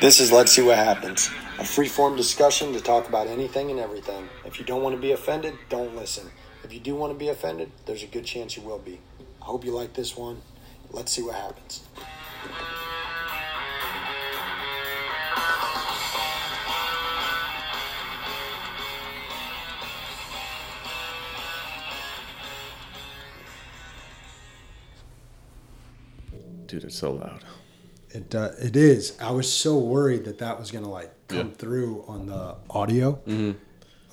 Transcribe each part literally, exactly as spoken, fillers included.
This is Let's See What Happens, a free-form discussion to talk about anything and everything. If you don't want to be offended, don't listen. If you do want to be offended, there's a good chance you will be. I hope you like this one. Let's see what happens. Dude, it's so loud. It uh, it is. I was so worried that that was gonna like come yeah. through on the audio, mm-hmm.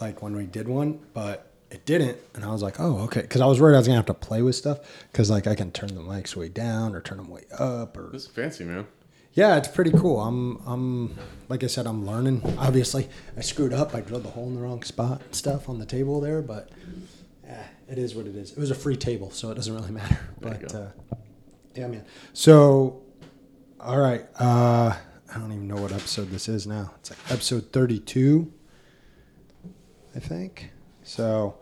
like when we did one, but it didn't. And I was like, oh, okay, because I was worried I was gonna have to play with stuff because like I can turn the mics way down or turn them way up. Or this is fancy, man. Yeah, it's pretty cool. I'm I'm like I said, I'm learning. Obviously, I screwed up. I drilled the hole in the wrong spot and stuff on the table there, but yeah, it is what it is. It was a free table, so it doesn't really matter. There but uh, yeah, man. So. All right. Uh, I don't even know what episode this is now. It's like episode thirty-two, I think. So,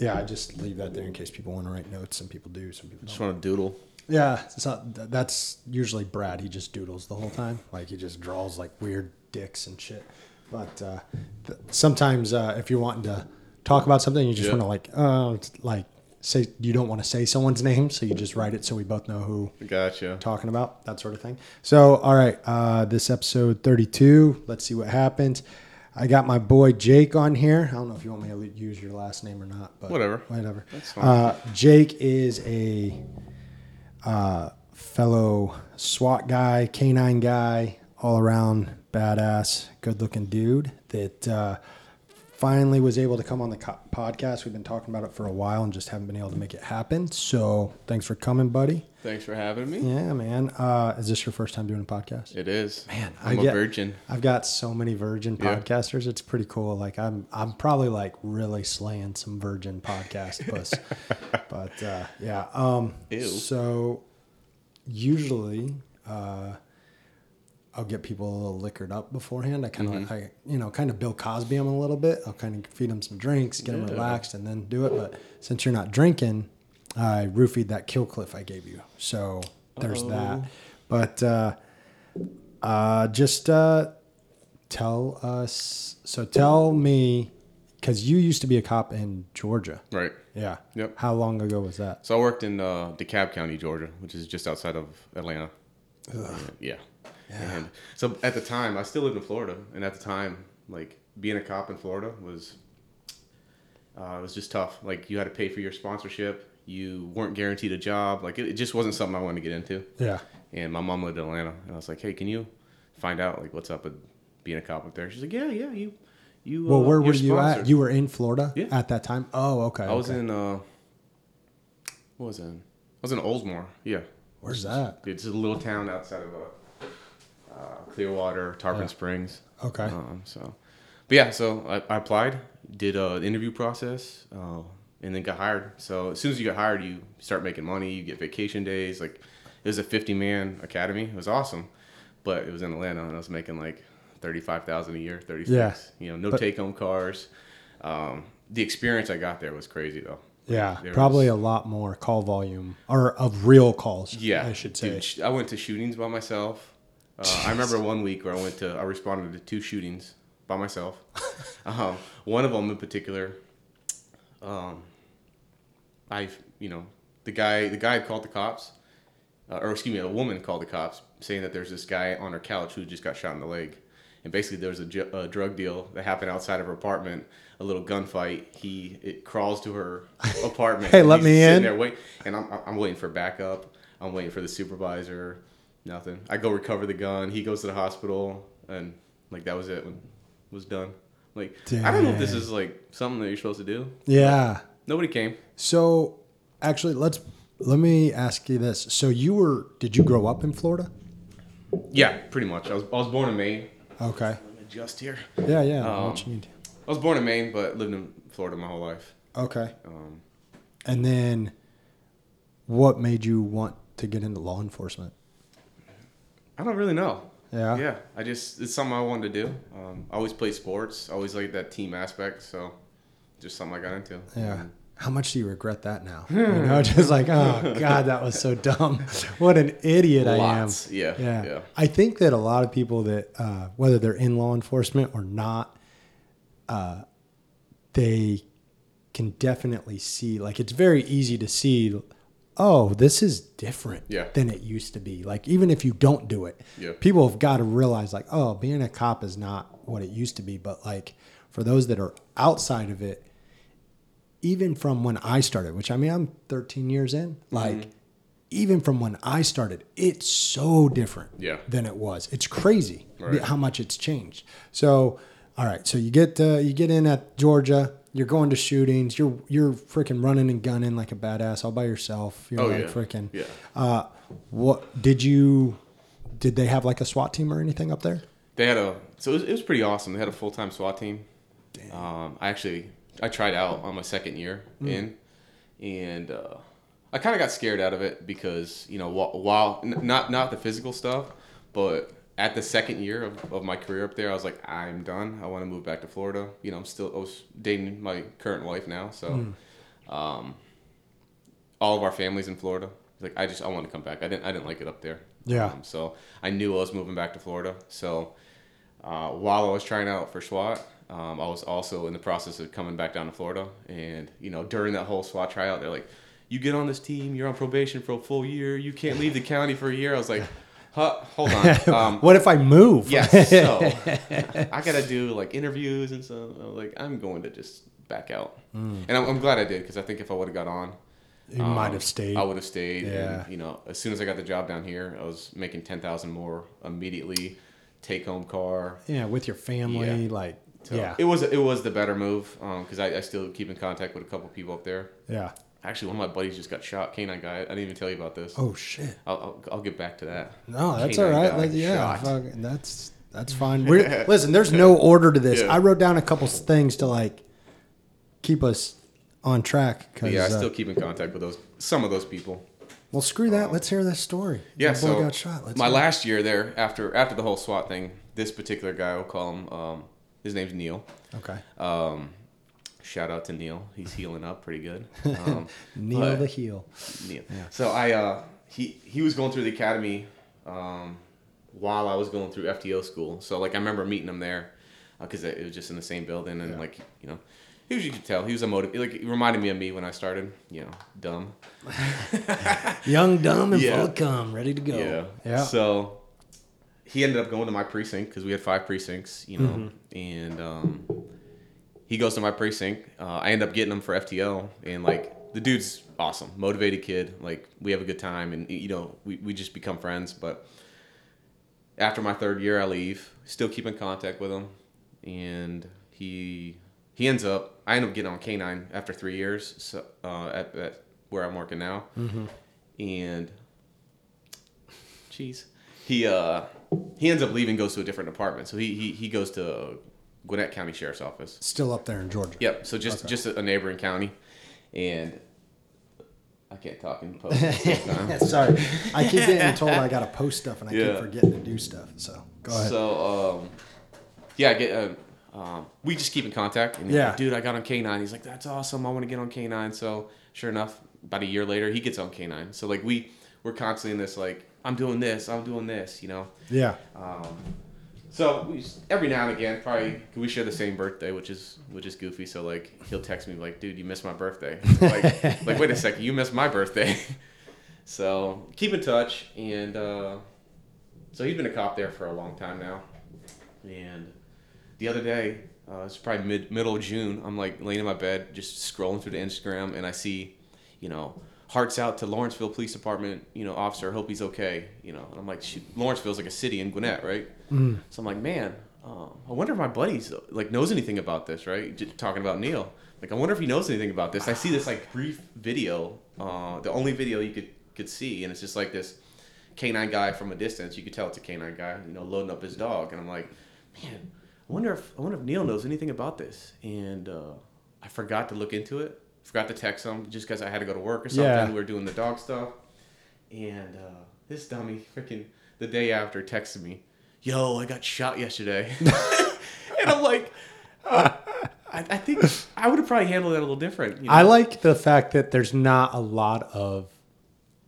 yeah, I just leave that there in case people want to write notes. Some people do. Some people just want to doodle. Yeah. It's not, that's usually Brad. He just doodles the whole time. Like, he just draws, like, weird dicks and shit. But uh, th- sometimes uh, if you're wanting to talk about something, you just yeah. want to, like, uh, like, say you don't want to say someone's name, so you just write it so we both know who gotcha. You're talking about, that sort of thing. So, all right, uh, this episode thirty-two, let's see what happens. I got my boy Jake on here. I don't know if you want me to use your last name or not, but whatever. Whatever. That's fine. Uh, Jake is a uh, fellow SWAT guy, canine guy, all around badass, good looking dude that, uh, finally was able to come on the co- podcast. We've been talking about it for a while and just haven't been able to make it happen. So thanks for coming, buddy. Thanks for having me. Yeah, man. Uh, is this your first time doing a podcast? It is. Man, I'm I get, a virgin. I've got so many virgin yeah. podcasters. It's pretty cool. Like I'm, I'm probably like really slaying some virgin podcast puss. But uh, yeah. Um, Ew. So usually, uh, I'll get people a little liquored up beforehand. I kind of, mm-hmm. I you know, kind of Bill Cosby them a little bit. I'll kind of feed them some drinks, get yeah. them relaxed, and then do it. But since you're not drinking, I roofied that Killcliff I gave you. So there's Uh-oh. that. But uh, uh, just uh, tell us. So tell me, because you used to be a cop in Georgia, right? Yeah. Yep. How long ago was that? So I worked in uh, DeKalb County, Georgia, which is just outside of Atlanta. Ugh. Yeah. Yeah. And so at the time, I still lived in Florida, and at the time, like being a cop in Florida was, uh, was just tough. Like you had to pay for your sponsorship, you weren't guaranteed a job. Like it, it just wasn't something I wanted to get into. Yeah. And my mom lived in Atlanta, and I was like, "Hey, can you find out like what's up with being a cop up there?" She's like, "Yeah, yeah, you, you." Well, uh, where were you sponsored. At? You were in Florida yeah. at that time. Oh, okay. I was okay. in. Uh, what was it? I was in Oldsmar. Yeah. Where's that? It's a little town outside of. Uh, Uh, Clearwater, Tarpon yeah. Springs. Okay. Um, so, but yeah, so I, I applied, did uh, an interview process, uh, and then got hired. So as soon as you get hired, you start making money, you get vacation days. Like it was a fifty man academy. It was awesome, but it was in Atlanta, and I was making like thirty-five thousand a year, thirty-six. Yeah. You know, no but- take home cars. Um, the experience I got there was crazy though. Yeah, there probably was a lot more call volume or of real calls. Yeah, I should say. Dude, I went to shootings by myself. Uh, I remember one week where I went to, I responded to two shootings by myself. Um, one of them in particular, um, I, you know, the guy, the guy called the cops, uh, or excuse me, a woman called the cops saying that there's this guy on her couch who just got shot in the leg. And basically there was a, ju- a drug deal that happened outside of her apartment, a little gunfight. He, it crawls to her apartment. Hey, let me in. There wait- and I'm, I'm waiting for backup. I'm waiting for the supervisor. Nothing. I go recover the gun. He goes to the hospital, and like that was it. When it was done. Like Dang. I don't know if this is like something that you're supposed to do. Yeah. Nobody came. So, actually, let's let me ask you this. So you were? Did you grow up in Florida? Yeah, pretty much. I was I was born in Maine. Okay. Let me adjust here. Yeah, yeah. Um, what you need. I was born in Maine, but lived in Florida my whole life. Okay. Um, and then, what made you want to get into law enforcement? I don't really know. Yeah. Yeah. I just, it's something I wanted to do. Um, I always played sports. I always liked that team aspect. So just something I got into. Yeah. how much do you regret that now? You know, just like, oh, God, that was so dumb. What an idiot Lots. I am. Yeah, yeah. Yeah. I think that a lot of people that, uh, whether they're in law enforcement or not, uh, they can definitely see, like, it's very easy to see, oh, this is different yeah. than it used to be. Like, even if you don't do it, yeah. people have got to realize, like, oh, being a cop is not what it used to be. But, like, for those that are outside of it, even from when I started, which I mean, I'm thirteen years in, like mm-hmm. even from when I started, it's so different yeah. than it was. It's crazy right. how much it's changed. So, all right. So you get, uh, you get in at Georgia, you're going to shootings, you're, you're freaking running and gunning like a badass all by yourself. You're oh, like yeah. freaking, yeah. uh, what did you, did they have like a SWAT team or anything up there? They had a, so it was, it was pretty awesome. They had a full-time SWAT team. Damn. Um, I actually, I tried out on my second year mm. in, and uh, I kind of got scared out of it because, you know, while, while n- not not the physical stuff, but at the second year of, of my career up there, I was like, I'm done. I want to move back to Florida. You know, I'm still I was dating my current wife now, so mm. um, all of our family's in Florida. Like, I just I want to come back. I didn't I didn't like it up there. Yeah. Um, so I knew I was moving back to Florida. So uh, while I was trying out for SWAT. Um, I was also in the process of coming back down to Florida, and, you know, during that whole SWAT tryout, they're like, you get on this team, you're on probation for a full year, you can't leave the county for a year. I was like, huh, hold on. Um, what if I move? Yeah, so I got to do, like, interviews and stuff. I was like, I'm going to just back out. Mm. And I'm, I'm glad I did, because I think if I would have got on, you um, might have stayed. I would have stayed. Yeah. And, you know, as soon as I got the job down here, I was making ten thousand dollars more immediately, take-home car. Yeah, with your family, yeah. like. So yeah, it was it was the better move because um, I, I still keep in contact with a couple people up there. Yeah, actually, one of my buddies just got shot. Canine guy. I didn't even tell you about this. Oh shit! I'll I'll, I'll get back to that. No, that's canine all right. Like, yeah, fuck, that's that's fine. We're, listen, there's no order to this. Yeah. I wrote down a couple things to like keep us on track. Cause, yeah, I still uh, keep in contact with those some of those people. Well, screw that. Um, Let's hear this story. Yeah, that boy so got shot. Let's my last it. year there after after the whole SWAT thing, this particular guy, we'll call him. Um, His name's Neil. Okay. Um, shout out to Neil. He's healing up pretty good. Um, Neil the heel. Neil. Yeah. So I, uh, he he was going through the academy um, while I was going through F T O school. So like I remember meeting him there because uh, it was just in the same building and yeah. like you know he was you could tell he was a motiv- like he reminded me of me when I started you know dumb young dumb and yeah. full of cum ready to go yeah yeah so. He ended up going to my precinct because we had five precincts, you know, mm-hmm. and um, he goes to my precinct. Uh, I end up getting him for F T O, and, like, the dude's awesome, motivated kid. Like, we have a good time, and, you know, we, we just become friends. But after my third year, I leave, still keep in contact with him, and he he ends up, I end up getting on K nine after three years so, uh, at, at where I'm working now. Mm-hmm. And, geez, he... uh. He ends up leaving, goes to a different department. So he he he goes to Gwinnett County Sheriff's Office. Still up there in Georgia. Yep. So just, okay. just a neighboring county, and I can't talk in post. Sorry, I keep getting told I gotta post stuff, and I yeah. keep forgetting to do stuff. So go ahead. So um, yeah, I get uh, um, we just keep in contact. And yeah, like, dude, I got on K nine. He's like, that's awesome. I want to get on K nine. So sure enough, about a year later, he gets on K nine. So like we we're constantly in this like. I'm doing this, I'm doing this, you know? Yeah. Um, so we just, every now and again, probably, we share the same birthday, which is which is goofy. So, like, he'll text me, like, dude, you missed my birthday. Like, like wait a second, you missed my birthday. So keep in touch. And uh, so he's been a cop there for a long time now. And the other day, uh, it's probably mid middle of June, I'm, like, laying in my bed, just scrolling through the Instagram, and I see, you know, hearts out to Lawrenceville Police Department, you know, officer, hope he's okay, you know. And I'm like, shoot, Lawrenceville's like a city in Gwinnett, right? Mm. So I'm like, man, um, I wonder if my buddy's, like, knows anything about this, right? Just talking about Neil. Like, I wonder if he knows anything about this. I see this, like, brief video, uh, the only video you could, could see, and it's just like this canine guy from a distance. You could tell it's a canine guy, you know, loading up his dog. And I'm like, man, I wonder if, I wonder if Neil knows anything about this. And uh, I forgot to look into it. Forgot to text him just because I had to go to work or something. Yeah. We were doing the dog stuff. And uh, this dummy freaking the day after texted me, yo, I got shot yesterday. And I'm like, uh, I, I think I would have probably handled that a little different. You know? I like the fact that there's not a lot of,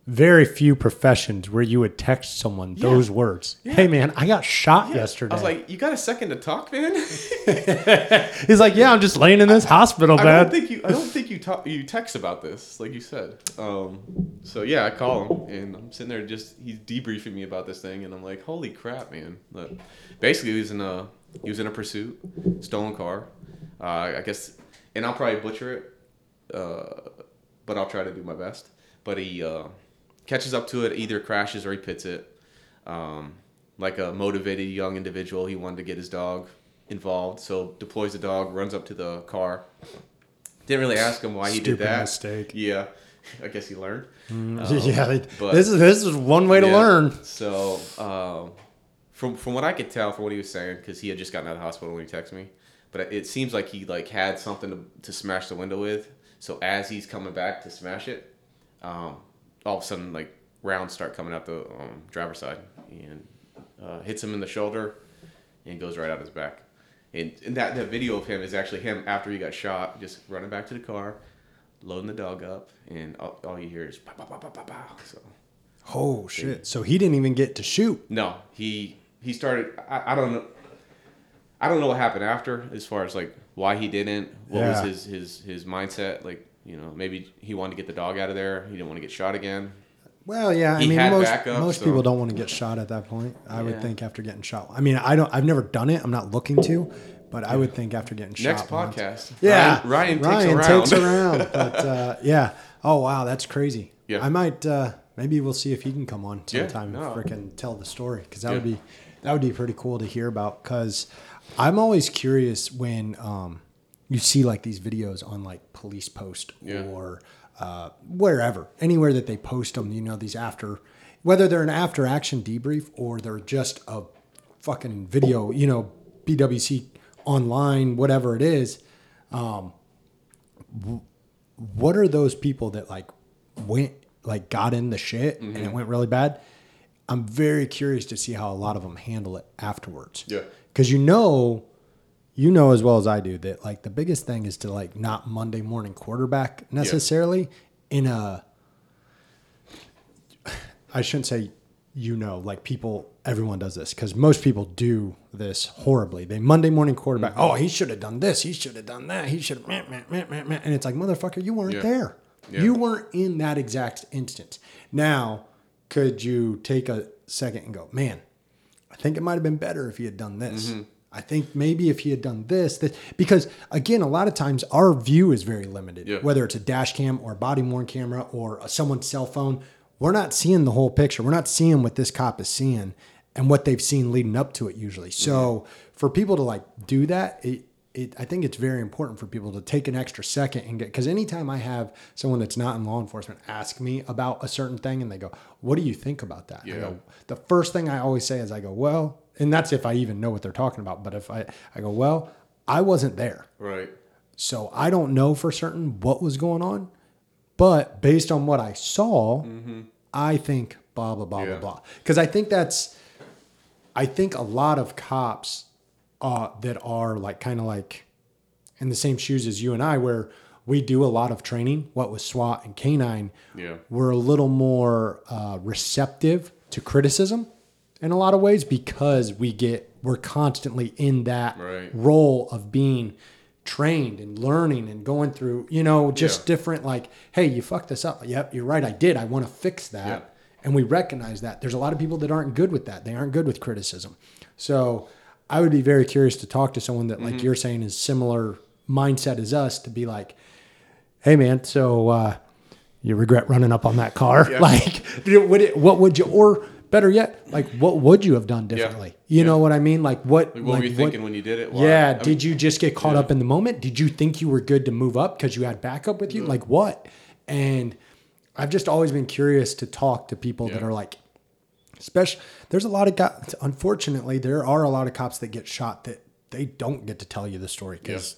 very few professions where you would text someone yeah. those words. Yeah. Hey, man, I got shot yeah. yesterday. I was like, you got a second to talk, man? He's like, yeah, I'm just laying in this I, hospital bed. I don't think you, I don't think you, talk, you text about this, like you said. Um, so, yeah, I call him, and I'm sitting there just, he's debriefing me about this thing, and I'm like, holy crap, man. But basically, he was in a, he was in a pursuit, stolen car. Uh, I guess, and I'll probably butcher it, uh, but I'll try to do my best. But he... Uh, catches up to it, either crashes or he pits it. Um, like a motivated young individual, he wanted to get his dog involved, so deploys the dog, runs up to the car. Didn't really ask him why he Stupid did that. Mistake. Yeah, I guess he learned. Mm, um, yeah, they, but, this is this is one way yeah, to learn. So, um, from from what I could tell, from what he was saying, because he had just gotten out of the hospital when he texted me, but it seems like he like had something to, to smash the window with. So as he's coming back to smash it. Um, all of a sudden, like, rounds start coming out the um, driver's side and uh, hits him in the shoulder and goes right out his back. And, and that, that video of him is actually him after he got shot, just running back to the car, loading the dog up, and all, all you hear is pow, pow, pow, pow, pow, pow. So, oh, shit. They, so he didn't even get to shoot. No. He he started... I, I don't know. I don't know what happened after as far as, like, why he didn't, what yeah. was his, his, his mindset, like... You know, maybe he wanted to get the dog out of there. He didn't want to get shot again. Well, yeah. He I mean, had most, backup, most so. people don't want to get shot at that point. I yeah. would think after getting shot. I mean, I don't. I've never done it. I'm not looking to, but I would think after getting Next shot. Next podcast. Once, yeah, Ryan, Ryan takes Ryan around. takes around. But uh, yeah. Oh wow, that's crazy. Yeah. I might. Uh, maybe we'll see if he can come on sometime yeah, no. and freaking tell the story because that yeah. would be that would be pretty cool to hear about. Because I'm always curious when. Um, You see like these videos on like police post yeah. or uh, wherever, anywhere that they post them, you know, these after, whether they're an after action debrief or they're just a fucking video, you know, B W C online, whatever it is. Um, w- what are those people that like went, like got in the shit mm-hmm. and it went really bad? I'm very curious to see how a lot of them handle it afterwards. Yeah. Cause you know, You know as well as I do that like the biggest thing is to like not Monday morning quarterback necessarily yeah. in a I shouldn't say you know like people everyone does this because most people do this horribly. They Monday morning quarterback. Mm-hmm. Oh, he should have done this. He should have done that. He should have meh, meh, meh, meh, meh. And it's like motherfucker, you weren't yeah. there. Yeah. You weren't in that exact instance. Now, could you take a second and go, man, I think it might have been better if he had done this. Mm-hmm. I think maybe if he had done this, this, because again, a lot of times our view is very limited, yeah. whether it's a dash cam or a body worn camera or a, someone's cell phone, we're not seeing the whole picture. We're not seeing what this cop is seeing and what they've seen leading up to it usually. So yeah. for people to like do that, it, it, I think it's very important for people to take an extra second and get, cause anytime I have someone that's not in law enforcement ask me about a certain thing and they go, what do you think about that? Yeah. I go, the first thing I always say is I go, well, and that's if I even know what they're talking about. But if I, I go, well, I wasn't there. Right. So I don't know for certain what was going on. But based on what I saw, mm-hmm. I think blah, blah, blah, yeah. blah, blah. Because I think that's, I think a lot of cops uh, that are like kind of like in the same shoes as you and I, where we do a lot of training, what was SWAT and K nine, yeah. we're a little more uh, receptive to criticism. In a lot of ways, because we get, we're constantly in that right. role of being trained and learning and going through, you know, just yeah. different, like, hey, you fucked this up. Yep, you're right. I did. I want to fix that. Yeah. And we recognize that. There's a lot of people that aren't good with that. They aren't good with criticism. So I would be very curious to talk to someone that, mm-hmm. like you're saying, is similar mindset as us to be like, hey, man, so uh, you regret running up on that car? Yeah. Like, would it, what would you, or... Better yet, like, what would you have done differently? Yeah. You yeah. know what I mean? Like, what like, What like, were you thinking what, when you did it? Why? Yeah. I mean, did you just get caught yeah. up in the moment? Did you think you were good to move up because you had backup with you? Yeah. Like, what? And I've just always been curious to talk to people yeah. that are like, especially, there's a lot of guys, unfortunately, there are a lot of cops that get shot that they don't get to tell you the story because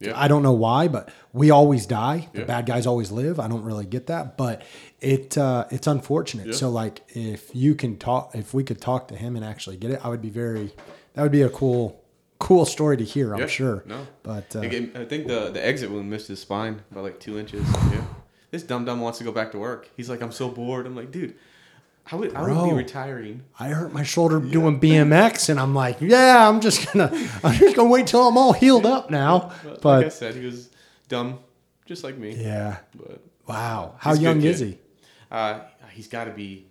yeah. yeah. I don't know why, but we always die. The yeah. bad guys always live. I don't really get that. But It uh, it's unfortunate. Yeah. So like, if you can talk, if we could talk to him and actually get it, I would be very. That would be a cool, cool story to hear, I'm yeah, sure. No. But uh, I think the the exit wound missed his spine by like two inches. Yeah. This dumb dumb wants to go back to work. He's like, I'm so bored. I'm like, dude, I would, Bro, I would be retiring. I hurt my shoulder yeah. doing B M X, and I'm like, yeah, I'm just gonna, I'm just gonna wait till I'm all healed up now. Well, but like I said, he was dumb, just like me. Yeah. But wow, how young is he? Uh, he's got to be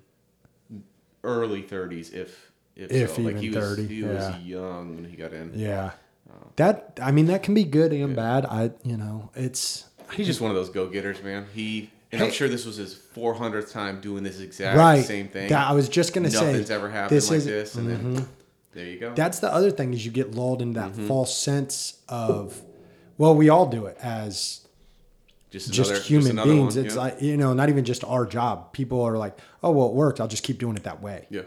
early thirties, if if, if so. Even like he was, thirty. He yeah. was young when he got in. Yeah. Uh, that I mean, that can be good and yeah. bad. I you know, it's he's just one of those go getters, man. He. And hey, I'm sure this was his four hundredth time doing this exact right. same thing. That, I was just going to say. Nothing's ever happened this like is, this. And mm-hmm. then there you go. That's the other thing is you get lulled into that mm-hmm. false sense of, well, we all do it as just, another, just human just beings. One, it's yeah. like, you know, not even just our job. People are like, oh, well, it worked. I'll just keep doing it that way. Yeah.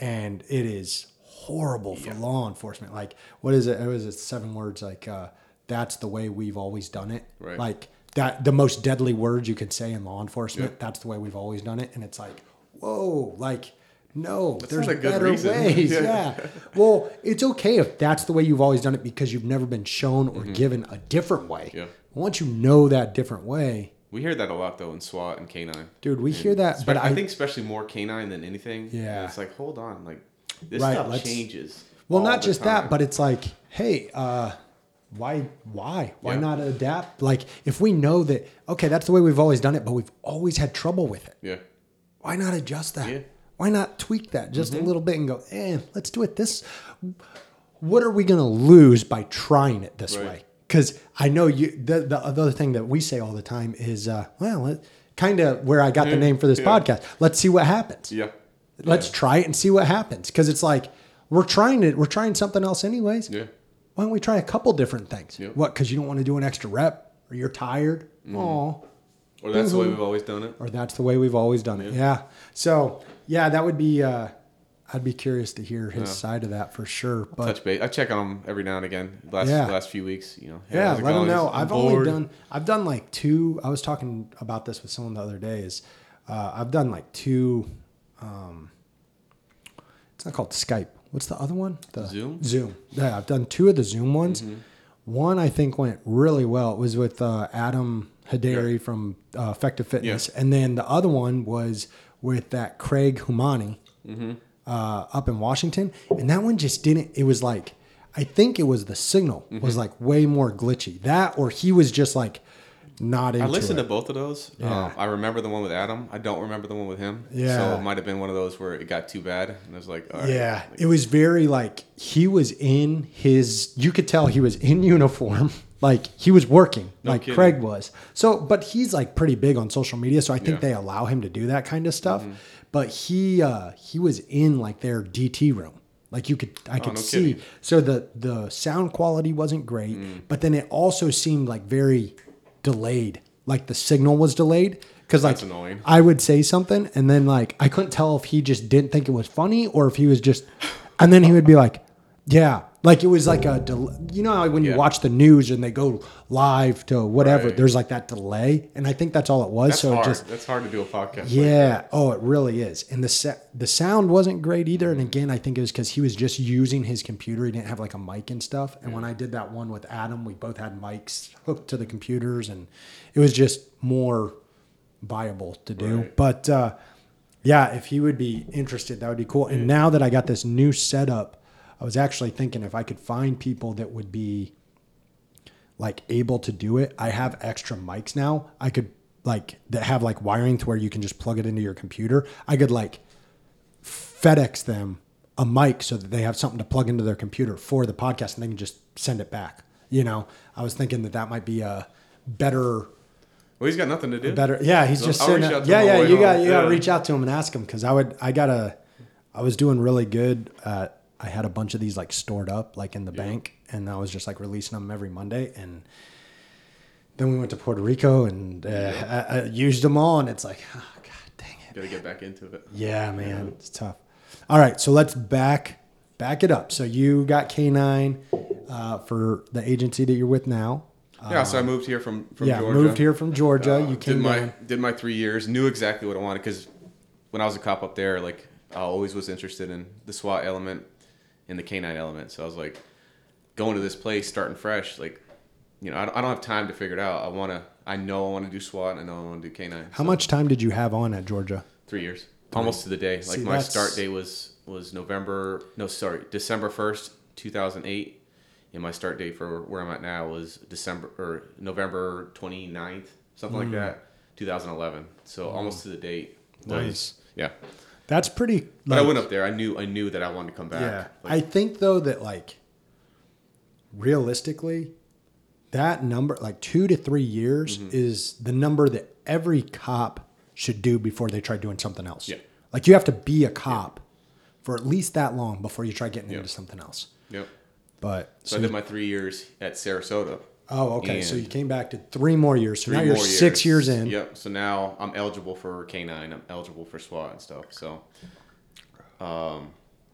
And it is horrible for yeah. law enforcement. Like, what is it? It was seven words. Like, uh, that's the way we've always done it. Right. Like, that the most deadly words you could say in law enforcement, yeah. that's the way we've always done it. And it's like, whoa, like, no, that's there's better reason. ways. yeah. yeah. Well, it's okay if that's the way you've always done it because you've never been shown or mm-hmm. given a different way. Yeah. Once you know that different way. We hear that a lot, though, in SWAT and K nine. Dude, we and hear that. Spe- but I, I think especially more K nine than anything. Yeah. And it's like, hold on. Like, this right, stuff changes. Well, not just time. that, but it's like, hey, uh, Why, why, why yeah. not adapt? Like if we know that, okay, that's the way we've always done it, but we've always had trouble with it. Yeah. Why not adjust that? Yeah. Why not tweak that just mm-hmm. a little bit and go, eh, let's do it this. What are we going to lose by trying it this right. way? Cause I know you, the, the other thing that we say all the time is, uh, well, kind of where I got yeah. the name for this yeah. podcast. Let's see what happens. Yeah. Let's yeah. try it and see what happens. Cause it's like, we're trying it. We're trying something else anyways. Yeah. Why don't we try a couple different things? Yep. What? Because you don't want to do an extra rep or you're tired. Mm-hmm. Aw. Or that's mm-hmm. the way we've always done it. Or that's the way we've always done yeah. it. Yeah. So, yeah, that would be, uh, I'd be curious to hear his yeah. side of that for sure. But touch base. I check on him every now and again. Last yeah. last few weeks, you know. Hey, yeah, let him know. I've bored. only done, I've done like two, I was talking about this with someone the other day is uh, I've done like two, um, it's not called Skype. What's the other one? The Zoom? Zoom. Yeah, I've done two of the Zoom ones. Mm-hmm. One I think went really well. It was with uh, Adam Hederi yeah. from uh, Effective Fitness. Yeah. And then the other one was with that Craig Humani mm-hmm. uh, up in Washington. And that one just didn't, it was like, I think it was the signal mm-hmm. was like way more glitchy. That or he was just like not into it. I listened it. to both of those. Yeah. Um, I remember the one with Adam. I don't remember the one with him. Yeah. So it might have been one of those where it got too bad. And I was like, all right. Yeah. Like, it was very like he was in his, you could tell he was in uniform. Like he was working no like kidding. Craig was. So, but he's like pretty big on social media. So I think yeah. they allow him to do that kind of stuff. Mm-hmm. But he, uh, he was in like their D T room. Like you could, I could oh, no see. Kidding. So the, the sound quality wasn't great, mm. but then it also seemed like very delayed, like the signal was delayed because like I would say something and then like I couldn't tell if he just didn't think it was funny or if he was just, and then he would be like, yeah, like it was like a del- you know how when yeah. you watch the news and they go live to whatever right. there's like that delay, and I think that's all it was. That's so hard. It just that's hard to do a podcast yeah like oh it really is. And the sa- the sound wasn't great either, and again I think it was because he was just using his computer. He didn't have like a mic and stuff, and yeah. when I did that one with Adam we both had mics hooked to the computers and it was just more viable to do right. but uh yeah if he would be interested that would be cool. And yeah. now that I got this new setup, I was actually thinking if I could find people that would be like able to do it. I have extra mics now. I could like that have like wiring to where you can just plug it into your computer. I could like FedEx them a mic so that they have something to plug into their computer for the podcast and they can just send it back. You know, I was thinking that that might be a better. Well, he's got nothing to do. Better. Yeah. He's so just sitting out, yeah, yeah. You got, you got to reach out to him and ask him. Cause I would, I got a, I was doing really good at, I had a bunch of these like stored up like in the yeah. bank, and I was just like releasing them every Monday. And then we went to Puerto Rico and uh, yeah. I, I used them all, and it's like, oh, God dang it. Got to get back into it. Yeah, man. Yeah. It's tough. All right. So let's back back it up. So you got K nine uh, for the agency that you're with now. Yeah, um, so I moved here from, from yeah, Georgia. Yeah, moved here from Georgia. Uh, you came did my down. Did my three years, knew exactly what I wanted, because when I was a cop up there, like I always was interested in the SWAT element, in the K nine element. So I was like, going to this place, starting fresh, like, you know, I don't, I don't have time to figure it out. I want to, I know I want to do SWAT. I know I want to do K nine. How so. much time did you have on at Georgia? Three years. Three. Almost to the day. Like, See, my that's... start date was, was November, no, sorry, December first, two thousand eight. And my start date for where I'm at now was December or November twenty-ninth, something mm. like that, two thousand eleven. So mm. almost to the date. Nice. Was, yeah. That's pretty. Like, but I went up there. I knew I knew that I wanted to come back. Yeah. Like, I think, though, that, like, realistically, that number, like two to three years mm-hmm. is the number that every cop should do before they try doing something else. Yeah. Like, you have to be a cop yeah. for at least that long before you try getting yeah. into something else. Yep. But so, so I did my three years at Sarasota. Oh, okay. So you came back to three more years. So now you're years. six years in. Yep. So now I'm eligible for K nine. I'm eligible for SWAT and stuff. So, um,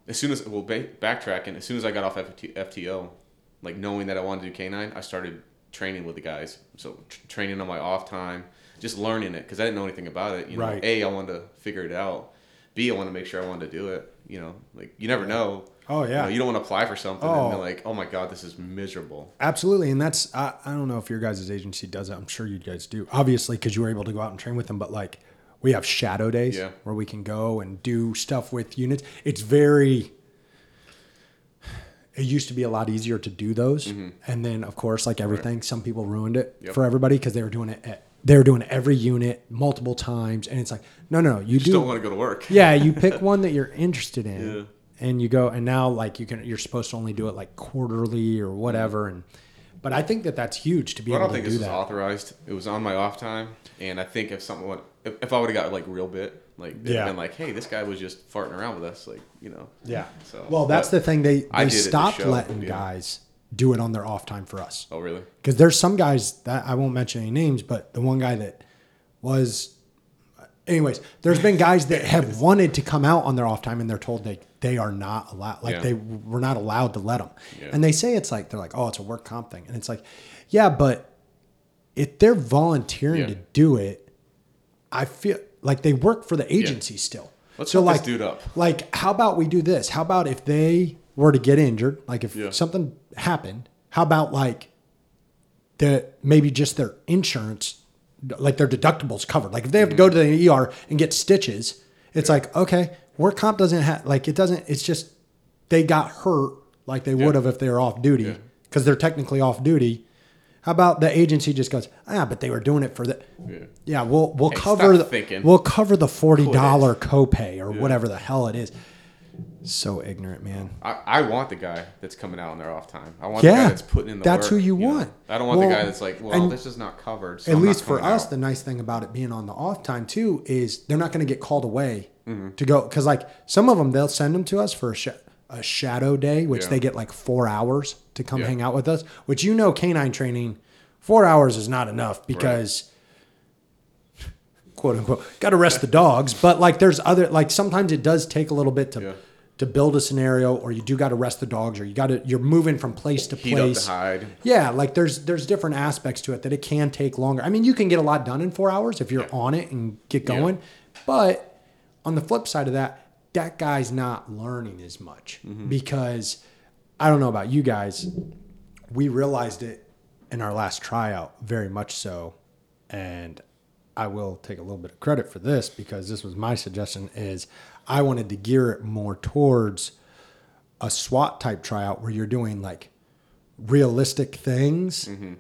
as soon as well, backtracking, as soon as I got off F T O, like knowing that I wanted to do K nine, I started training with the guys. So tr- training on my off time, just learning it because I didn't know anything about it. You know, right. A, I wanted to figure it out. B, I wanted to make sure I wanted to do it. You know, like you never know. Oh, yeah. You know, you don't want to apply for something oh. and they're like, oh, my God, this is miserable. Absolutely. And that's, I, I don't know if your guys' agency does it. I'm sure you guys do, obviously, because you were able to go out and train with them. But, like, we have shadow days yeah. where we can go and do stuff with units. It's very, it used to be a lot easier to do those. Mm-hmm. And then, of course, like everything, right. some people ruined it yep. for everybody because they were doing it at, they were doing every unit multiple times. And it's like, no, no, no. You, you do, just don't want to go to work. Yeah. You pick one that you're interested in. Yeah. And you go, and now like you can, you're supposed to only do it like quarterly or whatever. And but I think that that's huge to be well, able to do that. I don't think this was authorized. It was on my off time, and I think if something would, if, if I would have got like real bit, like yeah. been like, hey, this guy was just farting around with us, like you know. Yeah. So well, that's the thing. They they stopped letting yeah. guys do it on their off time for us. Oh really? Because there's some guys that I won't mention any names, but the one guy that was. Anyways, there's been guys that have wanted to come out on their off time and they're told they, they are not allowed, like yeah. they were not allowed to let them. Yeah. And they say it's like, they're like, oh, it's a work comp thing. And it's like, yeah, but if they're volunteering yeah. to do it, I feel like they work for the agency yeah. still. Let's so like, this dude up. Like, how about we do this? How about if they were to get injured, like if yeah. something happened, how about like the, maybe just their insurance like their deductibles covered. Like if they have to go to the E R and get stitches, it's yeah. like, okay, work comp doesn't have, like it doesn't, it's just, they got hurt like they yeah. would have if they were off duty because yeah. they're technically off duty. How about the agency just goes, ah, but they were doing it for the, yeah, yeah we'll, we'll hey, cover the, thinking. we'll cover the forty dollars copay or yeah. whatever the hell it is. So ignorant, man. I, I want the guy that's coming out on their off time. I want yeah, the guy that's putting in the that's work. That's who you, you want. Know? I don't want well, the guy that's like, well, this is not covered. So at I'm least for us, out. The nice thing about it being on the off time too is they're not going to get called away mm-hmm. to go. Because like some of them, they'll send them to us for a, sh- a shadow day, which yeah. they get like four hours to come yeah. hang out with us. Which you know canine training, four hours is not enough because... Right. quote unquote, got to rest the dogs. But like there's other, like sometimes it does take a little bit to yeah. to build a scenario or you do got to rest the dogs or you got to, you're moving from place to Heat place. Up to hide. Yeah. Like there's, there's different aspects to it that it can take longer. I mean, you can get a lot done in four hours if you're yeah. on it and get going. Yeah. But on the flip side of that, that guy's not learning as much mm-hmm. because I don't know about you guys. We realized it in our last tryout very much so. And I will take a little bit of credit for this because this was my suggestion is I wanted to gear it more towards a SWAT type tryout where you're doing like realistic things mm-hmm.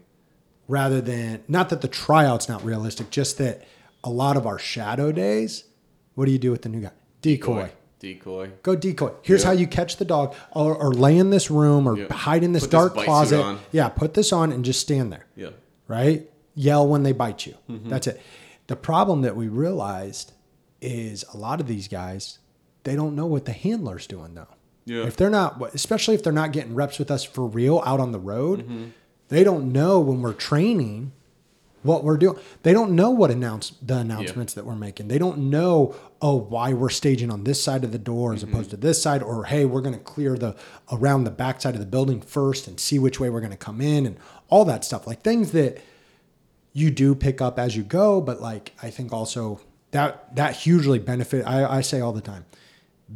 rather than not that the tryout's not realistic, just that a lot of our shadow days. What do you do with the new guy? Decoy. Decoy. Go decoy. Here's yep. how you catch the dog or, or lay in this room or yep. hide in this put dark this closet. Yeah. Put this on and just stand there. Yeah. Right. Yell when they bite you. Mm-hmm. That's it. The problem that we realized is a lot of these guys, they don't know what the handler's doing though. Yeah. If they're not, especially if they're not getting reps with us for real out on the road, mm-hmm. they don't know when we're training what we're doing. They don't know what announce the announcements yeah. that we're making. They don't know, oh, why we're staging on this side of the door as mm-hmm. opposed to this side, or hey, we're going to clear the around the backside of the building first and see which way we're going to come in and all that stuff. Like things that you do pick up as you go, but like I think also that that hugely benefit. I, I say all the time,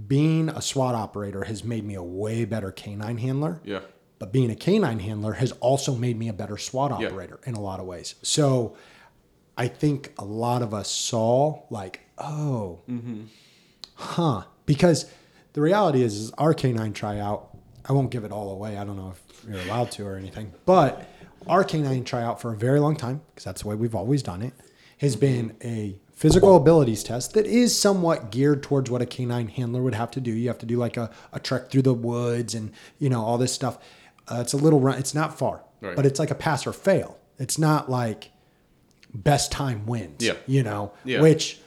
being a SWAT operator has made me a way better canine handler. Yeah, But being a canine handler has also made me a better SWAT operator yeah. in a lot of ways. So I think a lot of us saw like, oh, mm-hmm. huh. Because the reality is, is our canine tryout, I won't give it all away. I don't know if you're allowed to or anything. But our canine tryout for a very long time, because that's the way we've always done it, has been a physical abilities test that is somewhat geared towards what a canine handler would have to do. You have to do like a, a trek through the woods and, you know, all this stuff. Uh, it's a little run. It's not far, right. but it's like a pass or fail. It's not like best time wins, yeah. you know, yeah. which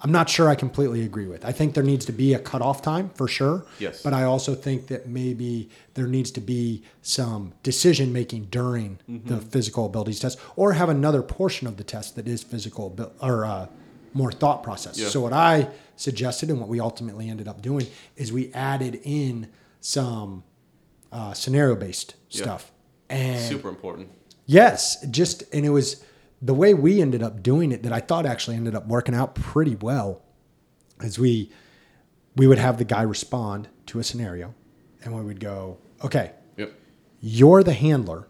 I'm not sure I completely agree with. I think there needs to be a cutoff time for sure. Yes. But I also think that maybe there needs to be some decision making during mm-hmm. the physical abilities test, or have another portion of the test that is physical or uh, more thought process. Yeah. So what I suggested and what we ultimately ended up doing is we added in some uh, scenario based yeah. stuff. And super important. Yes. Just, and it was, the way we ended up doing it that I thought actually ended up working out pretty well is we we would have the guy respond to a scenario, and we would go, okay, yep. you're the handler.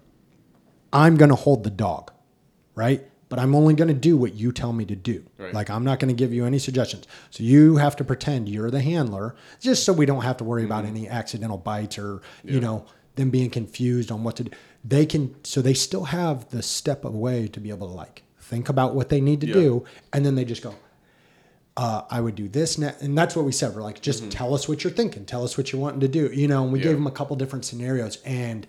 I'm going to hold the dog, right? But I'm only going to do what you tell me to do. Right. Like, I'm not going to give you any suggestions. So you have to pretend you're the handler, just so we don't have to worry mm-hmm. about any accidental bites or, yeah. you know, them being confused on what to do. They can, so they still have the step away to be able to like think about what they need to yeah. do, and then they just go, uh, I would do this, and, that. And that's what we said. We're like, just mm-hmm. tell us what you're thinking, tell us what you're wanting to do, you know. And we yeah. gave them a couple different scenarios, and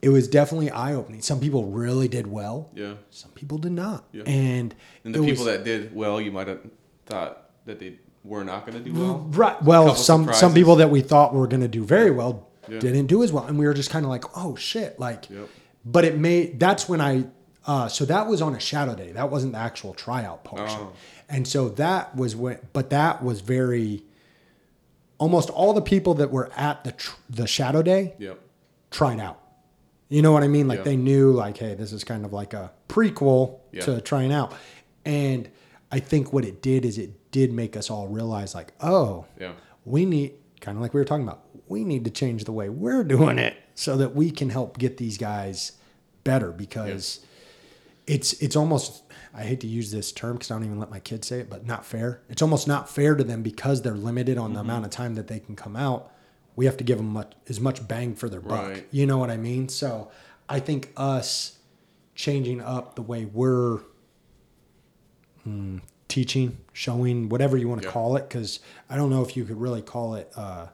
it was definitely eye opening. Some people really did well, yeah. some people did not, yeah. and and the people was, that did well, you might have thought that they were not going to do well, right? Well, some surprises. Some people that we thought were going to do very yeah. well. Yeah. Didn't do as well, and we were just kind of like, oh shit, like yep. but it made, that's when I uh so that was on a shadow day, that wasn't the actual tryout portion. Oh. And so that was when, but that was very, almost all the people that were at the tr- the shadow day yep. tried out, you know what I mean, like yep. they knew like, hey, this is kind of like a prequel yep. to trying out. And I think what it did is it did make us all realize like, oh yeah, we need, kind of like we were talking about, we need to change the way we're doing it so that we can help get these guys better, because yeah. it's it's almost, I hate to use this term because I don't even let my kids say it, but not fair. It's almost not fair to them because they're limited on mm-hmm. the amount of time that they can come out. We have to give them much, as much bang for their buck. Right. You know what I mean? So I think us changing up the way we're mm, teaching, showing, whatever you want to yeah. call it, because I don't know if you could really call it uh,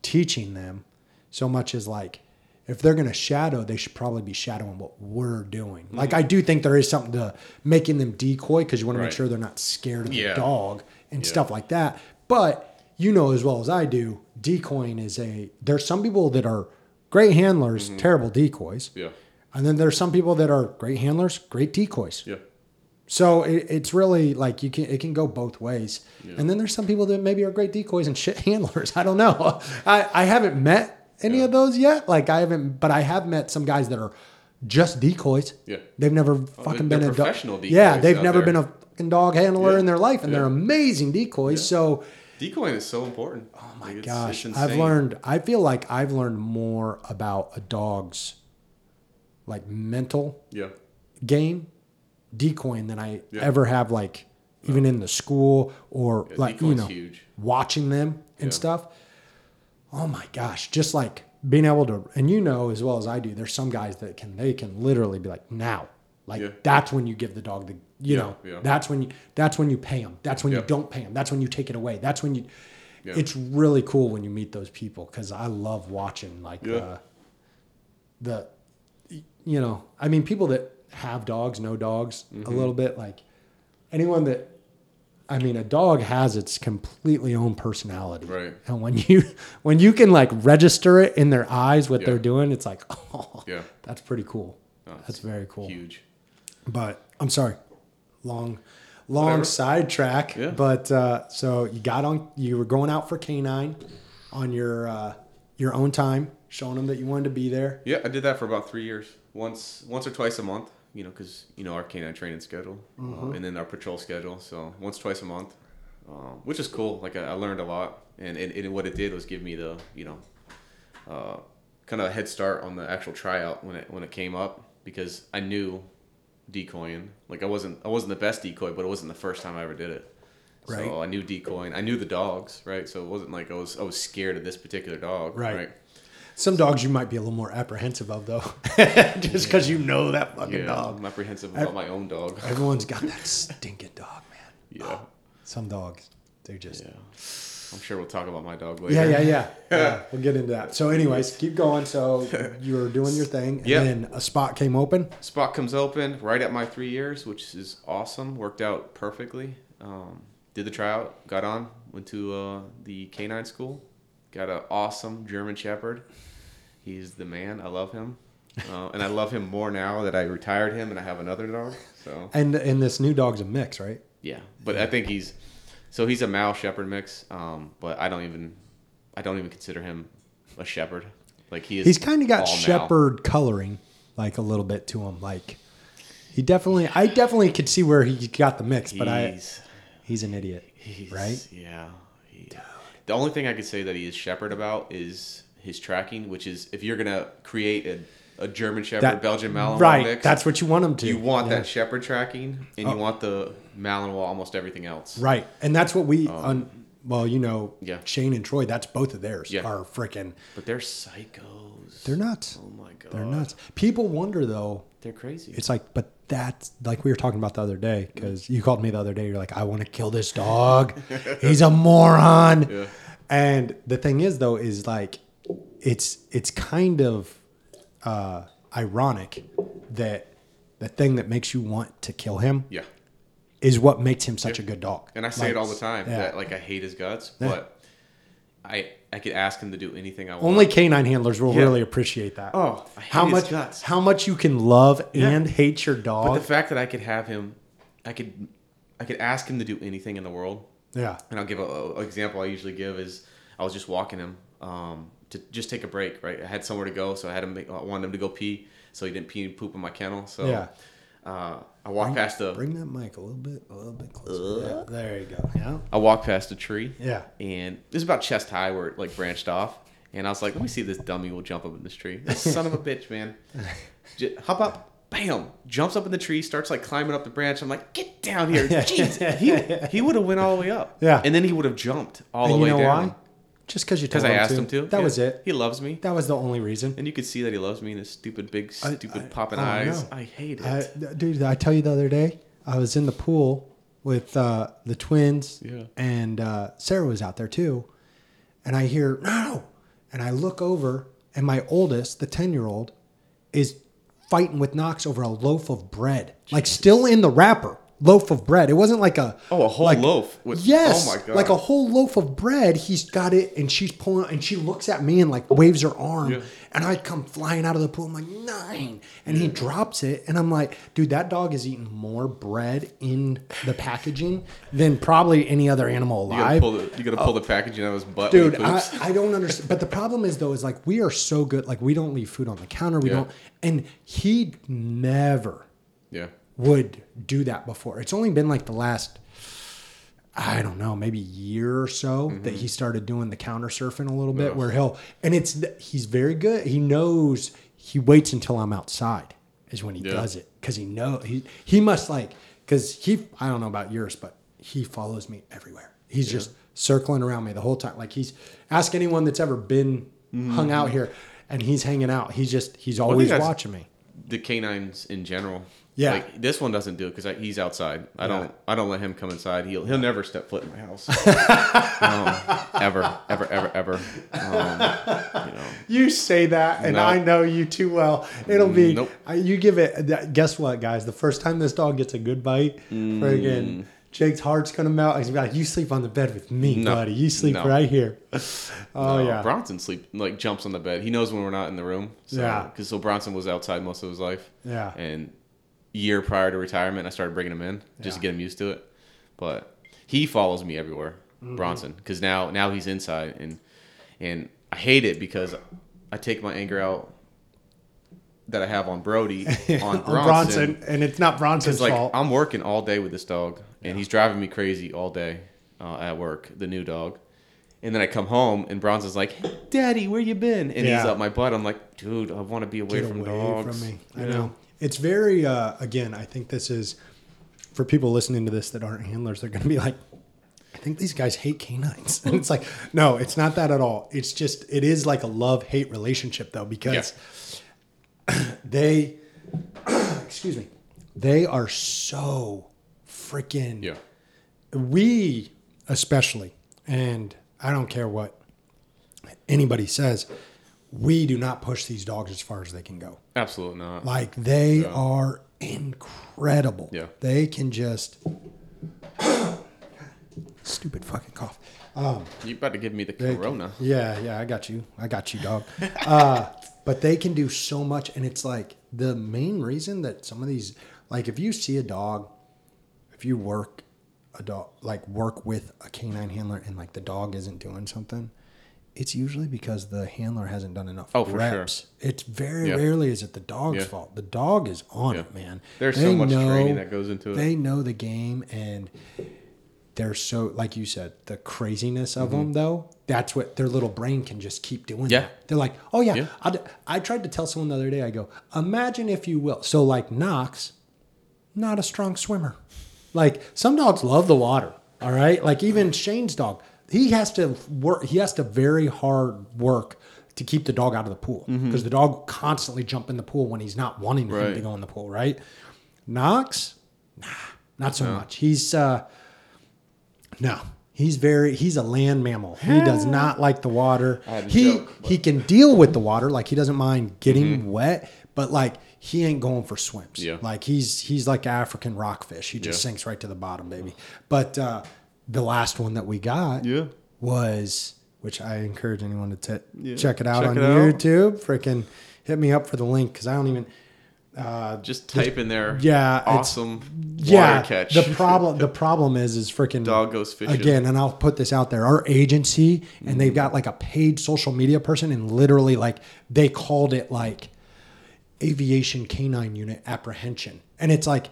teaching them so much as like, if they're going to shadow, they should probably be shadowing what we're doing. Mm-hmm. Like, I do think there is something to making them decoy, because you want right. to make sure they're not scared of yeah. the dog and yeah. stuff like that. But you know as well as I do, decoying is a, there's some people that are great handlers, mm-hmm. terrible decoys. Yeah. And then there's some people that are great handlers, great decoys. Yeah. So it, it's really like you can, it can go both ways. Yeah. And then there's some people that maybe are great decoys and shit handlers. I don't know. I, I haven't met any yeah. of those yet. Like I haven't, but I have met some guys that are just decoys. Yeah. They've never oh, fucking been a professional dog. Yeah. They've never there. been a fucking dog handler yeah. in their life, and yeah. they're amazing decoys. Yeah. So decoying is so important. Oh my like it's, gosh. It's I've learned, I feel like I've learned more about a dog's like mental yeah. game decoying than I yeah. ever have, like no. even in the school or yeah, like, you know, huge. Watching them and yeah. stuff. Oh my gosh. Just like being able to, and you know, as well as I do, there's some guys that can, they can literally be like, now, like yeah. that's when you give the dog the, you yeah. know, yeah. that's when you, that's when you pay them. That's when yeah. you don't pay them. That's when you take it away. That's when you, yeah. it's really cool when you meet those people. 'Cause I love watching like yeah. the, the, you know, I mean, people that have dogs, no dogs, mm-hmm. a little bit. Like anyone that, I mean, a dog has its completely own personality. Right. And when you, when you can like register it in their eyes, what yeah. they're doing, it's like, oh, yeah, that's pretty cool. No, that's very cool. Huge. But I'm sorry, long, long Whatever. sidetrack. Yeah. But, uh, so you got on, you were going out for canine on your, uh, your own time, showing them that you wanted to be there. Yeah. I did that for about three years. Once, once or twice a month. You know, because, you know, our canine training schedule mm-hmm. uh, and then our patrol schedule. So once, twice a month, um, which is cool. Like I, I learned a lot. And, and, and what it did was give me the, you know, uh, kind of a head start on the actual tryout when it when it came up, because I knew decoying. Like I wasn't I wasn't the best decoy, but it wasn't the first time I ever did it. Right. So I knew decoying. I knew the dogs, right? So it wasn't like I was I was scared of this particular dog, right? right? Some dogs you might be a little more apprehensive of, though, just because yeah. you know that fucking yeah, dog. I'm apprehensive about I, my own dog. Everyone's got that stinking dog, man. Yeah. Oh, some dogs, they're just... Yeah. I'm sure we'll talk about my dog later. Yeah, yeah, yeah. yeah we'll get into that. So anyways, keep going. So you were doing your thing, and yep. then a spot came open? Spot comes open right at my three years, which is awesome. Worked out perfectly. Um, did the tryout, got on, went to uh, the canine school. Got an awesome German Shepherd. He's the man. I love him. Uh, and I love him more now that I retired him and I have another dog. So And and this new dog's a mix, right? Yeah. But I think he's so he's a Mal Shepherd mix, um, but I don't even I don't even consider him a shepherd. Like he is He's kind of got shepherd Mal. Coloring like a little bit to him. Like he definitely I definitely could see where he got the mix, but he's, I he's an idiot. He's, right? Yeah. He, The only thing I could say that he is shepherd about is his tracking, which is if you're going to create a, a German Shepherd, that, Belgian Malinois right, mix. Right, that's what you want him to. You want yeah. that shepherd tracking, and oh. you want the Malinois almost everything else. Right, and that's what we, um, on, well, you know, yeah. Shane and Troy, that's both of theirs yeah. are freaking. But they're psychos. They're nuts. Oh, my God. They're nuts. People wonder, though. They're crazy. It's like, but that's like we were talking about the other day, because you called me the other day. You're like, I want to kill this dog. He's a moron. Yeah. And the thing is, though, is like, it's it's kind of uh, ironic that the thing that makes you want to kill him yeah. is what makes him such yeah. a good dog. And I say like, it all the time yeah. that like I hate his guts, yeah. but I. I could ask him to do anything I want. Only canine handlers will yeah. really appreciate that. Oh, I hate how his much guts. How much you can love yeah. and hate your dog. But the fact that I could have him, I could, I could ask him to do anything in the world. Yeah. And I'll give an example. I usually give is I was just walking him um, to just take a break. Right, I had somewhere to go, so I had him. Make, I wanted him to go pee, so he didn't pee and poop in my kennel. So yeah. uh, I walked bring, past the. Bring that mic a little bit, a little bit closer. Uh, yeah, there you go. Yeah. I walked past a tree. Yeah. And it was about chest high where it like branched off, and I was like, "Let me see this dummy will jump up in this tree." This son of a bitch, man. Just hop up. Bam! Jumps up in the tree, starts like climbing up the branch. I'm like, "Get down here, jeez!" He he would have went all the way up. Yeah. And then he would have jumped all and the you way know down. Why? Just because you told him to. Because I asked him to. That yeah. was it. He loves me. That was the only reason. And you could see that he loves me in his stupid, big, stupid I, I, popping I eyes. Know. I hate it. I, dude, I tell you the other day, I was in the pool with uh, the twins. Yeah. And uh, Sarah was out there too. And I hear, no. And I look over, and my oldest, the ten-year-old, is fighting with Knox over a loaf of bread. Jeez. Like still in the wrapper. Loaf of bread. It wasn't like a oh a whole like, loaf. With, yes, oh my God. Like a whole loaf of bread. He's got it, and she's pulling, and she looks at me and like waves her arm, yeah. and I come flying out of the pool. I'm like nine, and yeah. he drops it, and I'm like, dude, that dog is eating more bread in the packaging than probably any other animal alive. You gotta pull the, gotta pull uh, the packaging out of his butt, dude. When he poops. I, I don't understand. But the problem is though is like we are so good, like we don't leave food on the counter. We yeah. don't, and he never. Yeah. would do that before. It's only been like the last, I don't know, maybe year or so mm-hmm. that he started doing the counter surfing a little bit oh. where he'll, and it's, he's very good. He knows he waits until I'm outside is when he yeah. does it. Cause he know he, he must like, cause he, I don't know about yours, but he follows me everywhere. He's yeah. just circling around me the whole time. Like he's, ask anyone that's ever been mm-hmm. hung out here and he's hanging out. He's just, he's always well, watching me. The canines in general. Yeah, like, this one doesn't do it because he's outside. I yeah. don't. I don't let him come inside. He'll he'll never step foot in my house. um, ever, ever, ever, ever. Um, you know. You say that, and no. I know you too well. It'll be nope. you give it. Guess what, guys? The first time this dog gets a good bite, mm. friggin' Jake's heart's gonna melt. He's gonna be like, "You sleep on the bed with me, no. buddy. You sleep no. right here." Oh no, yeah. Bronson sleep like jumps on the bed. He knows when we're not in the room. So, yeah. Because so Bronson was outside most of his life. Yeah. And. Year prior to retirement, I started bringing him in just yeah. to get him used to it. But he follows me everywhere, mm-hmm. Bronson, because now now he's inside, and and I hate it because I take my anger out that I have on Brody on, on Bronson, Bronson, and it's not Bronson's like, fault. I'm working all day with this dog, and yeah. he's driving me crazy all day uh, at work. The new dog, And then I come home, and Bronson's like, hey, Daddy, where you been? And yeah. he's up my butt. I'm like, dude, I want to be away Get from away dogs. From me. I yeah. know. It's very, uh, again, I think this is, for people listening to this that aren't handlers, they're going to be like, I think these guys hate canines. And it's like, no, it's not that at all. It's just, it is like a love-hate relationship, though, because yeah. they, excuse me, they are so freaking, yeah. we especially, and I don't care what anybody says. We do not push these dogs as far as they can go. Absolutely not. Like, they yeah. are incredible. Yeah. They can just... Stupid fucking cough. Um, you about to give me the corona. Can, yeah, yeah, I got you. I got you, dog. uh, but they can do so much. And it's like the main reason that some of these... Like, if you see a dog, if you work... A dog, like work with a canine handler, and like the dog isn't doing something, it's usually because the handler hasn't done enough oh, reps. For sure. It's very yeah. rarely is it the dog's yeah. fault. The dog is on yeah. it, man. There's they so much know, training that goes into it. They know the game, and they're so, like you said, the craziness of mm-hmm. them, though, that's what their little brain can just keep doing. Yeah. That. They're like, oh yeah, yeah. I, d- I tried to tell someone the other day, I go, imagine if you will. So like Knox, not a strong swimmer. Like, some dogs love the water, all right? Like, even Shane's dog, he has to work, he has to very hard work to keep the dog out of the pool because mm-hmm. the dog constantly jump in the pool when he's not wanting right. him to go in the pool, right? Knox, nah, not so yeah. much. He's, uh, no, he's very, he's a land mammal. He does not like the water. He, joke, but... he can deal with the water. Like, he doesn't mind getting mm-hmm. wet, but like, he ain't going for swims. Yeah. Like he's he's like African rockfish. He just yeah. sinks right to the bottom, baby. But uh, the last one that we got yeah. was, which I encourage anyone to t- yeah. check it out check on it YouTube. Out. Freaking hit me up for the link because I don't even uh, just type just, in there. Yeah, awesome. Yeah, water catch. The problem the problem is is freaking dog goes fishing again. And I'll put this out there. Our agency mm-hmm. and they've got like a paid social media person, and literally like they called it like aviation canine unit apprehension, and it's like,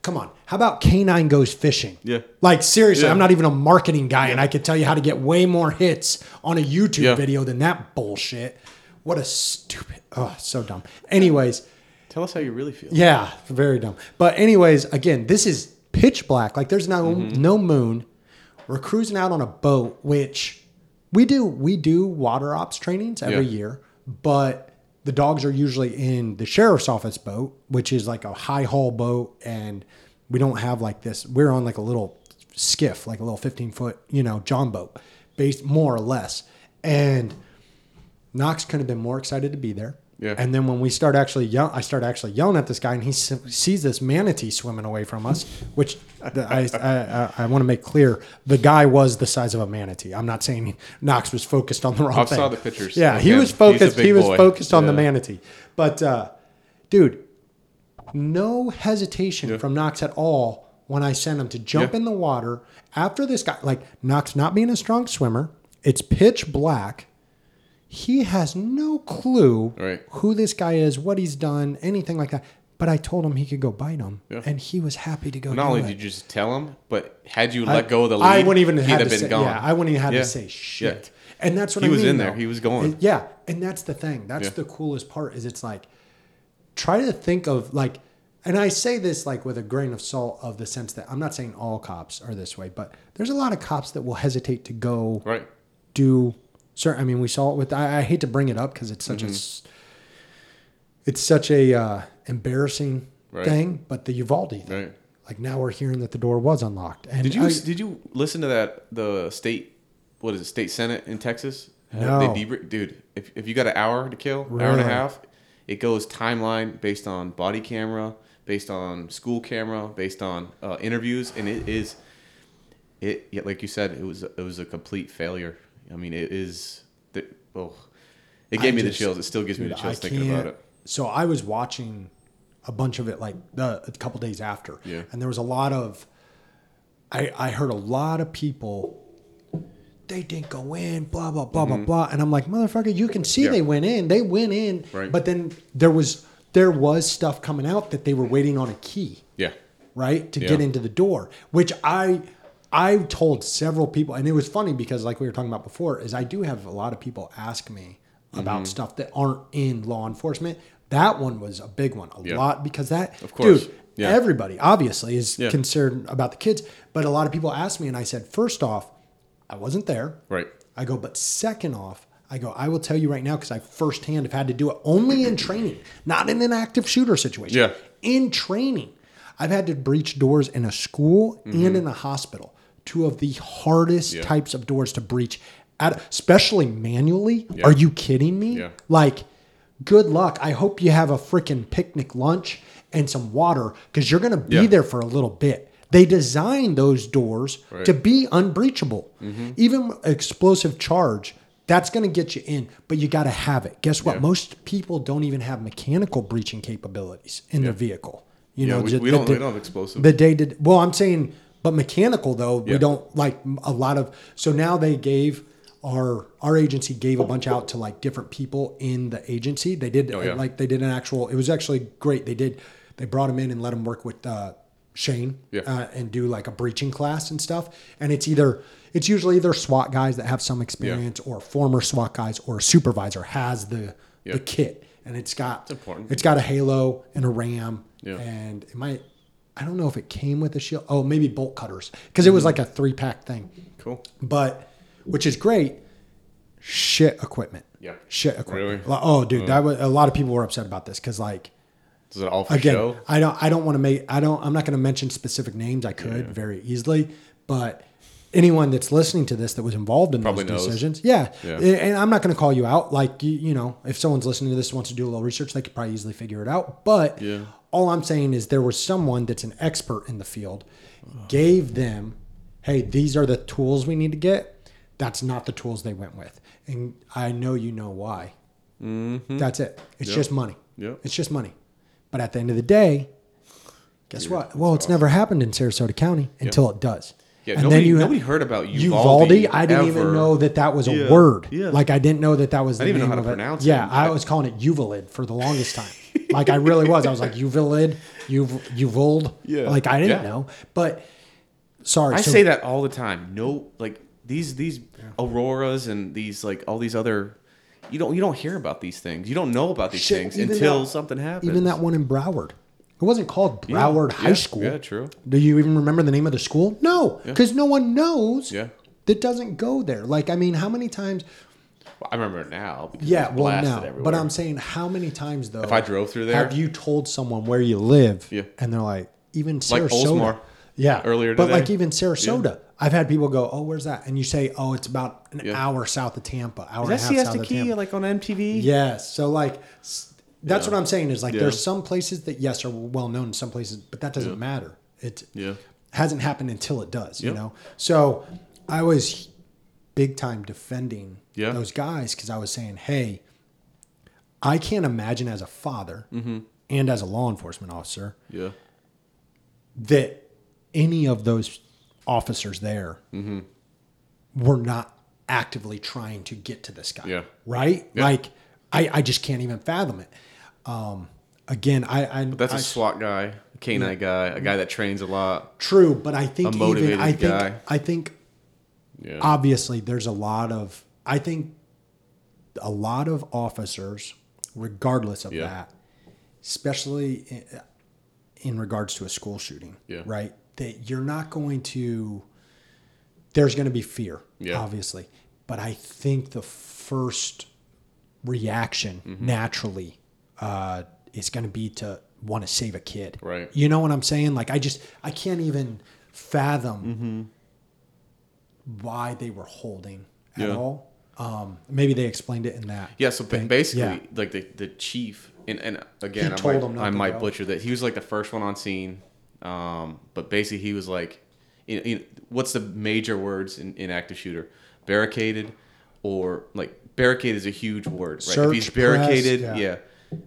come on, how about canine goes fishing? Yeah, like seriously, yeah. I'm not even a marketing guy, yeah. and I could tell you how to get way more hits on a YouTube yeah. video than that bullshit. What a stupid, oh, so dumb. Anyways, tell us how you really feel. Yeah, very dumb. But anyways, again, this is pitch black. Like there's no mm-hmm. no moon. We're cruising out on a boat, which we do we do water ops trainings every yeah. year, but. The dogs are usually in the sheriff's office boat, which is like a high haul boat. And we don't have like this. We're on like a little skiff, like a little fifteen foot, you know, John boat based more or less. And Knox couldn't have been more excited to be there. Yeah. And then when we start actually yelling, I start actually yelling at this guy, and he sees this manatee swimming away from us, which I, I, I, I want to make clear. The guy was the size of a manatee. I'm not saying Knox was focused on the wrong I thing. I saw the pictures. Yeah, he him. was focused. He was boy. focused on yeah. the manatee. But, uh, dude, no hesitation yeah. from Knox at all when I sent him to jump yeah. in the water after this guy. Like, Knox not being a strong swimmer. It's pitch black. He has no clue right. who this guy is, what he's done, anything like that. But I told him he could go bite him, yeah. and he was happy to go. Not do only it. did you just tell him, but had you I, let go of the lead, I wouldn't even he'd have, have been say, gone. Yeah, I wouldn't even have yeah. to say shit. Yeah. And that's what he I mean. He was in there. Though. He was going. And, yeah, and that's the thing. That's yeah. the coolest part. Is it's like try to think of like, and I say this like with a grain of salt of the sense that I'm not saying all cops are this way, but there's a lot of cops that will hesitate to go right. do. Sir, I mean, we saw it with. I, I hate to bring it up because it's such mm-hmm. a, it's such a uh, embarrassing right. thing. But the Uvalde thing, right. like now we're hearing that the door was unlocked. And did you I, did you listen to that? The state, what is it? State Senate in Texas. No, they debr- dude. If if you got an hour to kill, really? hour and a half, it goes timeline based on body camera, based on school camera, based on uh, interviews, and it is, it like you said, it was it was a complete failure. I mean, it is. The, oh, it gave I me just, the chills. It still gives dude, me the chills I thinking about it. So I was watching a bunch of it, like the, a couple days after, yeah. and there was a lot of. I I heard a lot of people. They didn't go in, blah blah blah mm-hmm. blah blah, and I'm like, motherfucker, you can see yeah. they went in. They went in, right. but then there was there was stuff coming out that they were waiting on a key. Yeah. Right to yeah. get into the door, which I. I told several people, and it was funny because like we were talking about before, is I do have a lot of people ask me about mm-hmm. stuff that aren't in law enforcement. That one was a big one, a yeah. lot, because that, of course. dude, yeah. everybody obviously is yeah. concerned about the kids. But a lot of people asked me, and I said, first off, I wasn't there. Right. I go, but second off, I go, I will tell you right now, because I firsthand have had to do it only in training, not in an active shooter situation. Yeah. In training, I've had to breach doors in a school mm-hmm. and in a hospital. Two of the hardest yeah. types of doors to breach, at, especially manually. Yeah. Are you kidding me? Yeah. Like, good luck. I hope you have a freaking picnic lunch and some water, because you're going to be yeah. there for a little bit. They designed those doors right. to be unbreachable. Mm-hmm. Even explosive charge, that's going to get you in, but you got to have it. Guess what? Yeah. Most people don't even have mechanical breaching capabilities in yeah. their vehicle. You yeah, know, we, we, the, don't, the, we don't have explosive. The day did well. I'm saying, but mechanical though, yeah. we don't like a lot of. So now they gave. Our our agency gave a bunch out to like different people in the agency. They did oh, yeah. like they did an actual. It was actually great. They did. They brought them in and let them work with uh, Shane yeah. uh, and do like a breaching class and stuff. And it's either it's usually either SWAT guys that have some experience yeah. or former SWAT guys or a supervisor has the yeah. the kit, and it's got it's, it's got a halo and a ram yeah. and it might. I don't know if it came with a shield. Oh, maybe bolt cutters, because it was like a three pack thing. Cool, but. Which is great. Shit equipment. Yeah. Shit equipment. Really? Oh, dude, oh. that was a lot of people were upset about this because, like, is it all for again, show? I don't. I don't want to make. I don't. I'm not going to mention specific names. I could yeah, yeah. very easily, but anyone that's listening to this that was involved in probably those knows. Decisions, yeah. yeah. And I'm not going to call you out. Like, you, you know, if someone's listening to this wants to do a little research, they could probably easily figure it out. But yeah. all I'm saying is there was someone that's an expert in the field, oh. gave them, hey, these are the tools we need to get. That's not the tools they went with. And I know you know why. Mm-hmm. That's it. It's yep. just money. Yep. It's just money. But at the end of the day, guess yeah, what? Well, it's awesome. Never happened in Sarasota County yep. until it does. Yeah, and nobody, then you, nobody heard about Uvalde. Uvalde I didn't ever. even know that that was a yeah. word. Yeah. Like, I didn't know that that was the I didn't name even know how to pronounce it. it. Yeah, I was calling it Uvalid for the longest time. Like, I really was. I was like, Uvalid, Uvalde. Yeah. Like, I didn't yeah. know. But, sorry. I so, say that all the time. No, like... These these auroras and these like all these other, you don't you don't hear about these things. You don't know about these Shit, things until that, something happens. Even that one in Broward, it wasn't called Broward yeah, High yeah, School. Yeah, true. Do you even remember the name of the school? No, because yeah. no one knows. Yeah. That doesn't go there. Like, I mean, how many times? Well, I remember it now. Because yeah, well now. Everywhere. But I'm saying, how many times though? If I drove through there, have you told someone where you live? Yeah. And they're like, even Sarasota. Like Oldsmar. Yeah. Earlier today. But like even Sarasota. Yeah. I've had people go, oh, where's that? And you say, oh, it's about an yeah. hour south of Tampa, hour and a half Siesta south of Key, Tampa. Is that Siesta Key, like on M T V? Yes. So, like, that's yeah. what I'm saying is, like, yeah. there's some places that, yes, are well-known in some places, but that doesn't yeah. matter. It yeah. hasn't happened until it does, yeah. you know? So, I was big-time defending yeah. those guys because I was saying, hey, I can't imagine as a father mm-hmm. and as a law enforcement officer yeah. that any of those officers there mm-hmm. were not actively trying to get to this guy. Yeah. Right? Yeah. Like, I, I just can't even fathom it. Um, again, I... I but that's I, a SWAT guy, a canine yeah. guy, a guy that trains a lot. True, but I think a motivated even... I think, guy. I think, yeah. obviously, there's a lot of... I think a lot of officers, regardless of yeah. that, especially in, in regards to a school shooting, yeah. right? That you're not going to, there's going to be fear, yeah. obviously. But I think the first reaction mm-hmm. naturally uh, is going to be to want to save a kid. Right. You know what I'm saying? Like, I just, I can't even fathom mm-hmm. why they were holding at yeah. all. Um, maybe they explained it in that. Yeah, so thing. basically, yeah. like the, the chief, and, and again, I might, I might butcher that. He was like the first one on scene. Um, but basically he was like, you know, you know, what's the major words in, in active shooter? Barricaded or like barricade is a huge word, right? Search, if he's barricaded, press, yeah. yeah,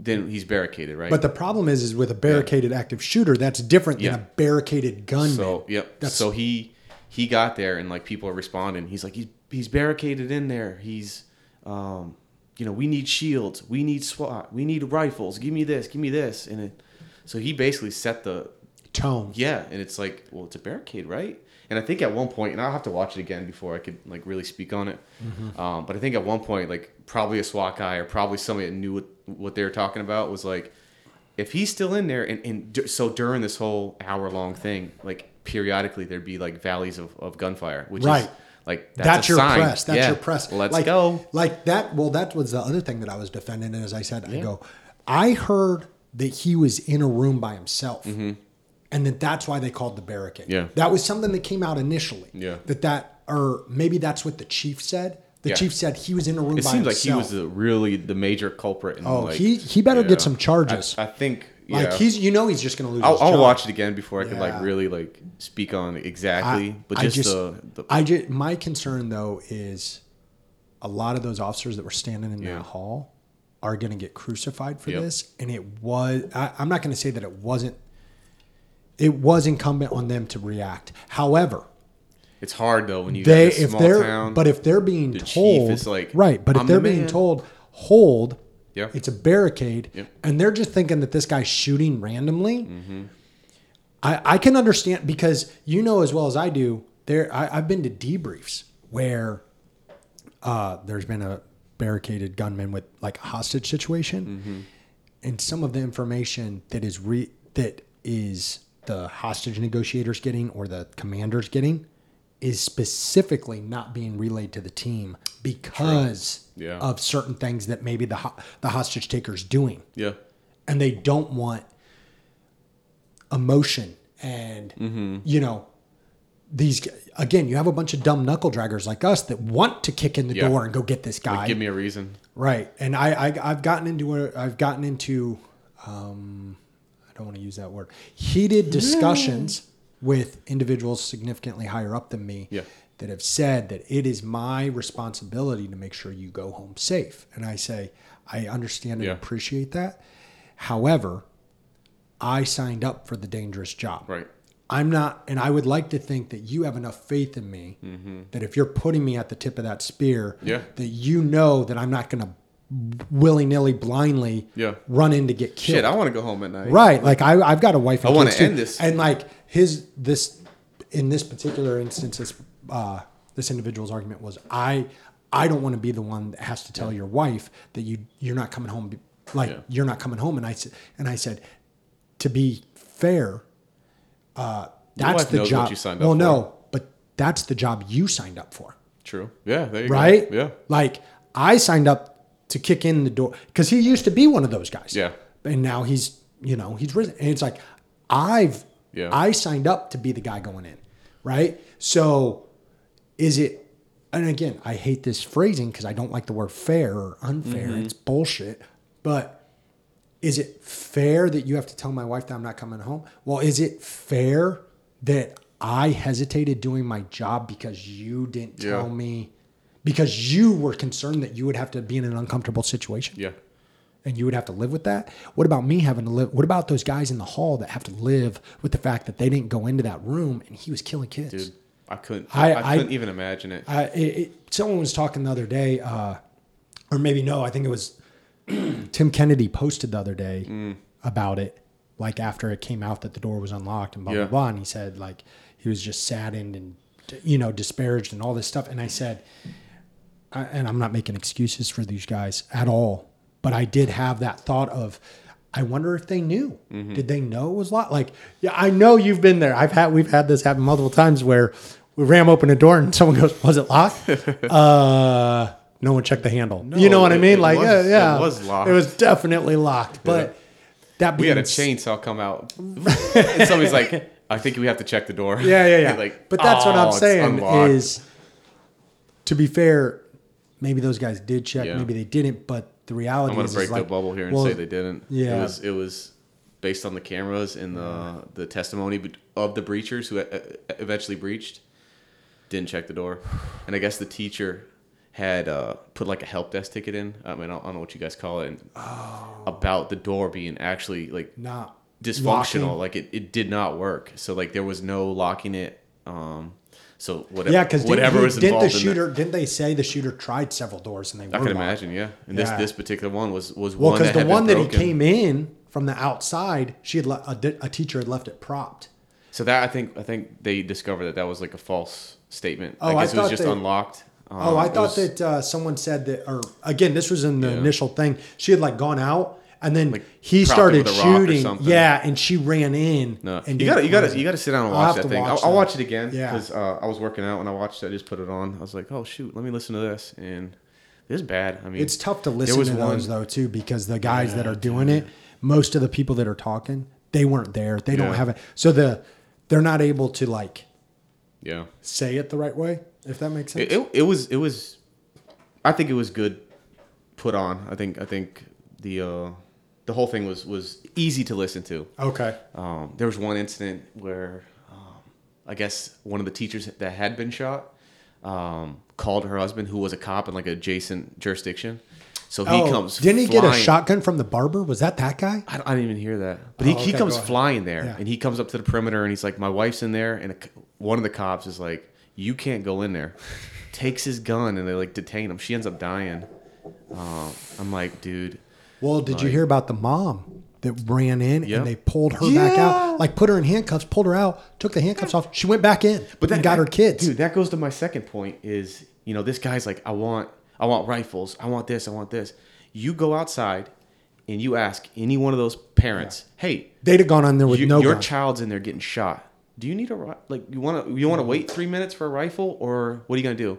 then he's barricaded, right? But the problem is, is with a barricaded yeah. active shooter, that's different yeah. than a barricaded gunman. So, yep. That's... So he, he got there and like people are responding. He's like, he's, he's barricaded in there. He's, um, you know, we need shields. We need SWAT. We need rifles. Give me this, give me this. And it, so he basically set the tone. Yeah, and it's like, well, it's a barricade, right? And I think at one point, and I'll have to watch it again before I could like really speak on it. Mm-hmm. Um, but I think at one point, like probably a SWAT guy or probably somebody that knew what, what they were talking about was like, if he's still in there, and, and d- so during this whole hour long thing, like periodically there'd be like valleys of, of gunfire, which right. is like that's, that's a your sign. press. That's yeah. your press. Let's like, go. Like that. Well, that was the other thing that I was defending. And as I said, yeah. I go, I heard that he was in a room by himself. Mm-hmm. And that that's why they called the barricade. Yeah. That was something that came out initially. Yeah. That that, or maybe that's what the chief said. The yeah. chief said he was in a room it by himself. It seems like he was the, really the major culprit. In oh, like, he he better yeah. get some charges. I, I think. Yeah. Like he's, you know, he's just going to lose. I'll, his I'll watch it again before I yeah. can like really like speak on exactly. I, but just, I just the, the. I just my concern though is, a lot of those officers that were standing in yeah. that hall are going to get crucified for yep. this, and it was. I, I'm not going to say that it wasn't. It was incumbent on them to react. However, it's hard though when you they have a small if they're town, but if they're being the told chief is like, right, but I'm if they're the being man. told hold, yeah. it's a barricade, yeah. and they're just thinking that this guy's shooting randomly. Mm-hmm. I, I can understand because you know as well as I do. There, I, I've been to debriefs where uh, there's been a barricaded gunman with like a hostage situation, mm-hmm. and some of the information that is re that is. the hostage negotiators getting or the commanders getting is specifically not being relayed to the team because yeah. of certain things that maybe the ho- the hostage taker's doing. Yeah. And they don't want emotion and, mm-hmm. you know, these, again, you have a bunch of dumb knuckle draggers like us that want to kick in the yeah. door and go get this guy. Like, give me a reason. Right. And I, I, I've gotten into, a, I've gotten into, um, I don't want to use that word. Heated discussions yeah. with individuals significantly higher up than me yeah. that have said that it is my responsibility to make sure you go home safe. And I say, I understand and yeah. appreciate that. However, I signed up for the dangerous job. Right. I'm not, and I would like to think that you have enough faith in me mm-hmm. that if you're putting me at the tip of that spear, yeah. that you know that I'm not going to willy-nilly blindly yeah. run in to get killed. Shit, I want to go home at night. Right. Like I, I've got a wife and I want to end this. And like his, this, in this particular instance, this, uh, this individual's argument was, I, I don't want to be the one that has to tell yeah. your wife that you, you're not coming home. Like yeah. you're not coming home. And I said, and I said, to be fair, uh, that's the job. What you signed up well, for. no, but that's the job you signed up for. True. Yeah. There you right? go. Right. Yeah. Like I signed up to kick in the door because he used to be one of those guys. Yeah. And now he's, you know, he's risen. And it's like, I've, yeah. I signed up to be the guy going in. Right. So is it, and again, I hate this phrasing because I don't like the word fair or unfair. Mm-hmm. It's bullshit. But is it fair that you have to tell my wife that I'm not coming home? Well, is it fair that I hesitated doing my job because you didn't yeah. tell me? Because you were concerned that you would have to be in an uncomfortable situation. Yeah. And you would have to live with that. What about me having to live? What about those guys in the hall that have to live with the fact that they didn't go into that room and he was killing kids? Dude, I couldn't. I, I, I couldn't I, even imagine it. I, it, it. Someone was talking the other day, uh, or maybe no, I think it was Tim Kennedy posted the other day mm. about it. Like after it came out that the door was unlocked and blah, yeah. blah, blah. And he said like he was just saddened and, you know, disparaged and all this stuff. And I said... I, and I'm not making excuses for these guys at all, but I did have that thought of, I wonder if they knew. Mm-hmm. Did they know it was locked? Like, yeah, I know you've been there. I've had, we've had this happen multiple times where we ram open a door and someone goes, was it locked? uh, no one checked the handle. No, you know what it, I mean? Like, was, yeah, yeah, it was locked. It was definitely locked, but yeah. that we had a chainsaw come out and somebody's like, I think we have to check the door. Yeah, yeah, yeah. Like, but that's oh, what I'm saying is, to be fair, maybe those guys did check. Yeah. Maybe they didn't. But the reality I'm gonna is, I'm going to break like, the bubble here and well, say they didn't. Yeah, it was, it was based on the cameras and the the testimony of the breachers who eventually breached. Didn't check the door, and I guess the teacher had uh, put like a help desk ticket in. I mean, I don't know what you guys call it. And oh. About the door being actually like not dysfunctional. Locking. Like it, it did not work. So like there was no locking it. Um, So whatever, yeah, because whatever was involved didn't the shooter, in didn't they say the shooter tried several doors and they? I were can locked. imagine, yeah. And this yeah. this particular one was was well, one that had been broken. Well, because the one that he came in from the outside, she had le- a, a teacher had left it propped. So that I think I think they discovered that that was like a false statement. Oh, I guess I it was just they, unlocked. Um, oh, I thought was, that uh, someone said that, or again, this was in the yeah. initial thing. She had like gone out, and then like he started shooting. Yeah, and she ran in. No, and you got you got you got to sit down and watch that thing. Watch I'll, that. I'll watch it again because yeah. uh, I was working out and I watched it. I just put it on. I was like, oh shoot, let me listen to this. And it was bad. I mean, it's tough to listen to one, those though too, because the guys yeah, that are doing yeah. it, most of the people that are talking, they weren't there. They yeah. don't have it. So the They're not able to like, yeah, say it the right way, if that makes sense. It, it, it was it was, I think it was good, put on. I think I think the uh, the whole thing was, was easy to listen to. Okay. Um, there was one incident where, um, I guess one of the teachers that had been shot, um, called her husband, who was a cop in like adjacent jurisdiction. So he oh, comes. Didn't he flying. get a shotgun from the barber? Was that that guy? I, I didn't even hear that. But he, oh, okay, he comes flying there, yeah. and he comes up to the perimeter, and he's like, "My wife's in there." And a, one of the cops is like, "You can't go in there." Takes his gun, and they like detain him. She ends up dying. Uh, I'm like, dude. Well, did like, you hear about the mom that ran in yep. and they pulled her yeah. back out, like put her in handcuffs, pulled her out, took the handcuffs off. She went back in, but then got that, her kids. Dude, that goes to my second point. Is you know this guy's like, I want. I want rifles. I want this. I want this. You go outside and you ask any one of those parents, yeah. "Hey, they'd have gone on there with you, no your gun. child's in there getting shot. Do you need a like? You want to? You want to wait three minutes for a rifle, or what are you gonna do?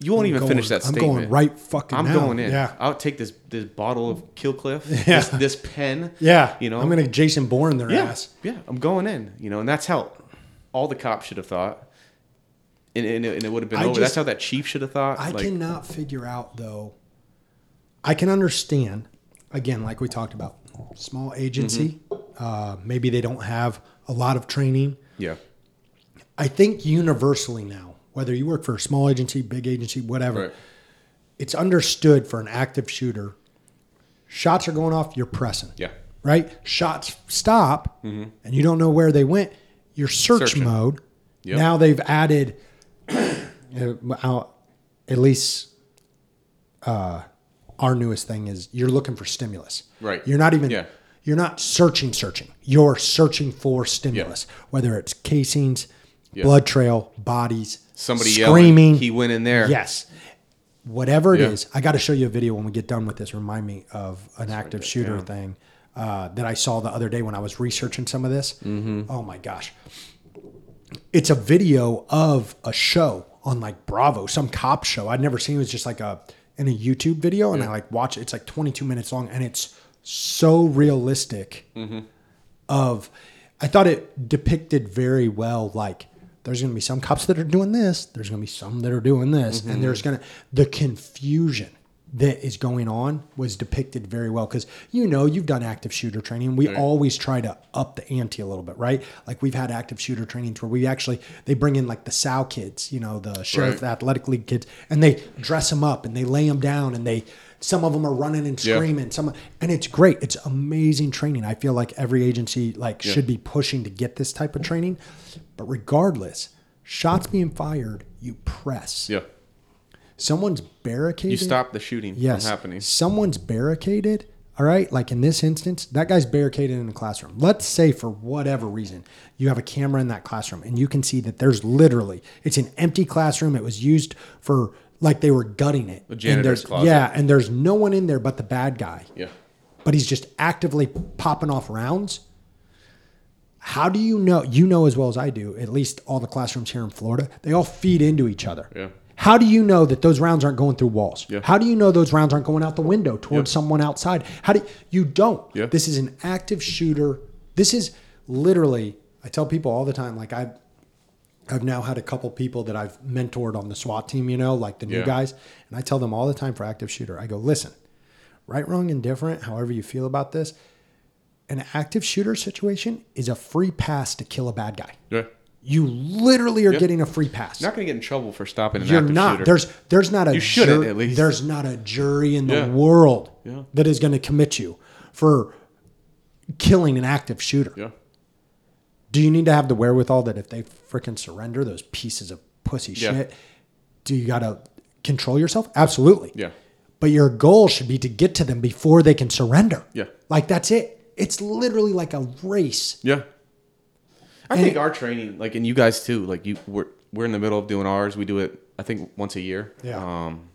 You won't I'm even going, finish that I'm statement. I'm going right fucking. I'm now. going in. Yeah. I'll take this this bottle of Killcliff. Yeah. This, this pen. Yeah. You know, I'm gonna Jason Bourne their yeah. ass. Yeah. I'm going in. You know, and that's how all the cops should have thought. And, and, it, and it would have been I over. Just, That's how that chief should have thought. I like, cannot figure out, though. I can understand, again, like we talked about, small agency. Mm-hmm. Uh, maybe they don't have a lot of training. Yeah. I think universally now, whether you work for a small agency, big agency, whatever, right. it's understood for an active shooter, shots are going off, you're pressing. Yeah. Right? Shots stop, mm-hmm. and you don't know where they went. You're search Searching. mode. Yep. Now they've added... At least uh, our newest thing is you're looking for stimulus. Right. You're not even, yeah. you're not searching, searching. You're searching for stimulus, yeah. whether it's casings, yeah. blood trail, bodies, somebody screaming. Yelling, he went in there. Yes. Whatever it yeah. is. I got to show you a video when we get done with this. Remind me of an That's active right shooter down. thing uh, that I saw the other day when I was researching some of this. Mm-hmm. Oh my gosh. It's a video of a show on like Bravo, some cop show. I'd never seen it. It was just like a in a YouTube video, and yeah. I like watch it. It's like twenty-two minutes long, and it's so realistic. Mm-hmm. Of, I thought it depicted very well. Like there's going to be some cops that are doing this. There's going to be some that are doing this, mm-hmm. and there's going to the confusion that is going on was depicted very well. Cause you know, you've done active shooter training. We right. always try to up the ante a little bit, right? Like we've had active shooter trainings where we actually, they bring in like the S A L kids, you know, the Sheriff right. Athletic League kids, and they dress them up and they lay them down, and they, some of them are running and screaming, yeah. some, and it's great. It's amazing training. I feel like every agency like yeah. should be pushing to get this type of training, but regardless, shots being fired, you press. Yeah. Someone's barricaded. You stop the shooting yes. from happening. Someone's barricaded. All right. Like in this instance, that guy's barricaded in the classroom. Let's say for whatever reason, you have a camera in that classroom, and you can see that there's literally, it's an empty classroom. It was used for like they were gutting it. The janitor's closet. Yeah. And there's no one in there but the bad guy. Yeah. But he's just actively popping off rounds. How do you know? You know as well as I do, at least all the classrooms here in Florida, they all feed into each other. Yeah. How do you know that those rounds aren't going through walls? Yeah. How do you know those rounds aren't going out the window towards yeah. someone outside? How do you, you don't? Yeah. This is an active shooter. This is literally, I tell people all the time, like I've, I've now had a couple people that I've mentored on the SWAT team, you know, like the new yeah. guys. And I tell them all the time for active shooter, I go, listen, right, wrong, indifferent, however you feel about this, an active shooter situation is a free pass to kill a bad guy. Yeah. You literally are yep. getting a free pass. You're not going to get in trouble for stopping an You're active not. shooter. There's, there's not a you shouldn't, jur- at least. There's not a jury in yeah. the world yeah. that is going to commit you for killing an active shooter. Yeah. Do you need to have the wherewithal that if they freaking surrender, those pieces of pussy yeah. shit, do you got to control yourself? Absolutely. Yeah. But your goal should be to get to them before they can surrender. Yeah. Like that's it. It's literally like a race. Yeah. I and think it, our training, like, and you guys too, like, you we're we're in the middle of doing ours. We do it, I think, once a year. Yeah. Um,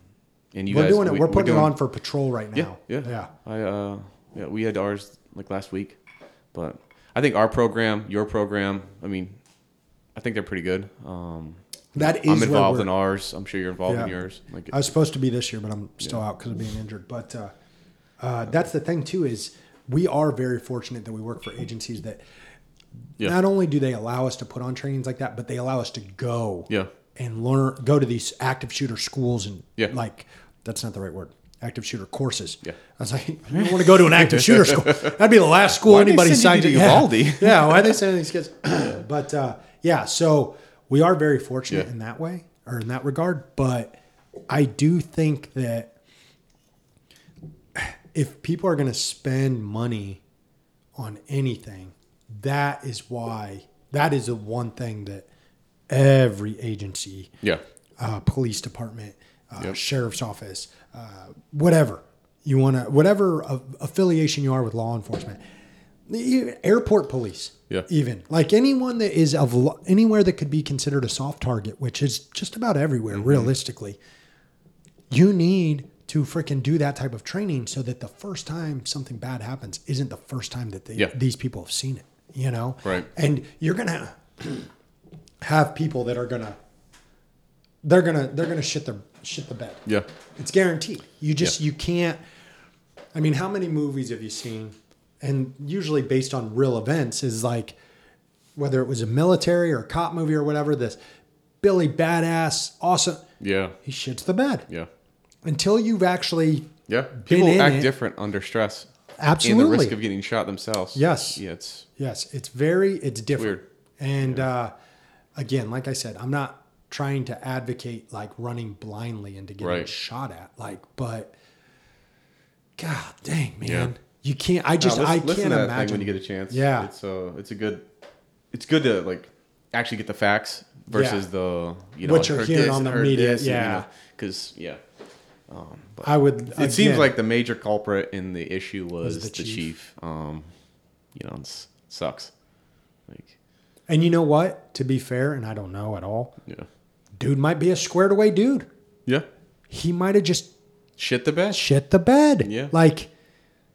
and you we're guys, doing it. We, we're putting we're doing, it on for patrol right now. Yeah, yeah. Yeah. I uh, yeah, we had ours like last week, but I think our program, your program, I mean, I think they're pretty good. Um, that is. I'm involved in ours. I'm sure you're involved yeah. in yours. Like, I was supposed to be this year, but I'm still yeah. out because of being injured. But uh, uh, that's the thing too is we are very fortunate that we work for agencies that. Yeah. Not only do they allow us to put on trainings like that, but they allow us to go yeah. and learn, go to these active shooter schools and yeah. like, that's not the right word. Active shooter courses. Yeah. I was like, I don't want to go to an active shooter school. That'd be the last school why anybody signed to Uvalde. Yeah. yeah. Why are they sending these kids? But, uh, yeah, so we are very fortunate yeah. in that way or in that regard. But I do think that if people are going to spend money on anything, that is why, that is the one thing that every agency, yeah, uh, police department, uh, yep. sheriff's office, uh, whatever you want to, whatever uh, affiliation you are with law enforcement, airport police, yeah, even like anyone that is of lo- anywhere that could be considered a soft target, which is just about everywhere, mm-hmm. realistically, you need to freaking do that type of training so that the first time something bad happens isn't the first time that they, yeah. these people have seen it. You know, right? And you're gonna have people that are gonna, they're gonna, they're gonna shit the shit the bed. Yeah, it's guaranteed. You just yeah. you can't. I mean, how many movies have you seen? And usually based on real events is like, whether it was a military or a cop movie or whatever. This Billy badass, awesome. Yeah, he shits the bed. Yeah, until you've actually yeah people been in act it, different under stress. Absolutely. And the risk of getting shot themselves. Yes. Yeah, it's, yes. It's very, it's different. Weird. And yeah. uh, again, like I said, I'm not trying to advocate like running blindly into getting right. shot at. Like, but God dang, man. Yeah. You can't, I just, no, listen, I listen can't to that imagine. Thing when you get a chance. Yeah. It's uh, it's a good, it's good to like actually get the facts versus yeah. the, you know, what you're hearing on the media. Yeah. Because, you know, yeah. Um, but I would. It again, seems like the major culprit in the issue was, was the, the chief. chief. Um, you know, it sucks. Like, and you know what? To be fair, and I don't know at all. Yeah, dude might be a squared away dude. Yeah, he might have just shit the bed. Shit the bed. Yeah, like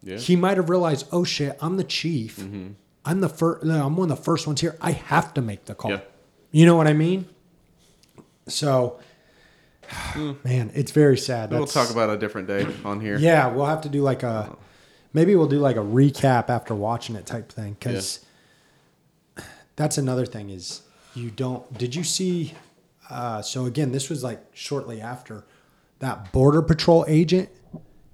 yeah. he might have realized, oh shit, I'm the chief. Mm-hmm. I'm the first. I'm one of the first ones here. I have to make the call. Yeah. You know what I mean? So. Man, it's very sad. That's, we'll talk about a different day on here. Yeah, we'll have to do like a, maybe we'll do like a recap after watching it type thing. Because yeah. that's another thing is you don't, did you see, uh, so again, this was like shortly after that Border Patrol agent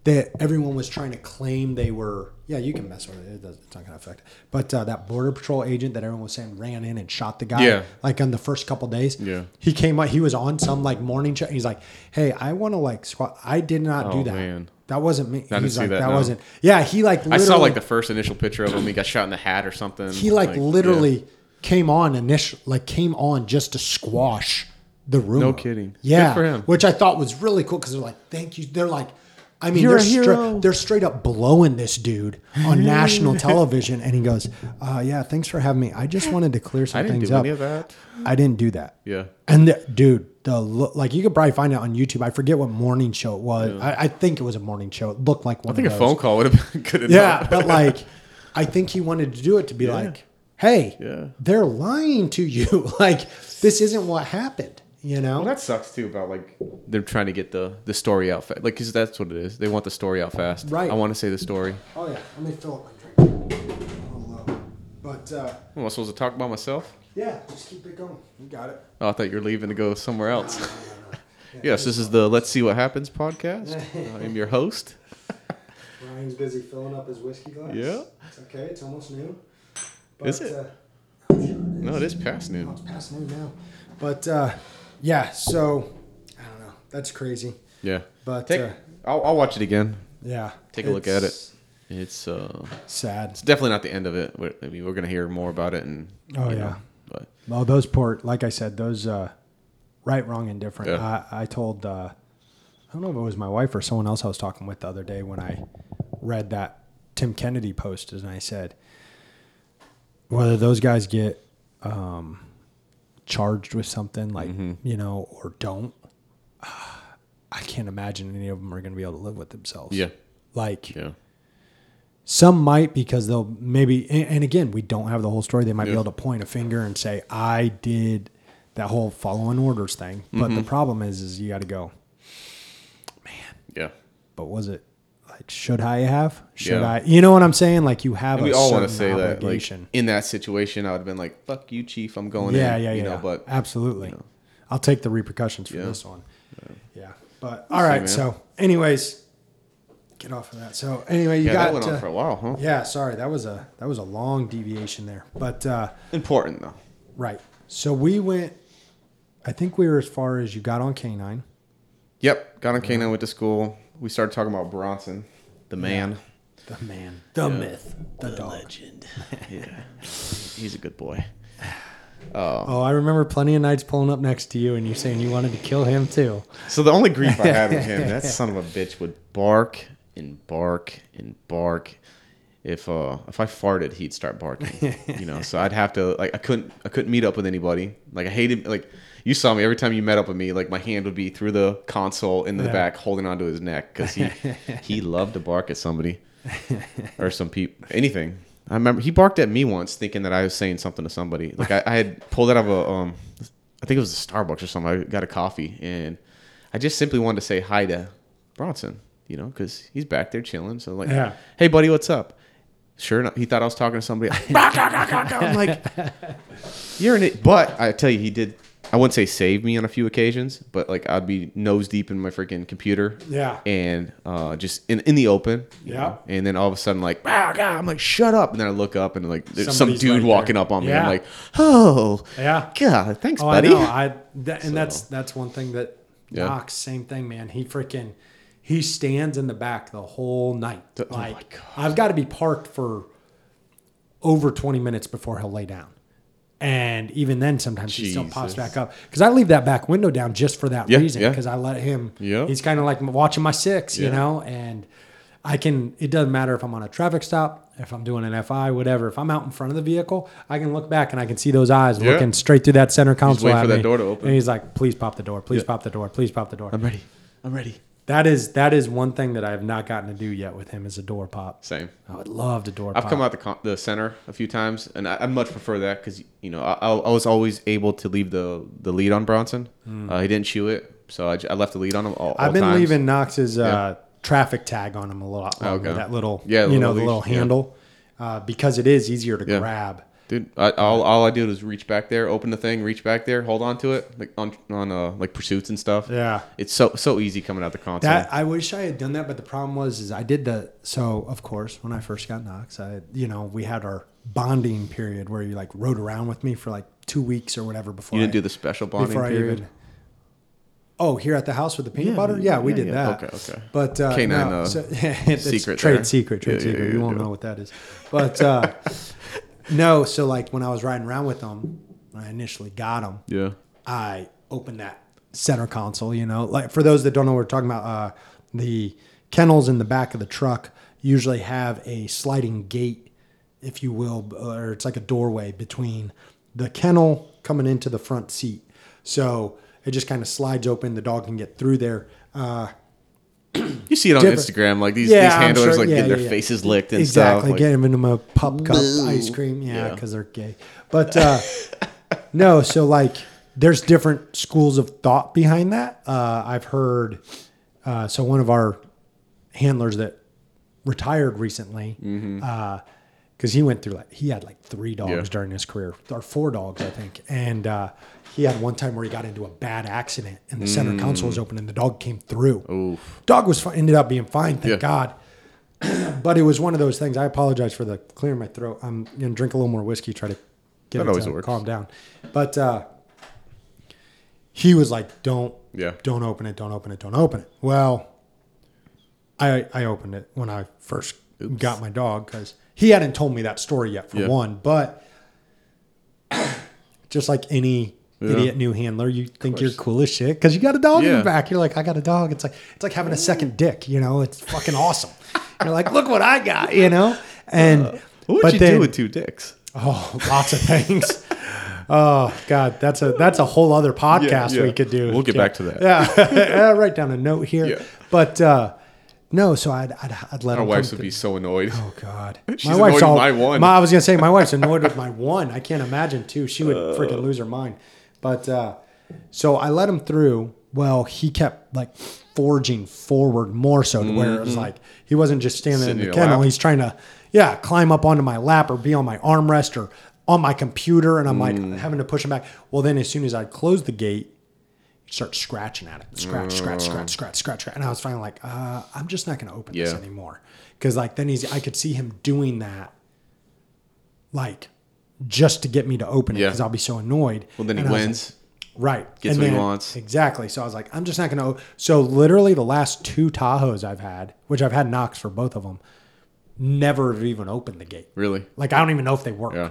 that everyone was trying to claim they were, yeah, you can mess with it. It's not going to affect it. But uh, that Border Patrol agent that everyone was saying ran in and shot the guy, yeah. like on the first couple days, yeah. he came up, he was on some like morning show. He's like, hey, I want to like squat. I did not oh, do that. Man. That wasn't me. I didn't see like, that. That no. wasn't. Yeah, he like literally. I saw like the first initial picture of him. He got shot in the hat or something. He like, like literally yeah. came on initial, like came on just to squash the rumor. No kidding. Yeah. Good for him. Which I thought was really cool because they're like, thank you. They're like, I mean, they're, stra- they're straight up blowing this dude on national television. And he goes, uh, yeah, thanks for having me. I just wanted to clear some I didn't things do up. Any of that. I didn't do that. Yeah. And the, dude, the like you could probably find it on YouTube. I forget what morning show it was. Yeah. I, I think it was a morning show. It looked like one I think of a those. Phone call would have been good enough. Yeah, but like, I think he wanted to do it to be yeah. like, hey, yeah. they're lying to you. Like, this isn't what happened. You know, well, that sucks too about like they're trying to get the, the story out fast, like because that's what it is. They want the story out fast. Right. I want to say the story. Oh yeah, let me fill up my drink. Hello. But uh, am I supposed to talk about myself? Yeah, just keep it going. You got it. Oh, I thought you were leaving to go somewhere else. No, no, no, no. Yeah, yes, this is the Let's See What Happens podcast. I am your host. Ryan's busy filling up his whiskey glass. Yeah. It's okay. It's almost noon. But, is it? Uh, I'm sure it is. No, it is past noon. No, it's past noon now. But. Uh, Yeah, so I don't know. That's crazy. Yeah, but Take, uh, I'll, I'll watch it again. Yeah, take a look at it. It's uh, sad. It's definitely not the end of it. We're, I mean, we're gonna hear more about it, and oh yeah, know, but well, those port, like I said, those uh, right, wrong, and different. Yeah. I, I told uh, I don't know if it was my wife or someone else I was talking with the other day when I read that Tim Kennedy post, and I said whether those guys get um, charged with something, like, mm-hmm. you know, or don't, uh, I can't imagine any of them are going to be able to live with themselves. Yeah. Like, yeah. Some might, because they'll maybe, and, and again, we don't have the whole story. They might yeah. be able to point a finger and say, I did that whole following orders thing. Mm-hmm. But the problem is, is you got to go, man. Yeah. But was it like, should I have, should yeah. I, you know what I'm saying? Like, you have, and we a all want to say obligation. That like, in that situation, I would have been like, fuck you, chief, I'm going yeah, in. Yeah. Yeah. You know, yeah. But absolutely. You know. I'll take the repercussions for yeah. this one. Yeah. yeah. But all right. See, so anyways, get off of that. So anyway, you yeah, got that went uh, on for a while, huh? Yeah, sorry. That was a that was a long deviation there. But uh, important though. Right. So we went, I think we were as far as you got on K nine. Yep, got on K nine, went to school. We started talking about Bronson, the man. Yeah. The man. The yeah. myth. The, the dog. Legend. yeah. He's a good boy. Uh, oh, I remember plenty of nights pulling up next to you and you saying you wanted to kill him too. So the only grief I had with him, that son of a bitch would bark and bark and bark. If uh, if I farted, he'd start barking. You know, so I'd have to like I couldn't I couldn't meet up with anybody. Like I hated like you saw me every time you met up with me. Like my hand would be through the console into the yeah. back, holding onto his neck because he he loved to bark at somebody or some people, anything. I remember he barked at me once thinking that I was saying something to somebody. Like I, I had pulled out of a, um, I think it was a Starbucks or something. I got a coffee and I just simply wanted to say hi to Bronson, you know, because he's back there chilling. So I'm like, yeah. hey, buddy, what's up? Sure enough, he thought I was talking to somebody. I'm like, you're an idiot. But I tell you, he did, I wouldn't say save me on a few occasions, but like I'd be nose deep in my freaking computer. Yeah. And uh, just in, in the open. Yeah. You know? And then all of a sudden, like, ah, God, I'm like, shut up. And then I look up and like, there's Somebody's some dude right walking there. Up on me. Yeah. I'm like, oh, yeah. God, thanks, oh, buddy. I know. I, that, and so, that's that's one thing that yeah. Knox, same thing, man. He freaking, he stands in the back the whole night. The, like, oh my God. I've got to be parked for over twenty minutes before he'll lay down. And even then, sometimes Jesus. He still pops back up. Because I leave that back window down just for that yeah, reason. Because yeah. I let him, yeah. he's kind of like watching my six, yeah. you know? And I can, it doesn't matter if I'm on a traffic stop, if I'm doing an F I, whatever. If I'm out in front of the vehicle, I can look back and I can see those eyes yeah. looking straight through that center console at me. He's waiting for that door to open. And he's like, please pop the door. Please yeah. pop the door. Please pop the door. I'm ready. I'm ready. That is that is one thing that I have not gotten to do yet with him is a door pop. Same. I would love to door I've pop. I've come out the con- the center a few times, and I, I much prefer that because, you know, I, I was always able to leave the, the lead on Bronson. Mm. Uh, he didn't chew it, so I, I left the lead on him all times. I've been times. leaving Knox's uh, yeah. traffic tag on him a lot. Oh, okay. That little, yeah, you little know, leash. The little handle yeah. uh, because it is easier to yeah. grab. Dude, I, all all I did was reach back there, open the thing, reach back there, hold on to it, like on on uh, like pursuits and stuff. Yeah, it's so so easy coming out the console. That, I wish I had done that, but the problem was is I did the so of course when I first got Knox, I you know we had our bonding period where you like rode around with me for like two weeks or whatever before you didn't I, do the special bonding period. Even, oh, here at the house with the peanut yeah, butter, yeah, we yeah, did yeah. that. Okay, okay, but uh, K nine no, uh, so, secret trade there. secret trade yeah, secret. Yeah, yeah, you won't yeah. know what that is, but. Uh, No, so like when I was riding around with them, when I initially got them, yeah. I opened that center console, you know. Like for those that don't know what we're talking about, uh, the kennels in the back of the truck usually have a sliding gate, if you will, or it's like a doorway between the kennel coming into the front seat. So it just kind of slides open. The dog can get through there. Uh, You see it on Different. Instagram, like these, yeah, these handlers sure. like yeah, getting yeah, their yeah. faces licked and exactly. stuff. Exactly, like, getting them into a pup cup bleh. Ice cream, yeah, because yeah. they're gay. But uh, no, so like there's different schools of thought behind that. Uh, I've heard, uh, so one of our handlers that retired recently, because mm-hmm. uh, he went through like, he had like three dogs yeah. during his career, or four dogs, I think. And uh, he had one time where he got into a bad accident and the center mm. console was open and the dog came through. Oof. Dog was ended up being fine, thank yeah. God. But it was one of those things. I apologize for the clearing my throat. I'm going to drink a little more whiskey, try to get that it to works. Calm down. But uh, he was like, don't, yeah. don't open it, don't open it, don't open it. Well, I I opened it when I first Oops. Got my dog because he hadn't told me that story yet for yeah. one. But just like any... Yeah. Idiot new handler, you think you're cool as shit because you got a dog yeah. in your back. You're like, I got a dog. It's like it's like having a second dick. You know, it's fucking awesome. You're like, look what I got. You know, and uh, what would you then, do with two dicks? Oh, lots of things. Oh God, that's a that's a whole other podcast yeah, yeah. we could do. We'll get yeah. back to that. Yeah, write down a note here. Yeah. But uh, no, so I'd I'd, I'd let my wife would th- be so annoyed. Oh God, she's my wife's annoyed all, with my one. My, I was gonna say my wife's annoyed with my one. I can't imagine too. She would uh, freaking lose her mind. But uh, so I let him through. Well, he kept like forging forward more so to where mm-hmm. it was like he wasn't just standing Sitting in the kennel. Lap. He's trying to yeah climb up onto my lap or be on my armrest or on my computer, and I'm like mm. having to push him back. Well, then as soon as I close the gate, you start scratching at it. Scratch, uh. scratch, scratch, scratch, scratch, scratch. And I was finally like, uh, I'm just not going to open yeah. this anymore. Because like then he's, I could see him doing that, like just to get me to open it because yeah. I'll be so annoyed. Well, then and he wins. Like, right. Gets and what then, he wants. Exactly. So I was like, I'm just not going to. So literally the last two Tahoes I've had, which I've had Knox for both of them, never have even opened the gate. Really? Like I don't even know if they work. Yeah.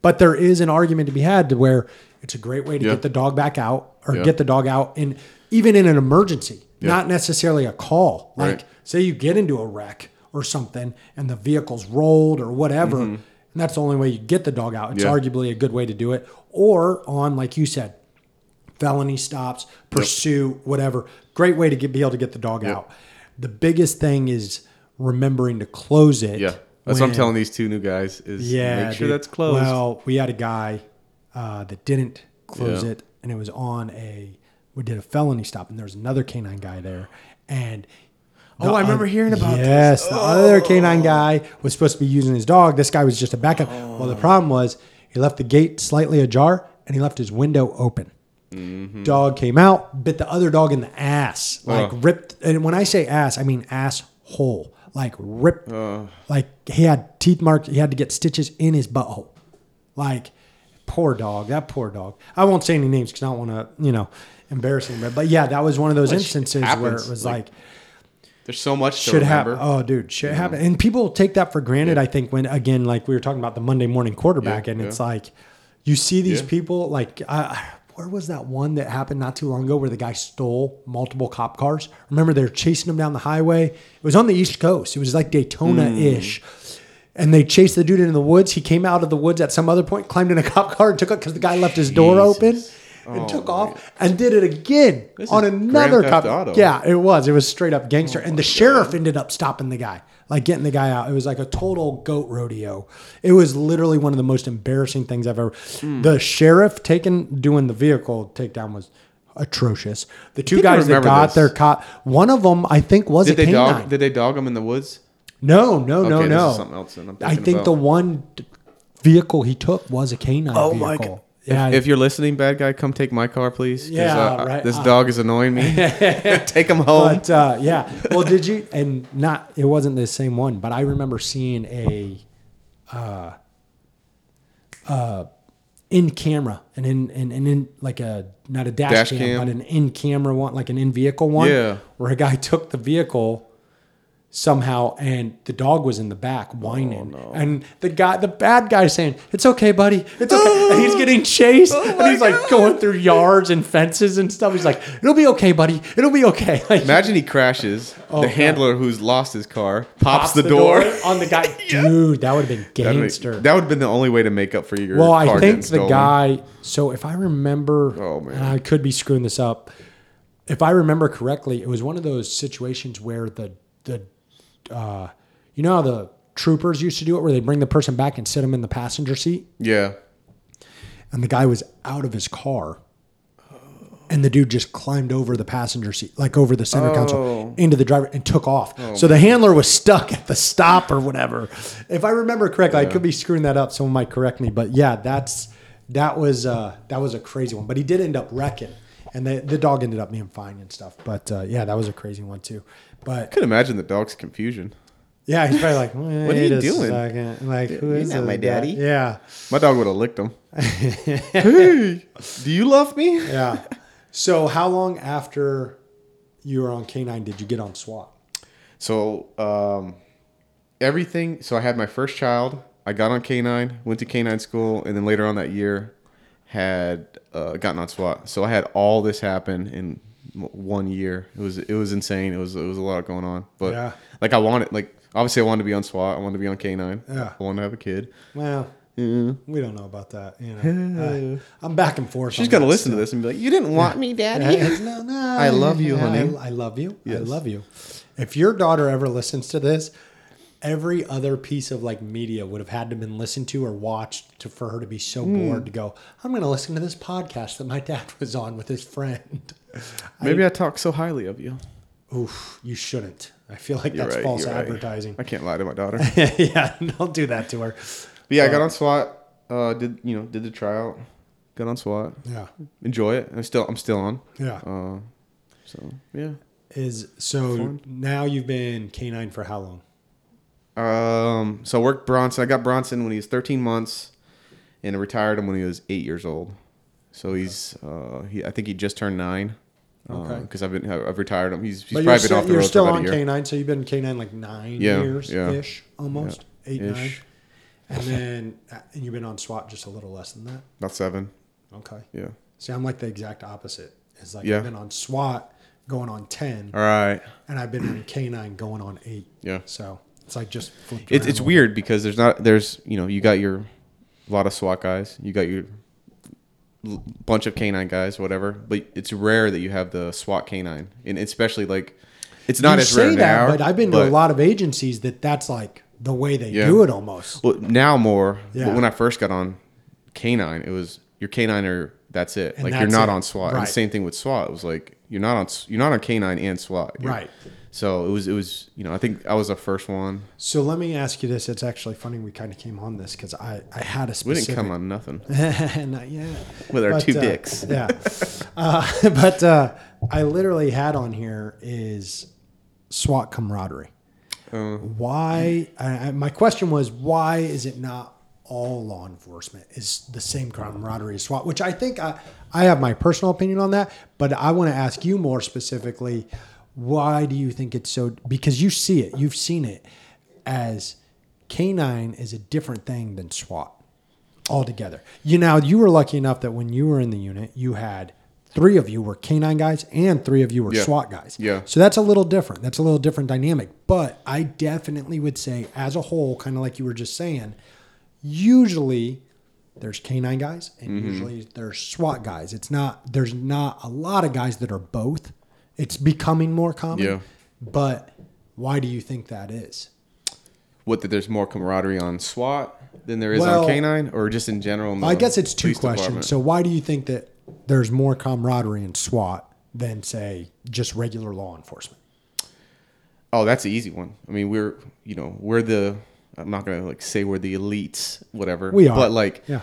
But there is an argument to be had to where it's a great way to yeah. get the dog back out or yeah. get the dog out in even in an emergency, yeah. not necessarily a call. Like right. say you get into a wreck or something and the vehicle's rolled or whatever, mm-hmm. and that's the only way you get the dog out. It's yeah. arguably a good way to do it. Or on, like you said, felony stops, pursuit, yep. whatever. Great way to get, be able to get the dog yep. out. The biggest thing is remembering to close it. Yeah. That's when, what I'm telling these two new guys is yeah, make sure dude. That's closed. Well, we had a guy uh, that didn't close yeah. it, and it was on a we did a felony stop, and there was another canine guy there, and the, oh, I remember uh, hearing about yes, this. Yes, the oh. other canine guy was supposed to be using his dog. This guy was just a backup. Oh. Well, the problem was he left the gate slightly ajar, and he left his window open. Mm-hmm. Dog came out, bit the other dog in the ass, like oh. ripped. And when I say ass, I mean asshole. Like ripped, uh, like he had teeth marks. He had to get stitches in his butthole. Like poor dog, that poor dog. I won't say any names because I don't want to, you know, embarrass him. But yeah, that was one of those instances happens. Where it was like, like, there's so much should to remember. Happen. Oh, dude, shit yeah. happened. And people take that for granted. Yeah. I think when again, like we were talking about the Monday morning quarterback, yeah, and yeah. it's like you see these yeah. people. Like, uh, where was that one that happened not too long ago where the guy stole multiple cop cars? Remember, they were chasing him down the highway. It was on the East Coast. It was like Daytona-ish. Mm. And they chased the dude into the woods. He came out of the woods at some other point, climbed in a cop car, and took it because the guy left his door Jesus. Open and oh, took off man. And did it again this on another cop car. Yeah, it was. It was straight up gangster. Oh, and the sheriff God. Ended up stopping the guy, like getting the guy out. It was like a total goat rodeo. It was literally one of the most embarrassing things I've ever. Mm. The sheriff taking doing the vehicle takedown was atrocious. The two guys that got this. Their cop, one of them I think was did a canine. Dog, did they dog him in the woods? No, no, okay, no, this no. Is something else that I'm I think about. The one vehicle he took was a canine oh vehicle. My God. Yeah. If, if you're listening, bad guy, come take my car, please. Yeah, uh, right. This uh, dog is annoying me. Take him home. But uh, yeah, well, did you? And not, it wasn't the same one. But I remember seeing a, uh, uh, in camera and in and in, in like a not a dash, dash cam, cam, but an in camera one, like an in vehicle one. Yeah, where a guy took the vehicle. Somehow, and the dog was in the back whining, oh, no. and the guy, the bad guy, saying, "It's okay, buddy, it's okay." And he's getting chased, oh, and he's like God. Going through yards and fences and stuff. He's like, "It'll be okay, buddy, it'll be okay." Like, imagine he crashes. Oh, the God. Handler who's lost his car pops, pops the, the door. door on the guy. Dude, that would have been gangster. That would have been the only way to make up for your. Well, car I think the stolen. Guy. So if I remember, oh man, and I could be screwing this up. If I remember correctly, it was one of those situations where the the Uh, you know how the troopers used to do it where they bring the person back and sit them in the passenger seat? Yeah. And the guy was out of his car and the dude just climbed over the passenger seat, like over the center oh. console into the driver and took off. Oh, so the handler was stuck at the stop or whatever. If I remember correctly, yeah. I could be screwing that up. Someone might correct me, but yeah, that's, that was uh that was a crazy one, but he did end up wrecking and the, the dog ended up being fine and stuff. But uh, yeah, that was a crazy one too. But I could imagine the dog's confusion. Yeah, he's probably like, well, "What are you doing? Second. Like, who is that? My daddy?" Guy? Yeah, my dog would have licked him. Hey, do you love me? Yeah. So, how long after you were on K nine did you get on SWAT? So, um, everything. So, I had my first child. I got on K nine, went to K nine school, and then later on that year, had uh, gotten on SWAT. So, I had all this happen in. One year, it was it was insane. It was it was a lot going on, but yeah. like I wanted, like obviously I wanted to be on SWAT. I wanted to be on K nine. Yeah. I wanted to have a kid. Well, Yeah. We don't know about that. You know, I, I'm back and forth. She's going to listen stuff. to this and be like, you didn't want yeah. me, Daddy. Yeah. No, no, I love you, yeah, honey. I, I love you. Yes. I love you. If your daughter ever listens to this, every other piece of like media would have had to been listened to or watched to, for her to be so mm. bored to go, I'm going to listen to this podcast that my dad was on with his friend. Maybe I, I talk so highly of you. Oof, you shouldn't. I feel like you're that's right, false advertising. Right. I can't lie to my daughter. Yeah, don't do that to her. But yeah, I got on SWAT. Uh, did you know? Did the tryout. Got on SWAT. Yeah. Enjoy it. I'm still. I'm still on. Yeah. Uh, so yeah. Is so Fun. Now you've been K nine for how long? Um. So I worked Bronson. I got Bronson when he was thirteen months, and I retired him when he was eight years old. So he's. Uh. He. I think he just turned nine. Okay. Because uh, I've been. I've retired him. He's. He's but probably still, been off the road for about a year. You're still on K nine, so you've been K nine like nine yeah, years yeah. ish, almost yeah. eight ish. nine. And then, and you've been on SWAT just a little less than that? About seven. Okay. Yeah. See, I'm like the exact opposite. It's like yeah. I've been on SWAT going on ten. All right. And I've been on K nine going on eight. Yeah. So it's like just flipped around. It's, it's weird because there's not, there's, you know, you got your, a lot of SWAT guys. You got your bunch of K nine guys, whatever. But it's rare that you have the SWAT K nine. And especially like, it's not you as rare that, now. But I've been but, to a lot of agencies that that's like. The way they yeah. do it almost. Well, now more. Yeah. But when I first got on K nine, it was your K niner, that's it. And like that's you're not it. on SWAT. Right. And the same thing with SWAT. It was like you're not on you're not on K nine and SWAT. You're, right. So it was it was, you know, I think I was the first one. So let me ask you this. It's actually funny we kind of came on this cuz I, I had a specific. We didn't come on nothing. Not yet. With our but, two uh, dicks. Yeah. uh, but uh, I literally had on here is SWAT camaraderie. Uh, why I, my question was why is it not all law enforcement is the same camaraderie as SWAT, which I think I, I have my personal opinion on that, but I want to ask you more specifically, why do you think it's so, because you see it, you've seen it as K nine is a different thing than SWAT altogether. You now you were lucky enough that when you were in the unit, you had three of you were K nine guys and three of you were yeah. SWAT guys. Yeah. So that's a little different. That's a little different dynamic. But I definitely would say as a whole, kind of like you were just saying, usually there's K nine guys and mm-hmm. usually there's SWAT guys. It's not, there's not a lot of guys that are both. It's becoming more common. Yeah. But why do you think that is? What, that there's more camaraderie on SWAT than there is well, on K nine or just in general? In I guess it's two questions. Department? So why do you think that there's more camaraderie in SWAT than, say, just regular law enforcement? Oh, that's an easy one. I mean, we're, you know, we're the, I'm not going to like say we're the elites, whatever. We are. But like, yeah.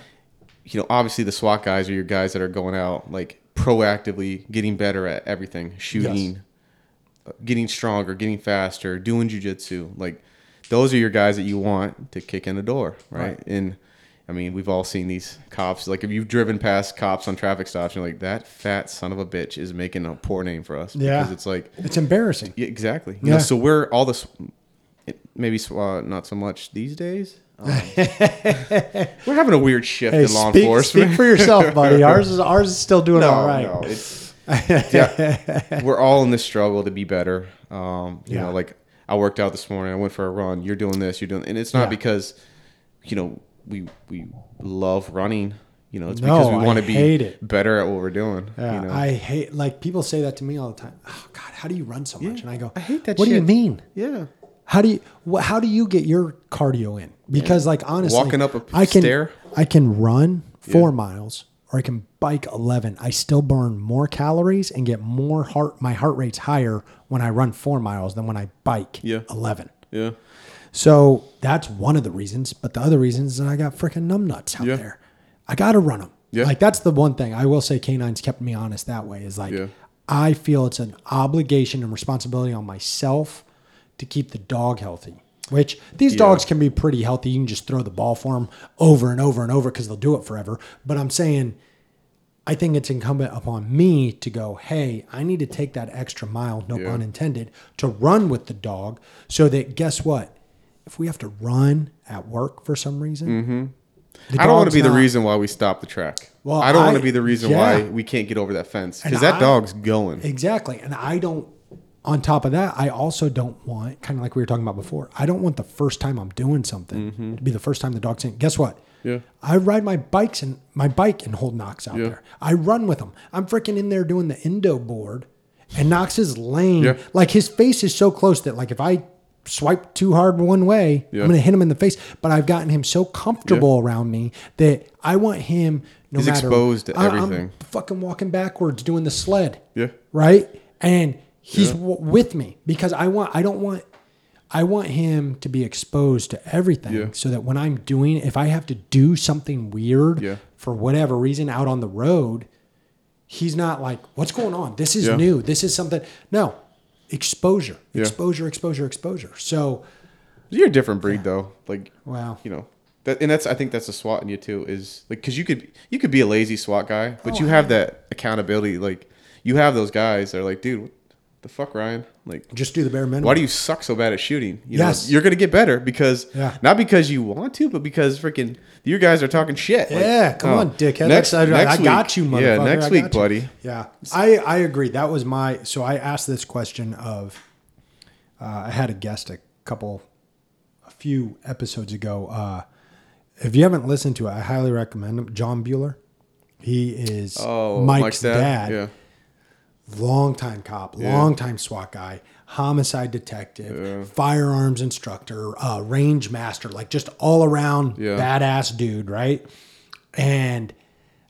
you know, obviously the SWAT guys are your guys that are going out, like proactively getting better at everything, shooting, yes. getting stronger, getting faster, doing jujitsu. Like those are your guys that you want to kick in the door. Right. right. And, I mean, we've all seen these cops. Like, if you've driven past cops on traffic stops, you're like, that fat son of a bitch is making a poor name for us. Yeah. Because it's like... It's embarrassing. Yeah, exactly. Yeah. You know, so we're all the... Maybe uh, not so much these days. Um, we're having a weird shift hey, in law speak, enforcement. Speak for yourself, buddy. Ours is, ours is still doing no, all right. No, it's, yeah, we're all in this struggle to be better. Um, you yeah. know, like, I worked out this morning. I went for a run. You're doing this. You're doing... And it's not yeah. because, you know... We we love running, you know. It's no, because we want to be better at what we're doing. Yeah, you know? I hate like people say that to me all the time. Oh God, how do you run so much? Yeah, and I go, I hate that. What shit. do you mean? Yeah. How do you wh- how do you get your cardio in? Because yeah. like honestly, walking up a p- I can, stair, I can run four yeah. miles or I can bike eleven. I still burn more calories and get more heart. My heart rate's higher when I run four miles than when I bike yeah. eleven. Yeah. So that's one of the reasons, but the other reason is that I got freaking numb nuts out yeah. there. I got to run them. Yeah. Like that's the one thing I will say K nine's kept me honest that way is like, yeah. I feel it's an obligation and responsibility on myself to keep the dog healthy, which these yeah. dogs can be pretty healthy. You can just throw the ball for them over and over and over because they'll do it forever. But I'm saying, I think it's incumbent upon me to go, hey, I need to take that extra mile, no yeah. pun intended, to run with the dog so that guess what? If we have to run at work for some reason, mm-hmm. I don't want to be not, the reason why we stop the track. Well, I don't I, want to be the reason yeah. why we can't get over that fence because that I, dog's going. Exactly. And I don't, on top of that, I also don't want, kind of like we were talking about before, I don't want the first time I'm doing something mm-hmm. to be the first time the dog's in. Guess what? Yeah. I ride my bikes and my bike and hold Knox out yeah. there. I run with him. I'm freaking in there doing the endo board, and Knox is laying yeah. like his face is so close that like if I swipe too hard one way, yeah. I'm gonna hit him in the face. But I've gotten him so comfortable yeah. around me that I want him. No He's matter, exposed to I, everything. I'm fucking walking backwards doing the sled. Yeah. Right. And he's yeah. w- with me because I want. I don't want. I want him to be exposed to everything yeah. so that when I'm doing, if I have to do something weird yeah. for whatever reason out on the road, he's not like, what's going on? This is yeah. new. This is something. No, exposure, yeah. exposure, exposure, exposure. So you're a different breed yeah. though. Like, wow, you know, that, and that's, I think that's the SWAT in you too is like, cause you could, you could be a lazy SWAT guy, but oh, you have that accountability. Like you have those guys that are like, dude, the fuck, Ryan? Like, just do the bare minimum. Why do you suck so bad at shooting? You yes, know, you're gonna get better because yeah. not because you want to, but because freaking your guys are talking shit. Like, yeah, come oh, on, dickhead. Next, I, next I got you, motherfucker. Yeah, next week, buddy. You. Yeah, I I agree. That was my. So I asked this question of. Uh, I had a guest a couple, a few episodes ago. Uh, if you haven't listened to it, I highly recommend him. John Bueller. He is oh, Mike's, Mike's dad. dad. Yeah. Long-time cop, yeah. long-time SWAT guy, homicide detective, yeah. firearms instructor, uh, range master, like just all-around yeah. badass dude, right? And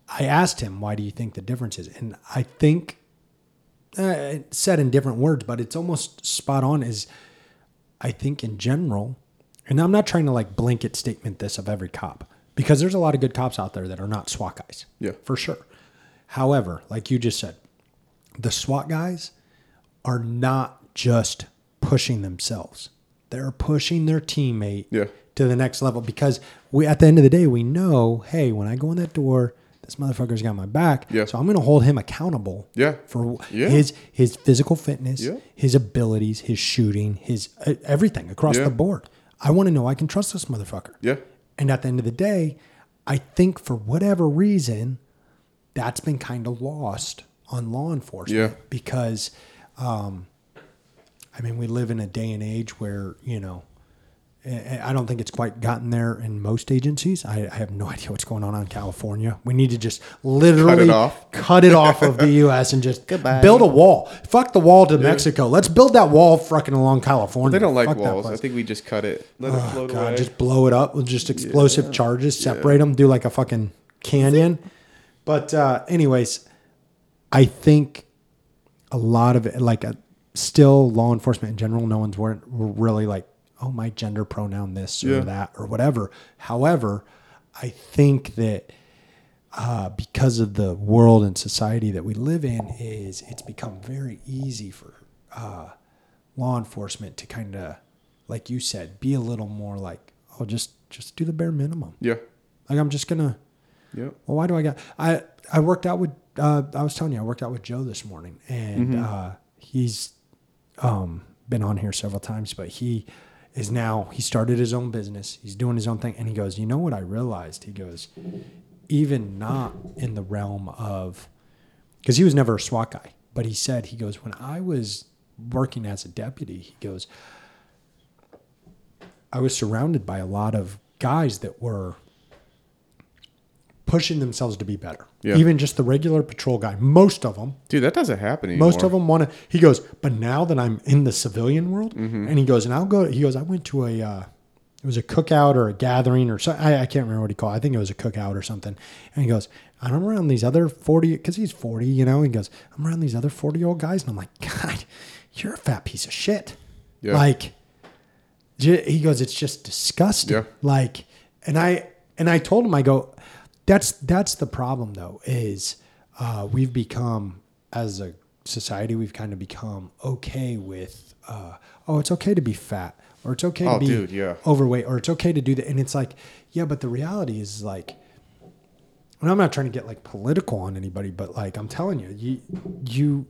I asked him, why do you think the difference is? And I think, uh, said in different words, but it's almost spot on is I think in general, and I'm not trying to like blanket statement this of every cop, because there's a lot of good cops out there that are not SWAT guys, yeah, for sure. However, like you just said, the SWAT guys are not just pushing themselves. They're pushing their teammate yeah. to the next level because we, at the end of the day, we know, hey, when I go in that door, this motherfucker's got my back. Yeah. So I'm going to hold him accountable yeah. for yeah. his his physical fitness, yeah. his abilities, his shooting, his uh, everything across yeah. the board. I want to know I can trust this motherfucker. Yeah. And at the end of the day, I think for whatever reason, that's been kind of lost on law enforcement yeah. because, um, I mean, we live in a day and age where, you know, I don't think it's quite gotten there in most agencies. I, I have no idea what's going on in California. We need to just literally cut it off, cut it off of the U S and just Goodbye. build a wall. Fuck the wall to yeah. Mexico. Let's build that wall fucking along California. But they don't like Fuck walls. I think we just cut it. Let oh, it float God, away. Just blow it up with just explosive yeah. charges, separate yeah. them, do like a fucking canyon. But uh, anyways... I think a lot of it, like a, still law enforcement in general, no one's weren't really like, oh, my gender pronoun this or yeah. that or whatever. However, I think that uh, because of the world and society that we live in is it's become very easy for uh, law enforcement to kind of, like you said, be a little more like, oh, just, just do the bare minimum. Yeah. Like I'm just going to. Yeah. Well, why do I got I, I worked out with. Uh, I was telling you, I worked out with Joe this morning, and mm-hmm. uh, he's um, been on here several times, but he is now, he started his own business. He's doing his own thing. And he goes, you know what I realized? He goes, even not in the realm of, because he was never a SWAT guy, but he said, he goes, when I was working as a deputy, he goes, I was surrounded by a lot of guys that were pushing themselves to be better. Yeah. Even just the regular patrol guy. Most of them. Dude, that doesn't happen anymore. Most of them want to. He goes, but now that I'm in the civilian world, mm-hmm. and he goes, and I'll go, he goes, I went to a, uh, it was a cookout or a gathering or something. I can't remember what he called it. I think it was a cookout or something. And he goes, and I'm around these other forty, because he's forty, you know, he goes, I'm around these other forty-year-old guys. And I'm like, God, you're a fat piece of shit. Yeah. Like, he goes, it's just disgusting. Yeah. Like, and I, and I told him, I go, That's that's the problem, though, is uh, we've become, as a society, we've kind of become okay with, uh, oh, it's okay to be fat, or it's okay oh, to be dude, yeah. overweight, or it's okay to do that. And it's like, yeah, but the reality is like, and I'm not trying to get like political on anybody, but like I'm telling you, you you,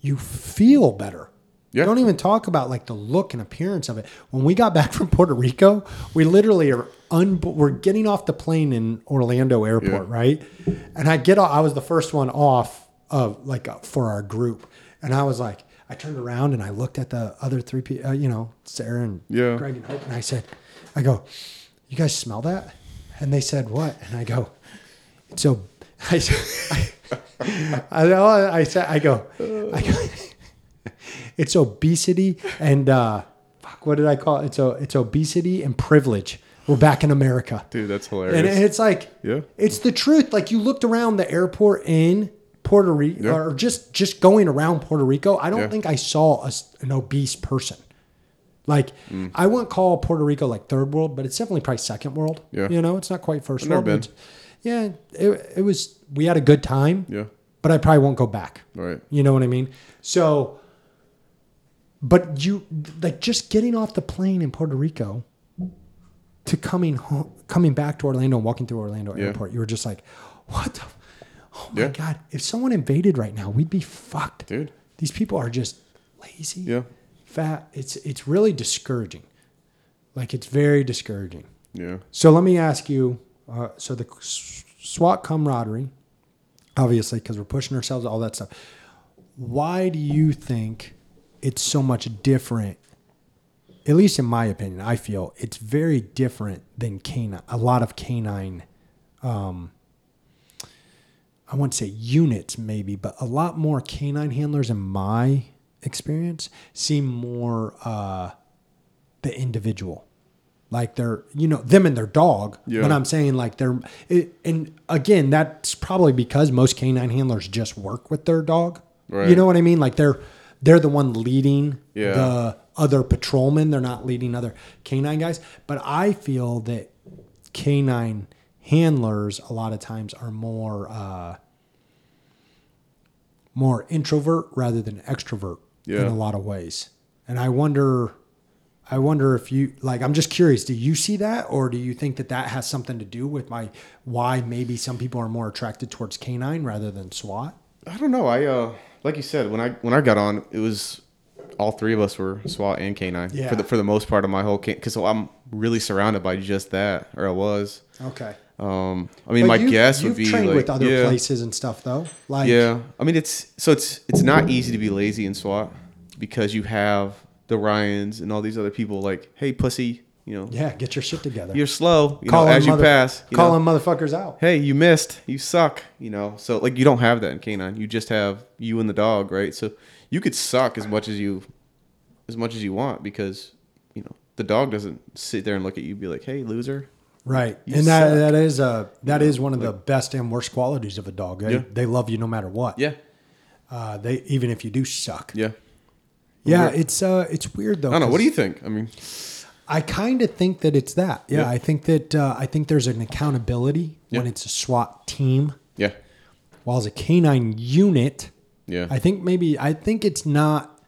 you feel better. Yeah. Don't even talk about like the look and appearance of it. When we got back from Puerto Rico, we literally are un- we're getting off the plane in Orlando airport, yeah. right? And I get off, I was the first one off of like uh, for our group, and I was like, I turned around and I looked at the other three people, uh, you know, Sarah and yeah. Greg and Hope, and I said, I go, you guys smell that? And they said, what? And I go, so I, I, I, I, I said, I go, I go, it's obesity and, uh, fuck, what did I call it? It's, it's obesity and privilege. We're back in America. Dude, that's hilarious. And it's like, yeah, it's the truth. Like, you looked around the airport in Puerto Rico, yeah. or just, just going around Puerto Rico. I don't yeah. think I saw a, an obese person. Like, mm. I wouldn't call Puerto Rico like third world, but it's definitely probably second world. Yeah. You know, it's not quite first I've world. Never been. Yeah, it, it was, we had a good time. Yeah. But I probably won't go back. Right. You know what I mean? So, but you, like, just getting off the plane in Puerto Rico to coming home, coming back to Orlando and walking through Orlando yeah. airport, you were just like, what the, oh my yeah. God, if someone invaded right now, we'd be fucked. Dude. These people are just lazy, yeah. fat. It's it's really discouraging. Like, it's very discouraging. Yeah. So let me ask you, uh, so the SWAT camaraderie, obviously, because we're pushing ourselves, all that stuff. Why do you think it's so much different? At least in my opinion, I feel it's very different than canine. A lot of canine, um, I wouldn't say units maybe, but a lot more canine handlers in my experience seem more uh, the individual. Like they're, you know, them and their dog. Yeah. But I'm saying like they're, it, and again, that's probably because most canine handlers just work with their dog. Right. You know what I mean? Like they're, they're the one leading yeah. the other patrolmen. They're not leading other canine guys. But I feel that canine handlers a lot of times are more uh, more introvert rather than extrovert yeah. in a lot of ways. And I wonder, I wonder if you like. I'm just curious. Do you see that, or do you think that that has something to do with my why maybe some people are more attracted towards canine rather than SWAT? I don't know. I uh, like you said, when I when I got on, it was. All three of us were SWAT and canine yeah. for the for the most part of my whole can- because I'm really surrounded by just that, or I was. Okay. Um, I mean, but my you, guess would be trained like with other yeah. places and stuff, though. Like, yeah, I mean, it's so it's it's not easy to be lazy in SWAT because you have the Ryans and all these other people. Like, hey, pussy, you know. Yeah, get your shit together. You're slow. You call know, as mother- you pass. You call them motherfuckers out. Hey, you missed. You suck. You know. So like, you don't have that in canine. You just have you and the dog, right? So. You could suck as much as you, as much as you want because, you know, the dog doesn't sit there and look at you and be like, "Hey, loser." Right, you and that suck. that is a that you is know, one of like, the best and worst qualities of a dog. They, yeah. they love you no matter what. Yeah. Uh, they even if you do suck. Yeah. Yeah, weird. it's uh, it's weird though. I don't know. What do you think? I mean, I kind of think that it's that. Yeah, yeah. I think that uh, I think there's an accountability yeah. when it's a SWAT team. Yeah. While as a canine unit. Yeah, I think maybe I think it's not.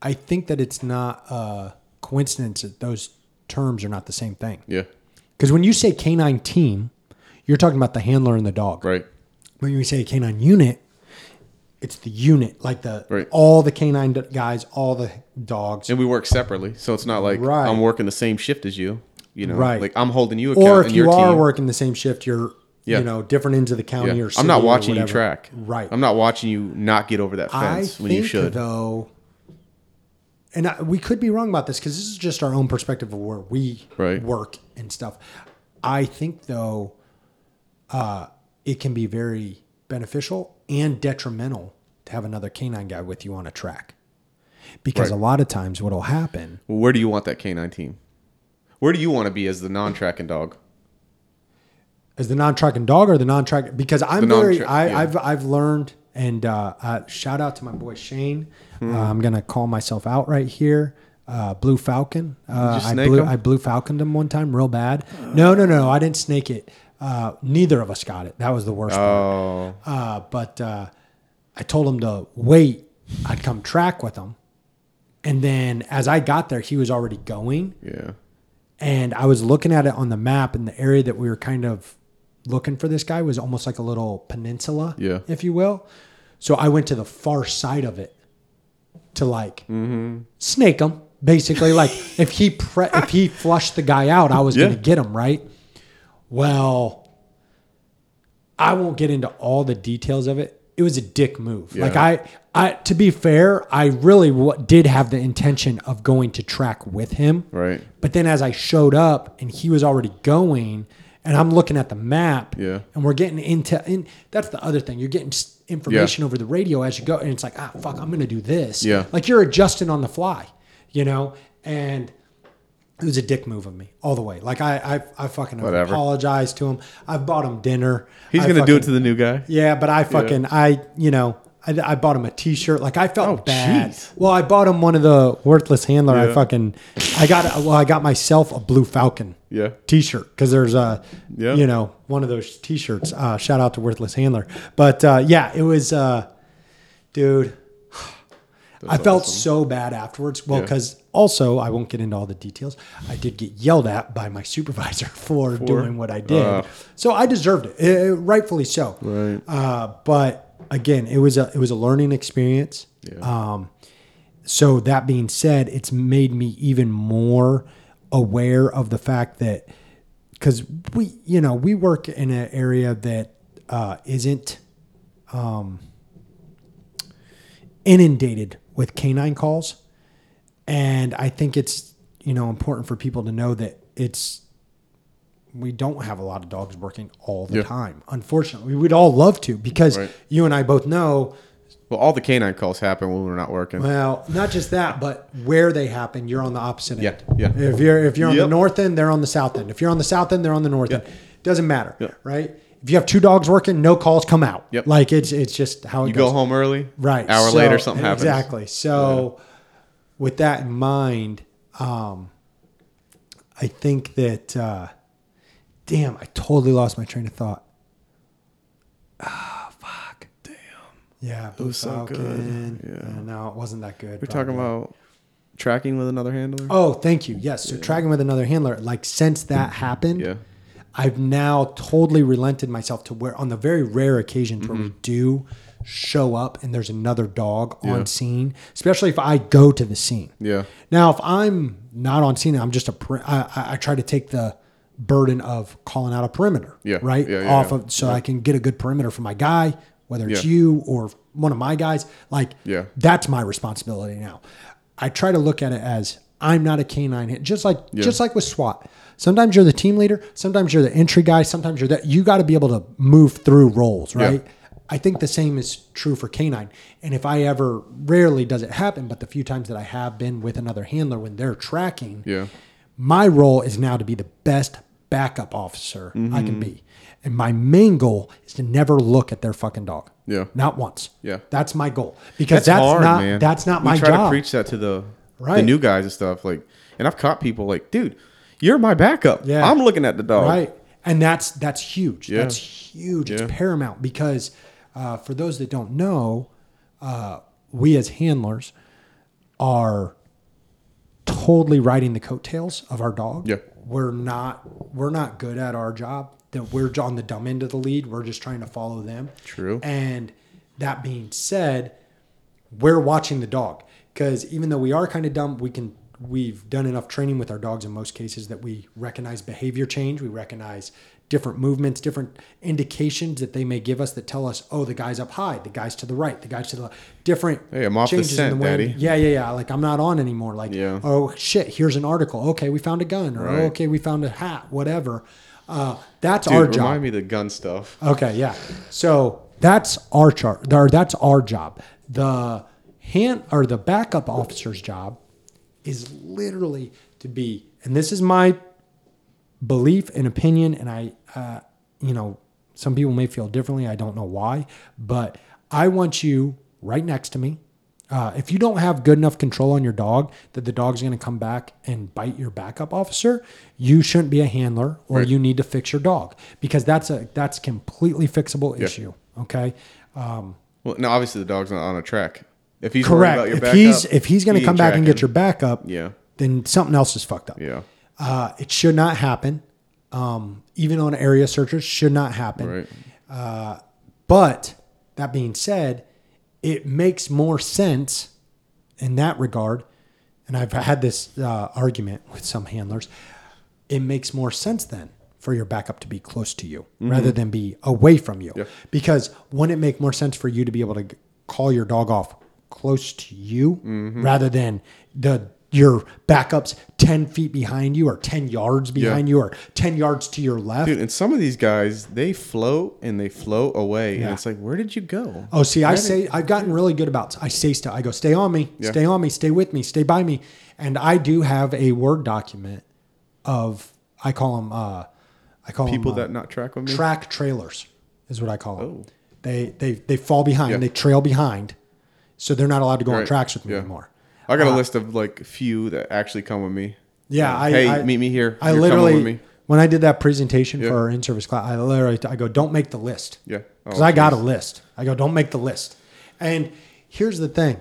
I think that it's not a coincidence that those terms are not the same thing. Yeah, because when you say canine team, you're talking about the handler and the dog. Right. When you say canine unit, it's the unit, like the right. all the canine guys, all the dogs, and we work separately. So it's not like right. I'm working the same shift as you. You know, right? Like I'm holding you account. Or if and you your are team. working the same shift, you're. Yeah. You know, different ends of the county yeah. or city. I'm not watching you track. Right. I'm not watching you not get over that fence I when think you should. Though, and I, we could be wrong about this because this is just our own perspective of where we right. work and stuff. I think, though, uh, it can be very beneficial and detrimental to have another canine guy with you on a track. Because right. a lot of times what will happen... Well, where do you want that canine team? Where do you want to be as the non-tracking dog? Is the non-tracking dog or the non-tracking? Because I'm very, I, yeah. I've, I've learned, and uh, uh, shout out to my boy Shane. Mm. Uh, I'm gonna call myself out right here. Uh, Blue Falcon. Uh, I blew, him? I Blue Falconed him one time, real bad. Uh, no, no, no, I didn't snake it. Uh, neither of us got it. That was the worst oh. part. Uh, but uh, I told him to wait. I'd come track with him, and then as I got there, he was already going. Yeah. And I was looking at it on the map, and the area that we were kind of looking for this guy was almost like a little peninsula, yeah. if you will. So I went to the far side of it to like mm-hmm. snake him, basically. Like if he pre- if he flushed the guy out, I was yeah. going to get him, right? Well, I won't get into all the details of it. it was a dick move. Yeah. Like I, I, to be fair, I really w- did have the intention of going to track with him. Right. But then as I showed up and he was already going and I'm looking at the map yeah. and we're getting into, and that's the other thing. You're getting information yeah. over the radio as you go. And it's like, ah, fuck, I'm going to do this. Yeah. Like you're adjusting on the fly, you know? And it was a dick move of me all the way. Like I, I, I fucking Whatever. apologized to him. I bought him dinner. He's I gonna fucking, do it to the new guy. Yeah, but I fucking yeah. I, you know, I, I bought him a T-shirt. Like I felt oh, bad. Geez. Well, I bought him one of the worthless handler. Yeah. I fucking, I got well, I got myself a Blue Falcon. Yeah. T-shirt because there's a, yeah. you know, one of those T-shirts. Uh, shout out to Worthless Handler. But uh, yeah, it was, uh, dude. That's I felt awesome. so bad afterwards. Well, because yeah. also, I won't get into all the details. I did get yelled at by my supervisor for, for doing what I did. Uh, so I deserved it, it rightfully so. Right. Uh, but again, it was a it was a learning experience. Yeah. Um, so that being said, it's made me even more aware of the fact that, because we, you know, we work in an area that uh, isn't um, inundated with canine calls. And I think it's, you know, important for people to know that it's, we don't have a lot of dogs working all the yeah. time. Unfortunately, we'd all love to because right. you and I both know. Well, all the canine calls happen when we're not working. Well, not just that, but where they happen, you're on the opposite yeah. end. Yeah. If you're, if you're yep. on the north end, they're on the south end. If you're on the south end, they're on the north yep. end. Doesn't matter. Yep. Right. If you have two dogs working, no calls come out. Yep. Like it's, it's just how it you goes. You go home early. Right. Hour so, later, something happens. Exactly. So, yeah. With that in mind, um, I think that, uh, damn, I totally lost my train of thought. Ah, oh, fuck. Damn. Yeah. Blue it was Falcon. So good. Yeah. Uh, no, it wasn't that good. We're probably. talking about tracking with another handler? Oh, thank you. Yes. So yeah. tracking with another handler, like since that happened, yeah. I've now totally relented myself to where on the very rare occasions mm-hmm. where we do show up and there's another dog yeah. on scene, especially if I go to the scene. Yeah. Now, if I'm not on scene, I'm just a, I, I try to take the burden of calling out a perimeter. Yeah. Right. Yeah, yeah, Off yeah. of, so yeah. I can get a good perimeter for my guy, whether it's yeah. you or one of my guys. Like, yeah. that's my responsibility now. I try to look at it as I'm not a canine hit, just like, yeah. just like with SWAT. Sometimes you're the team leader. Sometimes you're the entry guy. Sometimes you're that. You got to be able to move through roles, right? Yeah. I think the same is true for canine. And if I ever, rarely does it happen, but the few times that I have been with another handler when they're tracking, yeah. my role is now to be the best backup officer mm-hmm. I can be. And my main goal is to never look at their fucking dog. Yeah. Not once. Yeah. That's my goal. Because that's, that's hard, not man. That's not we my job. We try to preach that to the, right. the new guys and stuff. Like, and I've caught people like, dude, you're my backup. Yeah. I'm looking at the dog. Right. And that's that's huge. Yeah. That's huge. Yeah. It's paramount because uh, for those that don't know, uh, we as handlers are totally riding the coattails of our dog. Yeah. We're not we're not good at our job. That we're on the dumb end of the lead. We're just trying to follow them. True. And that being said, we're watching the dog because even though we are kind of dumb, we can. We've done enough training with our dogs in most cases that we recognize behavior change. We recognize different movements, different indications that they may give us that tell us, oh, the guy's up high, the guy's to the right, the guy's to the left. Different hey, I'm off changes the scent, in the wind. Daddy. Yeah, yeah, yeah. Like I'm not on anymore. Like, yeah. oh shit, here's an article. Okay, we found a gun, or right. oh, okay, we found a hat, whatever. Uh, that's Dude, our job. Remind me of the gun stuff. Okay, yeah. So that's our char- That's our job. The hand or the backup officer's job is literally to be, and this is my belief and opinion, and I, uh, you know, some people may feel differently. I don't know why, but I want you right next to me. Uh, if you don't have good enough control on your dog that the dog's going to come back and bite your backup officer, you shouldn't be a handler, or right. you need to fix your dog because that's a that's completely fixable yeah. issue. Okay. Um, well, no, obviously the dog's not on a track. If he's Correct. About your if backup, he's if he's going to he come back tracking. And get your backup, yeah. then something else is fucked up. Yeah, uh, it should not happen. Um, even on area searches, should not happen. Right. Uh, but that being said, it makes more sense in that regard. And I've had this uh, argument with some handlers. It makes more sense then for your backup to be close to you mm-hmm. rather than be away from you. Yeah. Because wouldn't it make more sense for you to be able to call your dog off close to you mm-hmm. rather than the your backups ten feet behind you or ten yards behind yeah. you or ten yards to your left. Dude, and some of these guys, they float and they float away. Yeah. And it's like, where did you go? Oh, see, where I say, I've gotten really good about, I say stuff. I go, stay on me, yeah. stay on me, stay with me, stay by me. And I do have a Word document of, I call them, uh, I call people them, uh, that not track with me. Track trailers is what I call them. Oh. They, they, they fall behind, yeah. they trail behind. So they're not allowed to go right. on tracks with me yeah. anymore. I got a uh, list of like a few that actually come with me. Yeah. Like, I, hey, I, meet me here. I You're literally, with me. When I did that presentation yeah. for our in-service class, I literally, I go, don't make the list. Yeah. Because oh, I got a list. I go, don't make the list. And here's the thing.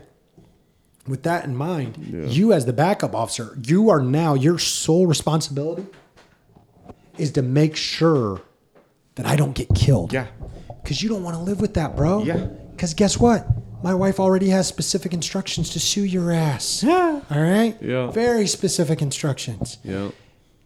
With that in mind, yeah. you as the backup officer, you are now, your sole responsibility is to make sure that I don't get killed. Yeah. Because you don't want to live with that, bro. Yeah. Because guess what? My wife already has specific instructions to sue your ass. Yeah. All right? Yeah. Very specific instructions. Yeah.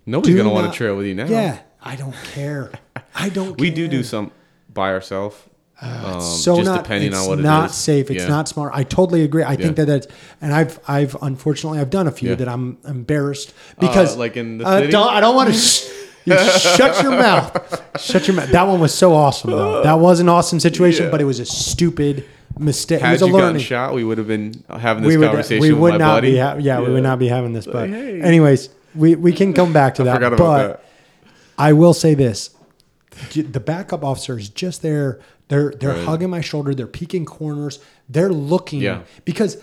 Nobody's going to want to trail with you now. Yeah. I don't care. I don't we care. We do do some by ourselves. Uh, um, so just not, depending on what it is. It's not safe. It's yeah. not smart. I totally agree. I yeah. think that that's... And I've, I've unfortunately, I've done a few yeah. that I'm embarrassed because... Uh, like in the city? I don't, I don't want to... Sh- You shut your mouth. Shut your mouth. That one was so awesome, though. That was an awesome situation, yeah. but it was a stupid mistake. Had it was a you learning. Gotten shot, we would have been having this we would, conversation we would with my not buddy. Be ha- yeah, yeah, we would not be having this. But hey. Anyways, we, we can come back to that. I forgot about but that. I will say this. The backup officer is just there. They're, they're right. hugging my shoulder. They're peeking corners. They're looking. Yeah. Because...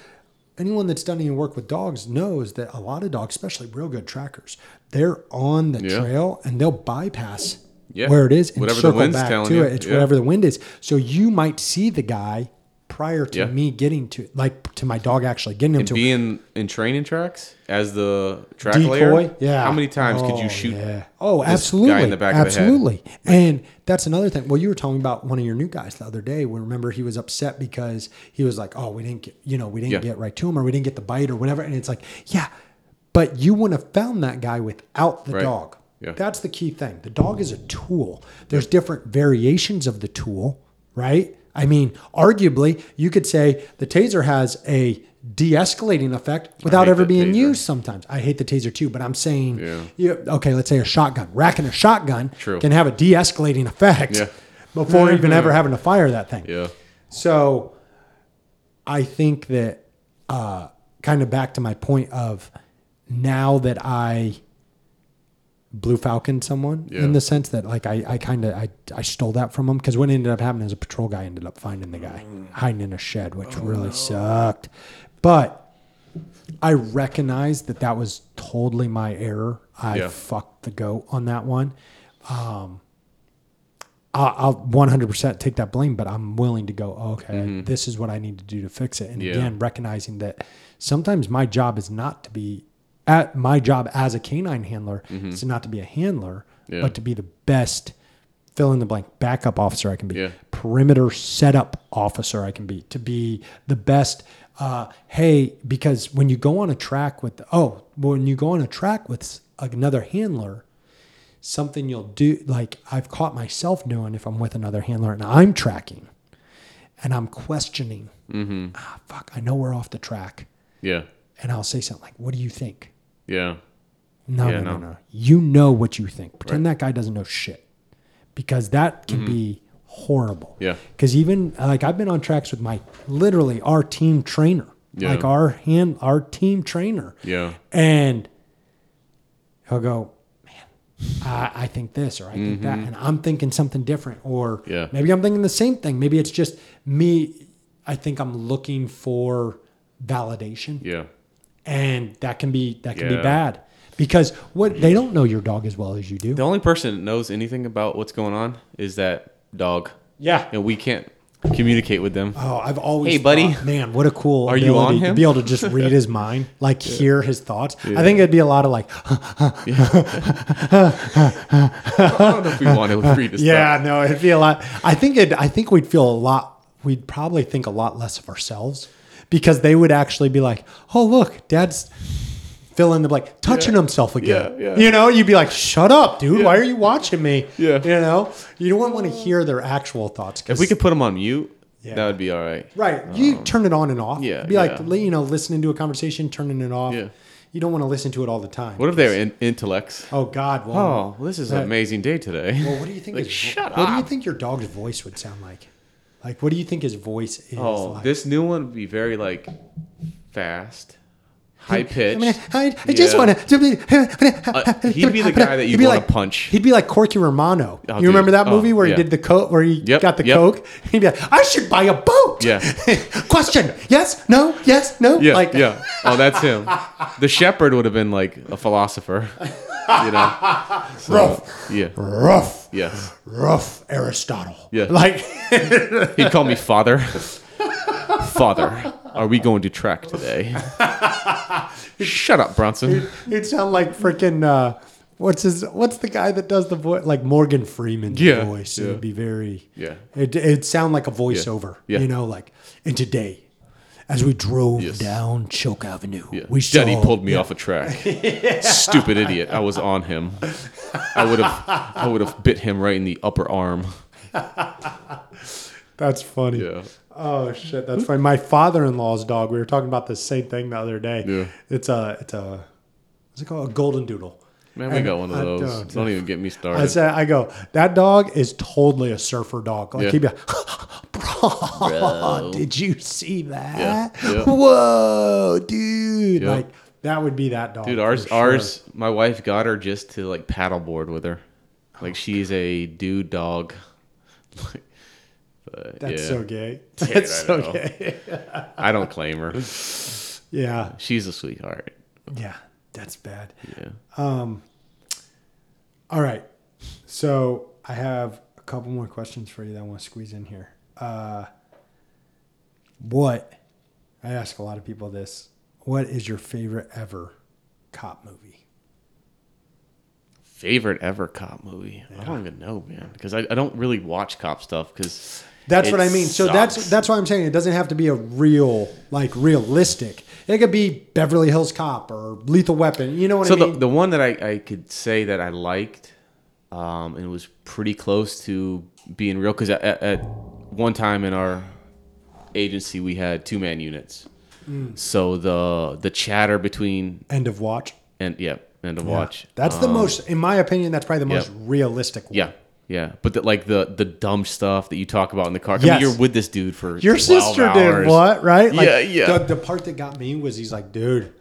anyone that's done any work with dogs knows that a lot of dogs, especially real good trackers, they're on the yeah. trail and they'll bypass yeah. where it is and whatever circle the wind's back to you. It. It's yeah. whatever the wind is. So you might see the guy prior to yeah. me getting to, like, to my dog actually getting him and to being him. In training tracks as the track decoy, layer. Yeah. How many times oh, could you shoot? Yeah. Oh, absolutely. This guy in the back absolutely. Of the head? And that's another thing. Well, you were talking about one of your new guys the other day. We remember he was upset because he was like, "Oh, we didn't get, you know, we didn't yeah. get right to him, or we didn't get the bite, or whatever." And it's like, yeah, but you wouldn't have found that guy without the right. dog. Yeah. That's the key thing. The dog is a tool. There's different variations of the tool, right? I mean, arguably, you could say the taser has a de-escalating effect without ever being used sometimes. I hate the taser too, but I'm saying, yeah. you, okay, let's say a shotgun. Racking a shotgun True. Can have a de-escalating effect yeah. before mm-hmm. even ever having to fire that thing. Yeah. So I think that uh, kind of back to my point of now that I Blue Falcon someone yeah. in the sense that like I, I kind of I, I stole that from him because what ended up happening is a patrol guy ended up finding the guy hiding in a shed, which oh, really no. sucked. But I recognized that that was totally my error. I yeah. fucked the goat on that one. Um, I'll, I'll one hundred percent take that blame, but I'm willing to go, okay, mm-hmm. this is what I need to do to fix it. And yeah. again, recognizing that sometimes my job is not to be at my job as a canine handler mm-hmm. is not to be a handler, yeah. but to be the best fill in the blank backup officer I can be, yeah. perimeter setup officer I can be, to be the best. Uh, hey, because when you go on a track with oh, when you go on a track with another handler, something you'll do like I've caught myself doing if I'm with another handler and I'm tracking, and I'm questioning. Mm-hmm. Ah, fuck! I know we're off the track. Yeah. And I'll say something like, "What do you think?" Yeah. No, yeah, no, no, no. You know what you think. Pretend right. that guy doesn't know shit, because that can mm-hmm. be horrible. Yeah. Because even like I've been on tracks with my literally our team trainer, yeah. like our hand, our team trainer. Yeah. And he'll go, "Man, I, I think this, or I think mm-hmm. that," and I'm thinking something different, or yeah. maybe I'm thinking the same thing. Maybe it's just me. I think I'm looking for validation. Yeah. And that can be that can yeah. be bad because what they don't know your dog as well as you do. The only person that knows anything about what's going on is that dog. Yeah, and we can't communicate with them. Oh, I've always hey thought, buddy, man, what a cool are you on him? To be able to just read his mind, like yeah. hear his thoughts. Yeah. I think it'd be a lot of like. I don't know if we want to read his. Yeah, thoughts. No, it'd be a lot. I think it. I think we'd feel a lot. We'd probably think a lot less of ourselves. Because they would actually be like, "Oh, look, Dad's fill in the blank, touching yeah. himself again. Yeah, yeah. You know, you'd be like, shut up, dude. Yeah. Why are you watching me? Yeah. You know, you don't want to hear their actual thoughts. If we could put them on mute, yeah. that would be all right. Right. Um, you turn it on and off. Yeah. It'd be yeah. like, you know, listening to a conversation, turning it off. Yeah. You don't want to listen to it all the time. What if they're in- intellects? Oh, God. Well, oh, well, this is that, an amazing day today. Well, what do you think? Like, his, shut what, up. What do you think your dog's voice would sound like? Like, what do you think his voice is oh, like? Oh, this new one would be very, like, fast, high-pitched. I, mean, I, I just yeah. want to... Uh, he'd be the guy that you'd want like, to punch. He'd be like Corky Romano. Oh, you dude. remember that oh, movie where yeah. he did the coke, where he yep, got the yep. coke? He'd be like, I should buy a boat! Yeah. Question, yes, no, yes, no? Yeah, like, yeah. Oh, that's him. The shepherd would have been, like, a philosopher. You know, so, rough, yeah, rough, yes, rough Aristotle. Yeah, like he'd call me father. Father, are we going to track today? Shut up, Bronson. He'd sound like freaking uh, what's his? What's the guy that does the voice? Like Morgan Freeman's yeah, voice. Yeah. It'd be very yeah. It it'd sound like a voiceover. Yeah. Yeah. You know, like and today. As we drove yes. down Choke Avenue, yeah. we saw... Daddy pulled me yeah. off a track. yeah. Stupid idiot! I was on him. I would have, I would have bit him right in the upper arm. That's funny. Yeah. Oh shit, that's funny. My father-in-law's dog. We were talking about the same thing the other day. Yeah. It's a, it's a, what's it called? A golden doodle. Man, we and got one of those. Don't, don't even get me started. I said, I go. That dog is totally a surfer dog. Like yeah. he'd be like, bro, did you see that? Yeah. Yeah. Whoa, dude! Yeah. Like that would be that dog. Dude, ours, sure. ours. My wife got her just to like paddleboard with her. Like oh, she's God. a dude dog. Like, but, that's yeah. so gay. Dude, that's I so know. gay. I don't claim her. Yeah, she's a sweetheart. Yeah, that's bad. Yeah. Um. All right. So I have a couple more questions for you that I want to squeeze in here. Uh, what, I ask a lot of people this, what is your favorite ever cop movie? Favorite ever cop movie? Yeah. I don't even know, man. Because I, I don't really watch cop stuff because that's what I mean. Sucks. So that's that's why I'm saying it doesn't have to be a real, like realistic. It could be Beverly Hills Cop or Lethal Weapon. You know what so I mean? So the, the one that I, I could say that I liked, um, and was pretty close to being real because at, at one time in our agency we had two man units. Mm. So the the chatter between End of Watch. And yeah, End of yeah. Watch. That's um, the most in my opinion that's probably the most yeah. realistic one. Yeah. Yeah. But the, like the the dumb stuff that you talk about in the car. Yes. I mean, you're with this dude for Your sister hours. did what, right? Like, yeah, yeah. The, the part that got me was he's like, dude,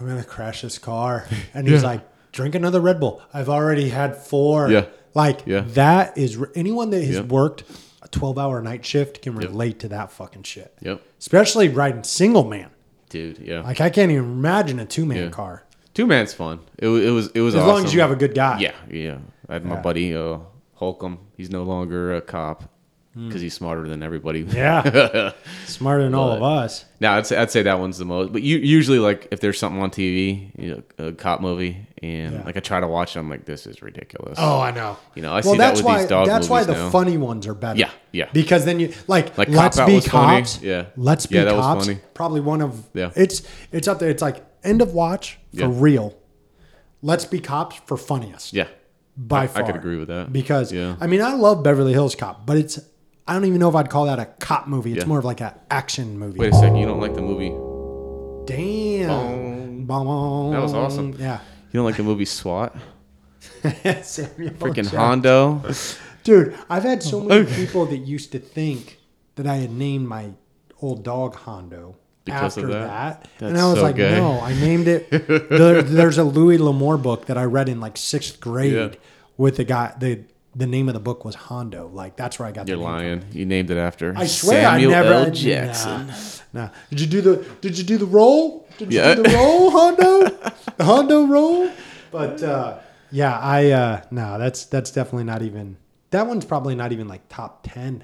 I'm going to crash this car. And he's yeah. like, drink another Red Bull. I've already had four. Yeah. Like yeah. that is anyone that has yeah. worked twelve-hour night shift can relate yep. to that fucking shit. Yep. Especially riding single man, dude. Yeah. Like I can't even imagine a two-man yeah. car. Two man's fun. It, it was. It was. As awesome. long as you have a good guy. Yeah. Yeah. I had yeah. my buddy uh, Holcomb. He's no longer a cop because mm. he's smarter than everybody. Yeah. Smarter than but, all of us. No, I'd say, I'd say that one's the most. But you, usually, like if there's something on T V, you know, a cop movie, and yeah. like I try to watch it, I'm like, this is ridiculous. Oh, I know. You know, I well, see that with why, these dog that's movies. That's why the now. funny ones are better. Yeah, yeah. Because then you like, like Let's Be Cops. Funny. Yeah. Let's Be yeah, that Cops. Was funny. Probably one of yeah. it's it's up there. It's like End of Watch for yeah. real. Let's Be Cops for funniest. Yeah. By I, far. I could agree with that. Because yeah. I mean, I love Beverly Hills Cop, but it's I don't even know if I'd call that a cop movie. It's yeah. more of like an action movie. Wait a second, you don't like the movie? Damn. Bong. That was awesome. Yeah. You don't like the movie SWAT? Freaking Hondo. Dude, I've had so many people that used to think that I had named my old dog Hondo because after of that. that. That's and I was so like, gay. no, I named it. There, there's a Louis L'Amour book that I read in like sixth grade yeah. with the guy, the The name of the book was Hondo. Like, that's where I got You're the name lying. From. You named it after. I swear Samuel I never. L. Jackson. Nah, nah. Did you do the Did you do the roll? Did you yeah. do the roll, Hondo? The Hondo roll? But uh, yeah, I uh, no, that's that's definitely not even. That one's probably not even like top ten.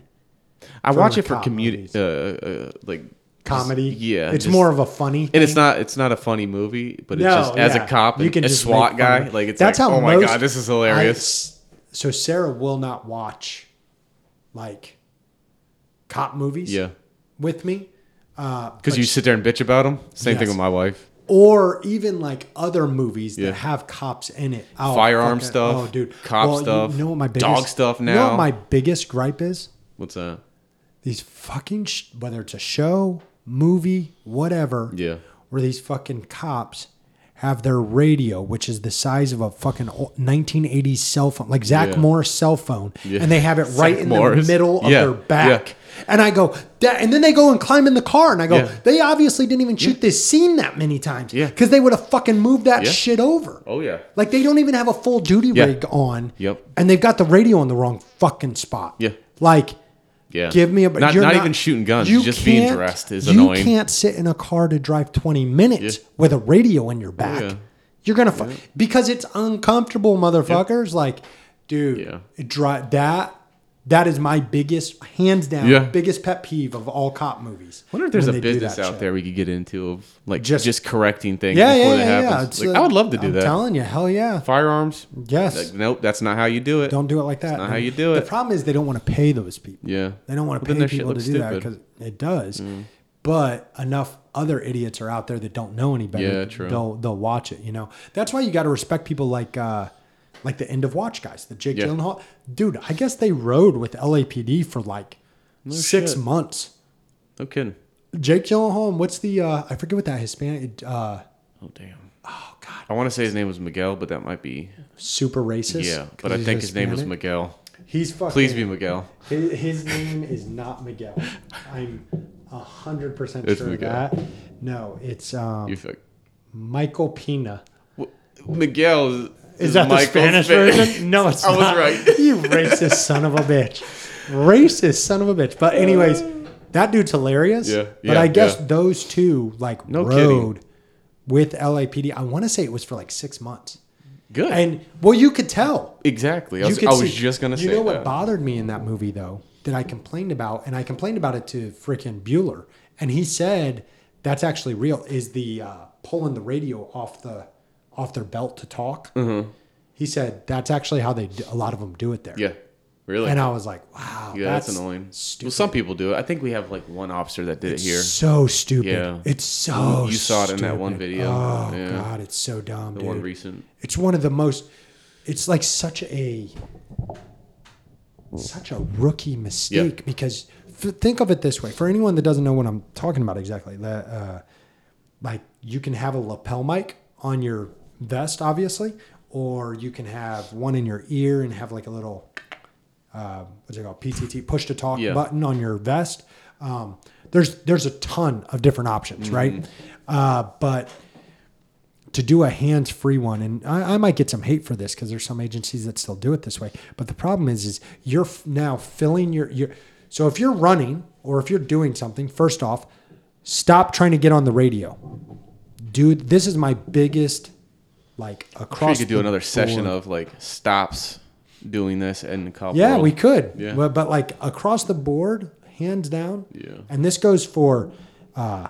I watch it for community, uh, uh, like comedy. Just, yeah, it's just, more of a funny, thing. and it's not. It's not a funny movie, but it's no, just yeah. as a cop, and you can a just SWAT guy. Like it's that's like, how oh my god, this is hilarious. I, So Sarah will not watch, like, cop movies. Yeah. With me, because uh, you sit there and bitch about them. Same yes. thing with my wife. or even like other movies yeah. that have cops in it. Oh, Firearm okay. stuff. Oh, dude. Cop well, stuff. You know what my biggest, dog stuff now. You know what my biggest gripe is? What's that? These fucking, sh- whether it's a show, movie, whatever, yeah. where these fucking cops have their radio, which is the size of a fucking nineteen eighties cell phone, like Zach yeah. Morris cell phone, yeah. and they have it right Zach in Morris. the middle of yeah. their back. Yeah. And I go, and then they go and climb in the car, and I go, yeah. they obviously didn't even shoot yeah. this scene that many times, yeah, because they would have fucking moved that yeah. shit over. Oh yeah, like they don't even have a full duty yeah. rig on. Yep, and they've got the radio in the wrong fucking spot. Yeah, like. Yeah. Give me a. Not, you're not, not even shooting guns. Just being dressed is you annoying. You can't sit in a car to drive twenty minutes yeah. with a radio in your back. Oh, yeah. You're gonna fuck yeah. because it's uncomfortable, motherfuckers. Yeah. Like, dude, yeah. it dri- that that is my biggest, hands down, yeah. biggest pet peeve of all cop movies. I wonder if there's a business out shit. there we could get into of like just, just correcting things yeah, before yeah, that yeah, happens. Yeah. Like, uh, I would love to do I'm that. I'm telling you, hell yeah. Firearms. Yes. Like, nope, that's not how you do it. Don't do it like that. That's not and how you do it. The problem is they don't want to pay those people. Yeah. They don't want to well, pay people to do stupid. that because it does. Mm. But enough other idiots are out there that don't know any better. Yeah, true. They'll, they'll watch it, you know. That's why you got to respect people like... Uh, Like the End of Watch guys, the Jake yeah. Gyllenhaal. Dude, I guess they rode with L A P D for like no six shit. months. No kidding. Jake Gyllenhaal, and what's the, uh, I forget what that Hispanic. Uh, oh, damn. Oh, God. I want to say his name was Miguel, but that might be. Super racist? Yeah, but I think Hispanic. his name was Miguel. He's fucking. Please be Miguel. His, his name is not Miguel. I'm one hundred percent sure it's Miguel. of that. No, it's um, Michael Pena. Well, Miguel is. Is that Michael the Spanish Spanish version? No, it's I not. I was right. You racist son of a bitch. Racist son of a bitch. But anyways, that dude's hilarious. Yeah. yeah but I guess yeah. those two like no rode kidding. with L A P D. I want to say it was for like six months. Good. And well, you could tell. Exactly. I was, I was see, just going to say that. You know what bothered me in that movie though that I complained about, and I complained about it to freaking Bueller, and he said that's actually real, is the uh, pulling the radio off the off their belt to talk. Mm-hmm. He said that's actually how they do, a lot of them do it there. Yeah, really. And I was like, wow, yeah, that's, that's annoying. Stupid. Well, some people do it. I think we have like one officer that did it's it here. So stupid. Yeah, it's so. You saw it stupid. in that one video. Oh yeah. God, it's so dumb. The dude. one recent. It's one of the most. It's like such a such a rookie mistake yeah. because f- think of it this way. For anyone that doesn't know what I'm talking about exactly, uh, like you can have a lapel mic on your vest, obviously, or you can have one in your ear and have like a little uh what's it called P T T push to talk yeah. button on your vest. Um there's there's a ton of different options, mm-hmm. right? Uh but to do a hands-free one, and I, I might get some hate for this because there's some agencies that still do it this way, but the problem is is you're now filling your your so if you're running or if you're doing something, first off, stop trying to get on the radio. Dude, this is my biggest, like, across. I'm sure you could do another board. session of like stops doing this and cop. Yeah, world. we could. Yeah. But, but like across the board, hands down. Yeah. And this goes for uh,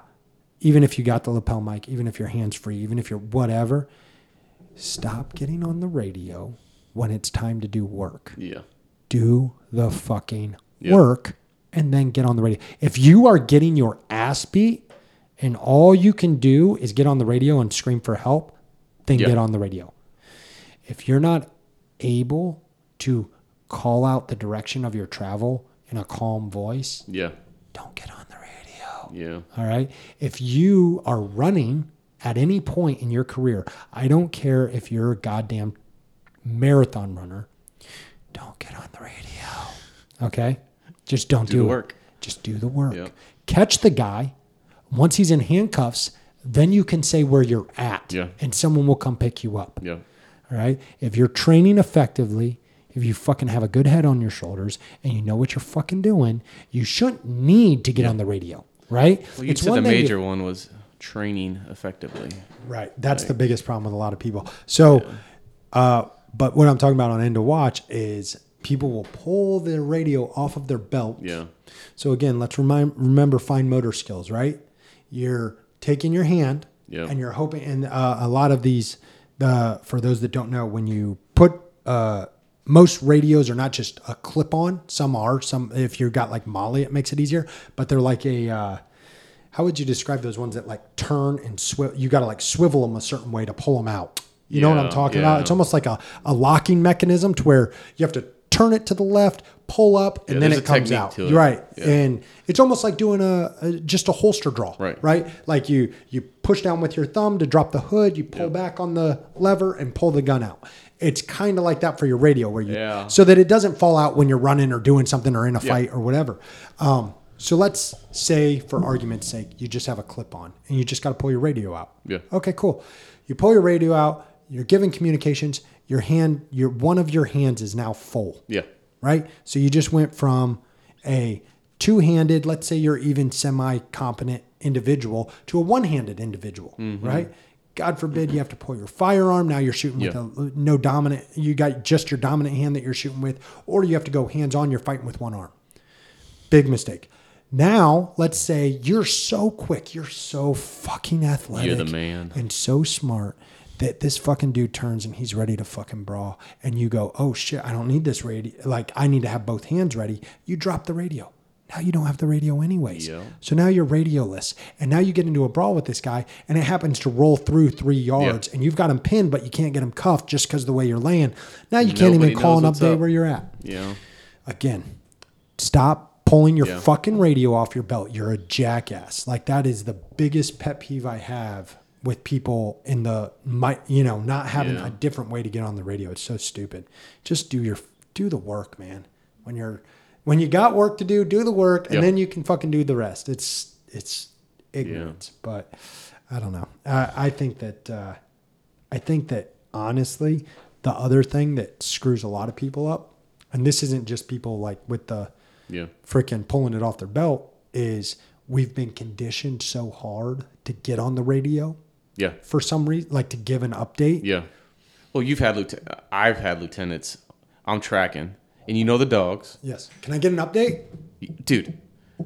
even if you got the lapel mic, even if your hands free, even if you're whatever. Stop getting on the radio when it's time to do work. Yeah. Do the fucking yeah. work and then get on the radio. If you are getting your ass beat and all you can do is get on the radio and scream for help, then yep. get on the radio. If you're not able to call out the direction of your travel in a calm voice, yeah. don't get on the radio. Yeah. All right? If you are running at any point in your career, I don't care if you're a goddamn marathon runner, don't get on the radio. Okay? Just don't do, do the it. work. Just do the work. Yep. Catch the guy. Once he's in handcuffs, then you can say where you're at, yeah. and someone will come pick you up. Yeah. All right? If you're training effectively, if you fucking have a good head on your shoulders and you know what you're fucking doing, you shouldn't need to get yeah. on the radio, right? Well, you it's said one the major you, one was training effectively. Right. That's like, the biggest problem with a lot of people. So, yeah. uh, but what I'm talking about on End of Watch is people will pull their radio off of their belt. Yeah. So, again, let's remind remember fine motor skills, right? You're taking your hand yep. and you're hoping, and uh, a lot of these, uh, for those that don't know, when you put, uh, most radios are not just a clip on, some are, some, if you've got like Molly, it makes it easier, but they're like a, uh, how would you describe those ones that like turn and swivel? You got to like swivel them a certain way to pull them out. You yeah, know what I'm talking yeah. about? It's almost like a, a locking mechanism to where you have to turn it to the left, pull up, and yeah, then it comes out. It. Right. Yeah. And it's almost like doing a, a just a holster draw. Right. Right. Like you you push down with your thumb to drop the hood, you pull yep. back on the lever and pull the gun out. It's kind of like that for your radio where you yeah. so that it doesn't fall out when you're running or doing something or in a yep. fight or whatever. Um so let's say for argument's sake, you just have a clip on and you just got to pull your radio out. Yeah. Okay, cool. You pull your radio out, you're giving communications. Your hand, your one of your hands is now full. Yeah. Right? So you just went from a two-handed, let's say you're even semi-competent individual, to a one-handed individual, mm-hmm. right? God forbid you have to pull your firearm. Now you're shooting with yeah. a, no dominant. You got just your dominant hand that you're shooting with, or you have to go hands-on. You're fighting with one arm. Big mistake. Now, let's say you're so quick. You're so fucking athletic. You're the man. And so smart. That this fucking dude turns and he's ready to fucking brawl. And you go, oh shit, I don't need this radio. Like, I need to have both hands ready. You drop the radio. Now you don't have the radio anyways. Yeah. So now you're radioless. And now you get into a brawl with this guy and it happens to roll through three yards. Yeah. And you've got him pinned, but you can't get him cuffed just because of the way you're laying. Now you can't Nobody even call an update up. where you're at. Yeah. Again, stop pulling your yeah. fucking radio off your belt. You're a jackass. Like, that is the biggest pet peeve I have. With people in the, my, you know, not having yeah. a different way to get on the radio. It's so stupid. Just do your, do the work, man. When you're, when you got work to do, do the work, and yep. then you can fucking do the rest. It's, it's ignorance, yeah. but I don't know. I, I think that, uh, I think that honestly, the other thing that screws a lot of people up, and this isn't just people like with the yeah. freaking pulling it off their belt, is we've been conditioned so hard to get on the radio. Yeah. For some reason, like to give an update. Yeah. Well, you've had, lieutenant. I've had lieutenants. I'm tracking. And you know the dogs. Yes. Can I get an update? Dude,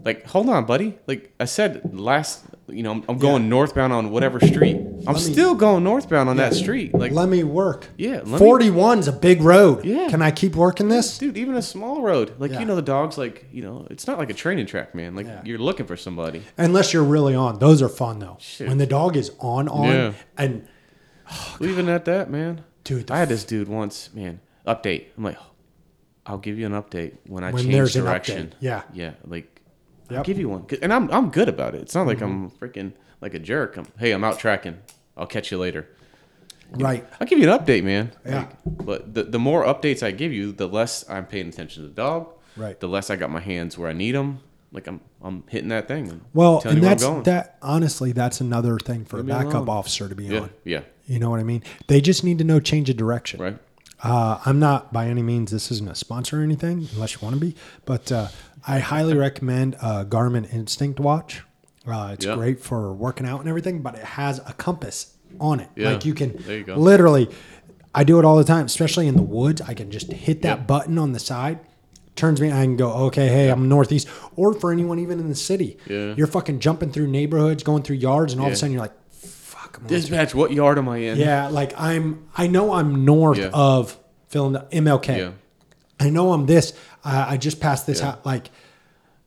like, hold on, buddy. Like I said last, you know, I'm, I'm yeah. going northbound on whatever street. I'm me, still going northbound on yeah, that street. Like, let me work. Yeah. forty-one's a big road. Yeah. Can I keep working this? Dude, even a small road. Like, yeah. you know, the dogs, like, you know, it's not like a training track, man. Like, yeah. you're looking for somebody. Unless you're really on. Those are fun, though. Shit. When the dog is on, on. Yeah. And oh, leaving at that, man. Dude. I had this dude once, man. Update. I'm like, oh, I'll give you an update when I when change there's direction. An update. Yeah. Yeah. Like, yep. I'll give you one. And I'm I'm good about it. It's not like mm-hmm. I'm freaking like a jerk. I'm, hey, I'm out tracking. I'll catch you later. You right. know, I'll give you an update, man. Yeah. Like, but the, the more updates I give you, the less I'm paying attention to the dog. Right. The less I got my hands where I need them. Like, I'm I'm hitting that thing. Well, and that's that. Honestly, that's another thing for Leave a backup officer to be yeah. on. Yeah. You know what I mean? They just need to know change of direction. Right. Uh, I'm not by any means, this isn't a sponsor or anything, unless you want to be, but uh, I highly recommend uh, Garmin Instinct Watch. Uh, it's yeah. great for working out and everything, but it has a compass on it. Yeah. Like you can there you go. literally, I do it all the time, especially in the woods. I can just hit that yeah. button on the side, turns me, I can go, okay, hey, I'm northeast. Or for anyone even in the city, yeah. you're fucking jumping through neighborhoods, going through yards, and all yeah. of a sudden you're like, dispatch, what yard am I in? Yeah, like I'm, I know I'm north yeah. of M L K. Yeah. I know I'm this. I, I just passed this yeah. house. Like,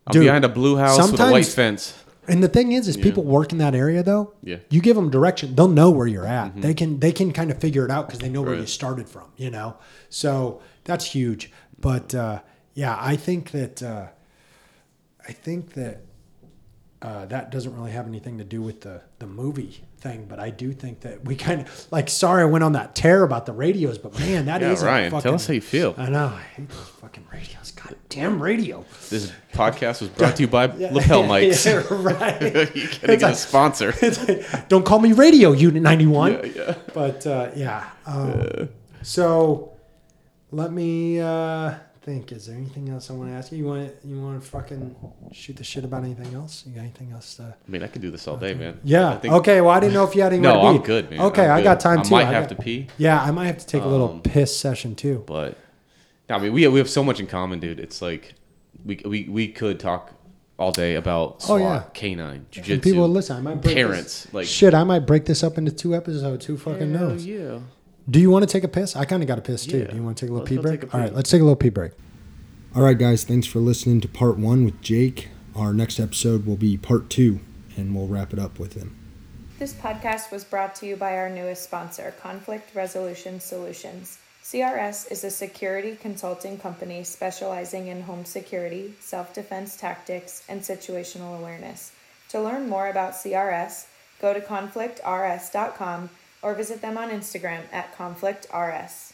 I'm dude, behind a blue house with a white fence. And the thing is, is yeah. people work in that area though. Yeah. You give them direction, they'll know where you're at. Mm-hmm. They can, they can kind of figure it out because they know right. where you started from. You know, so that's huge. But uh, yeah, I think that, uh, I think that uh, that doesn't really have anything to do with the the movie. Thing, but I do think that we kind of like. Sorry, I went on that tear about the radios, but man, that yeah, is Ryan. Fucking, tell us how you feel. I know I hate those fucking radios. Goddamn radio. This podcast was brought to you by yeah, lapel mics. Yeah, right. You gotta get like, a sponsor. Like, don't call me Radio Unit ninety-one. Yeah, yeah. But uh, yeah. Um, yeah. So let me uh, think. Is there anything else I want to ask you? You want you want to fucking shoot the shit about anything else? You got anything else? To, I mean, I could do this all day, man. Yeah. I think, okay. Well, I didn't know if you had anywhere no, to be. No, I'm good, man. Okay, I'm good. I got time I too. Might I might have got, to pee. Yeah, I might have to take um, a little piss session too. But I mean, we we have so much in common, dude. It's like we we, we could talk all day about SWAT, oh, yeah. canine, jiu-jitsu. People listen. I might break parents this, like shit. I might break this up into two episodes. Who fucking hell knows? Yeah. Do you want to take a piss? I kind of got a piss, too. Yeah. Do you want to take a little let's pee break? All right, let's take a little pee break. All right, guys. Thanks for listening to part one with Jake. Our next episode will be part two. and we'll wrap it up with them. This podcast was brought to you by our newest sponsor, Conflict Resolution Solutions. C R S is a security consulting company specializing in home security, self-defense tactics, and situational awareness. To learn more about C R S, go to conflict r s dot com or visit them on Instagram at conflict r s.